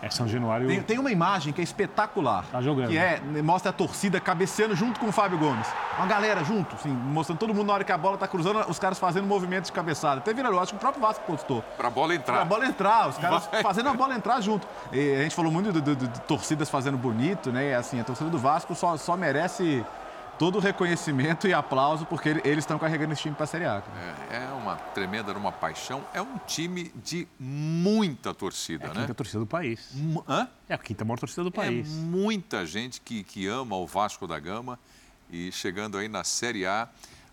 É São Januário... Tem, tem uma imagem que é espetacular. Tá jogando. Que é, mostra a torcida cabeceando junto com o Fábio Gomes. Uma galera junto, assim, mostrando todo mundo na hora que a bola tá cruzando, os caras fazendo movimentos de cabeçada. Até virou, acho que o próprio Vasco postou. Pra bola entrar. Pra bola entrar, os caras Vai. fazendo a bola entrar junto. E a gente falou muito de, de, de, de torcidas fazendo bonito, né? E assim, a torcida do Vasco só, só merece... todo o reconhecimento e aplauso, porque eles estão carregando esse time para a Série A. É, é uma tremenda, uma paixão. É um time de muita torcida, né? É a quinta né? torcida do país. M- Hã? É a quinta maior torcida do país. É muita gente que, que ama o Vasco da Gama e chegando aí na Série A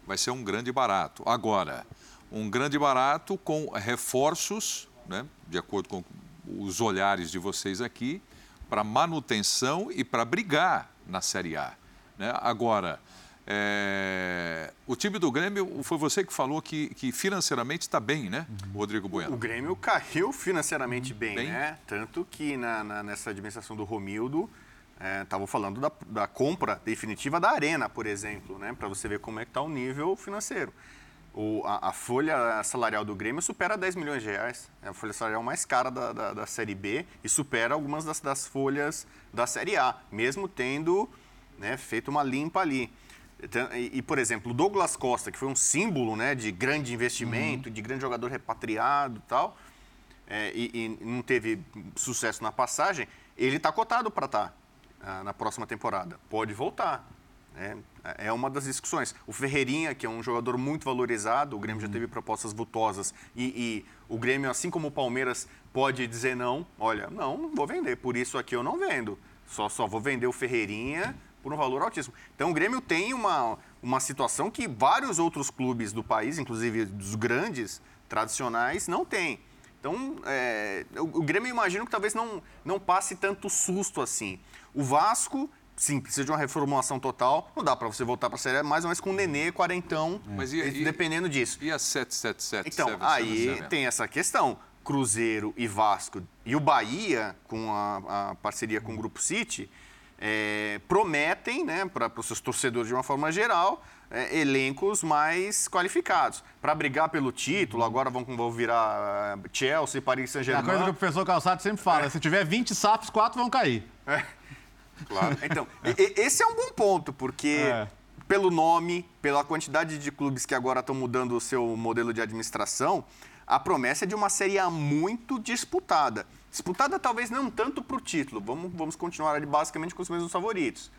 vai ser um grande barato. Agora, um grande barato com reforços, né? De acordo com os olhares de vocês aqui, para manutenção e para brigar na Série A. Né? Agora, é... o time do Grêmio, foi você que falou que, que financeiramente está bem, né, uhum. Rodrigo Bueno? O Grêmio caiu financeiramente bem, bem. né? Tanto que na, na, nessa administração do Romildo, estavam é, falando da, da compra definitiva da Arena, por exemplo, né? Para você ver como é que está o nível financeiro. O, a, a folha salarial do Grêmio supera dez milhões de reais. É a folha salarial mais cara da, da, da Série B e supera algumas das, das folhas da Série A, mesmo tendo... Né, feito uma limpa ali. E, e, por exemplo, o Douglas Costa, que foi um símbolo, né, de grande investimento, uhum. de grande jogador repatriado tal, é, e, e não teve sucesso na passagem, ele está cotado para estar tá, na próxima temporada. Pode voltar. Né? É uma das discussões. O Ferreirinha, que é um jogador muito valorizado, o Grêmio uhum. já teve propostas vultosas, e, e o Grêmio, assim como o Palmeiras, pode dizer não. Olha, não, não vou vender, por isso aqui eu não vendo. Só, só vou vender o Ferreirinha... por um valor altíssimo. Então, o Grêmio tem uma, uma situação que vários outros clubes do país, inclusive dos grandes, tradicionais, não têm. Então, é, o, o Grêmio, imagino que talvez não, não passe tanto susto assim. O Vasco, sim, precisa de uma reformulação total. Não dá para você voltar para a Série A, mais ou menos com o Nenê, quarentão, Mas e, e, dependendo disso. E a sete sete sete? Então, sete, aí sete, tem essa questão. Cruzeiro e Vasco e o Bahia, com a, a parceria com o Grupo City... é, prometem, né, para os seus torcedores de uma forma geral, é, elencos mais qualificados. Para brigar pelo título, agora vão, vão virar Chelsea, Paris Saint-Germain. É a coisa que o professor Calçado sempre fala, é. se tiver vinte S A Fs, quatro vão cair. É. Claro. Então, é. esse é um bom ponto, porque é. pelo nome, pela quantidade de clubes que agora estão mudando o seu modelo de administração, a promessa é de uma Série A muito disputada. Disputada talvez não tanto para o título, vamos, vamos continuar ali basicamente com os mesmos favoritos.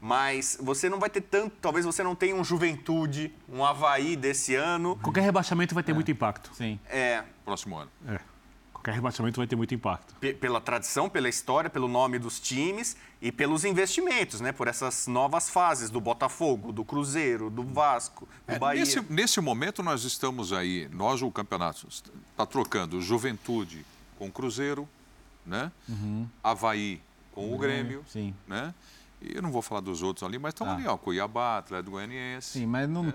Mas você não vai ter tanto, talvez você não tenha um Juventude, um Avaí desse ano. Qualquer rebaixamento vai ter é. muito impacto. Sim. É. Próximo ano. É. Qualquer rebaixamento vai ter muito impacto. P- pela tradição, pela história, pelo nome dos times e pelos investimentos, né? Por essas novas fases do Botafogo, do Cruzeiro, do Vasco, do é, Bahia. Nesse, nesse momento nós estamos aí, nós o campeonato está trocando Juventude com o Cruzeiro, né? Uhum. Avaí com o Grêmio, sim. né? E eu não vou falar dos outros ali, mas estão ah. ali, ó, Cuiabá, Atlético Goianiense. Sim, mas não, né?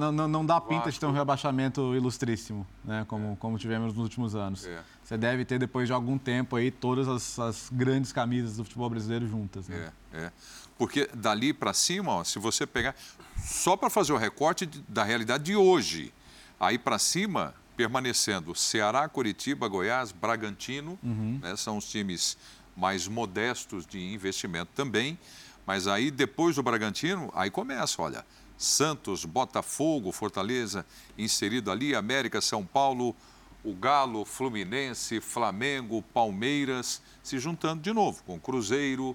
não, não, não dá pinta de ter um rebaixamento ilustríssimo, né? Como, é. como tivemos nos últimos anos. É. Você deve ter, depois de algum tempo, aí, todas as, as grandes camisas do futebol brasileiro juntas. Né? É, é. Porque dali para cima, ó, se você pegar... Só para fazer o recorte de, da realidade de hoje, aí para cima, permanecendo Ceará, Curitiba, Goiás, Bragantino, uhum. né? São os times mais modestos de investimento também. Mas aí, depois do Bragantino, aí começa, olha, Santos, Botafogo, Fortaleza, inserido ali, América, São Paulo, o Galo, Fluminense, Flamengo, Palmeiras, se juntando de novo com Cruzeiro,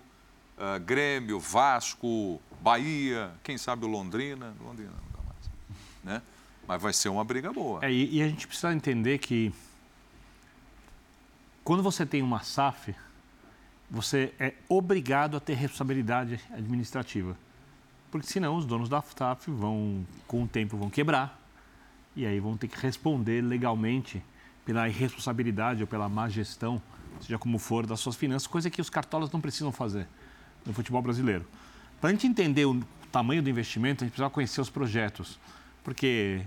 uh, Grêmio, Vasco, Bahia, quem sabe o Londrina, Londrina nunca mais, né? Mas vai ser uma briga boa. É, e a gente precisa entender que quando você tem uma S A F, você é obrigado a ter responsabilidade administrativa. Porque senão os donos da S A F vão, com o tempo, vão quebrar e aí vão ter que responder legalmente pela irresponsabilidade ou pela má gestão, seja como for, das suas finanças, coisa que os cartolas não precisam fazer no futebol brasileiro. Para a gente entender o tamanho do investimento, a gente precisa conhecer os projetos, porque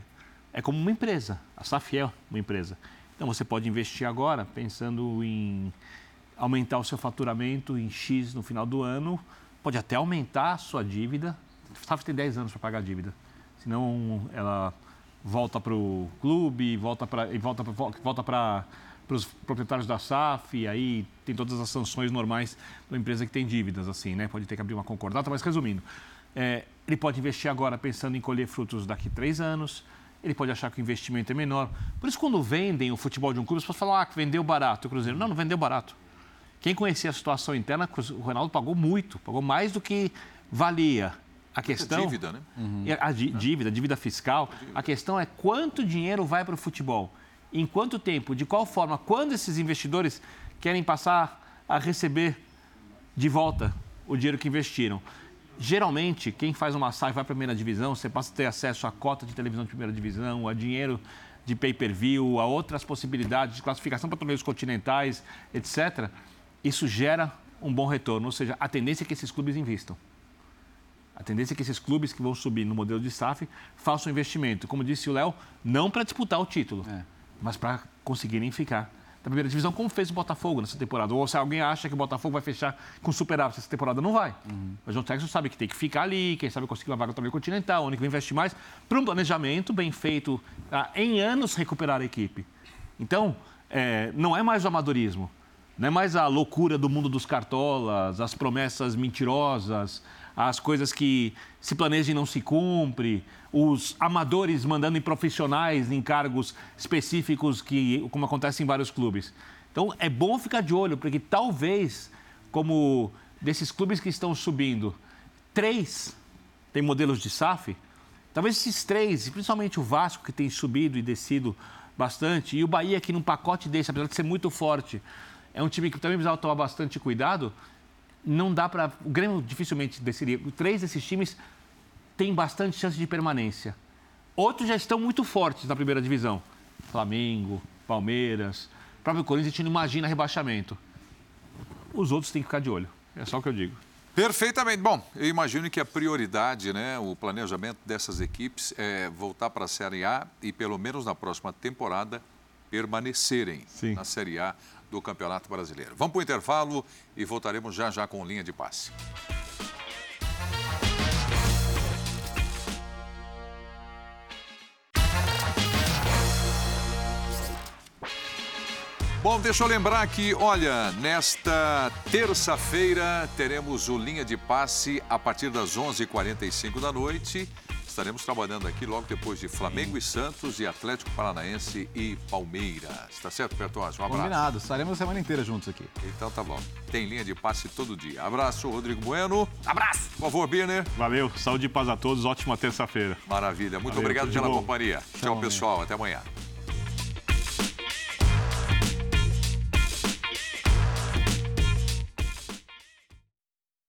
é como uma empresa, a S A F é uma empresa. Então você pode investir agora pensando em aumentar o seu faturamento em X no final do ano, pode até aumentar a sua dívida. Você tem dez anos para pagar a dívida, senão ela volta para o clube, volta para volta para, volta para, para os proprietários da S A F, e aí tem todas as sanções normais de uma empresa que tem dívidas, assim, né? Pode ter que abrir uma concordata, mas resumindo, é, ele pode investir agora pensando em colher frutos daqui a três anos, ele pode achar que o investimento é menor. Por isso, quando vendem o futebol de um clube, você pode falar, ah, que vendeu barato o Cruzeiro. Não, não vendeu barato. Quem conhecia a situação interna, o Ronaldo pagou muito, pagou mais do que valia. A questão... Dívida, né? Uhum. A dívida, dívida fiscal. A questão é quanto dinheiro vai para o futebol, em quanto tempo, de qual forma, quando esses investidores querem passar a receber de volta o dinheiro que investiram. Geralmente, quem faz uma S A F e vai para a primeira divisão, você passa a ter acesso à cota de televisão de primeira divisão, a dinheiro de pay-per-view, a outras possibilidades de classificação para torneios continentais, etcétera Isso gera um bom retorno, ou seja, a tendência é que esses clubes investam. A tendência é que esses clubes que vão subir no modelo de S A F façam investimento. Como disse o Léo, não para disputar o título, é. mas para conseguirem ficar na primeira divisão, como fez o Botafogo nessa temporada. Ou se alguém acha que o Botafogo vai fechar com superávit essa temporada, não vai. Uhum. Mas o João Texas sabe que tem que ficar ali, quem sabe conseguir uma vaga também continental, onde vai investir mais, para um planejamento bem feito, tá? Em anos recuperar a equipe. Então, é, não é mais o amadorismo. Não é mais a loucura do mundo dos cartolas, as promessas mentirosas, as coisas que se planeja e não se cumpre, os amadores mandando em profissionais em cargos específicos, que, como acontece em vários clubes. Então, é bom ficar de olho, porque talvez, como desses clubes que estão subindo, três têm modelos de S A F, talvez esses três, principalmente o Vasco, que tem subido e descido bastante, e o Bahia, que num pacote desse, apesar de ser muito forte, é um time que também precisava tomar bastante cuidado. Não dá para... O Grêmio dificilmente decidiria. Três desses times têm bastante chance de permanência. Outros já estão muito fortes na primeira divisão. Flamengo, Palmeiras, próprio Corinthians, a gente não imagina rebaixamento. Os outros têm que ficar de olho. É só o que eu digo. Perfeitamente. Bom, eu imagino que a prioridade, né, o planejamento dessas equipes é voltar para a Série A e, pelo menos na próxima temporada, permanecerem Sim. na Série A do Campeonato Brasileiro. Vamos para o intervalo e voltaremos já já com Linha de Passe. Bom, deixa eu lembrar que, olha, nesta terça-feira teremos o Linha de Passe a partir das onze e quarenta e cinco da noite. Estaremos trabalhando aqui logo depois de Flamengo e Santos e Atlético Paranaense e Palmeiras. Tá certo, Bertozzi? Um abraço. Combinado. Estaremos a semana inteira juntos aqui. Então tá bom. Tem Linha de Passe todo dia. Abraço, Rodrigo Bueno. Abraço. Por favor, Biener. Valeu. Saúde e paz a todos. Ótima terça-feira. Maravilha. Muito Valeu, obrigado pela companhia. Tchau, pessoal. Até amanhã.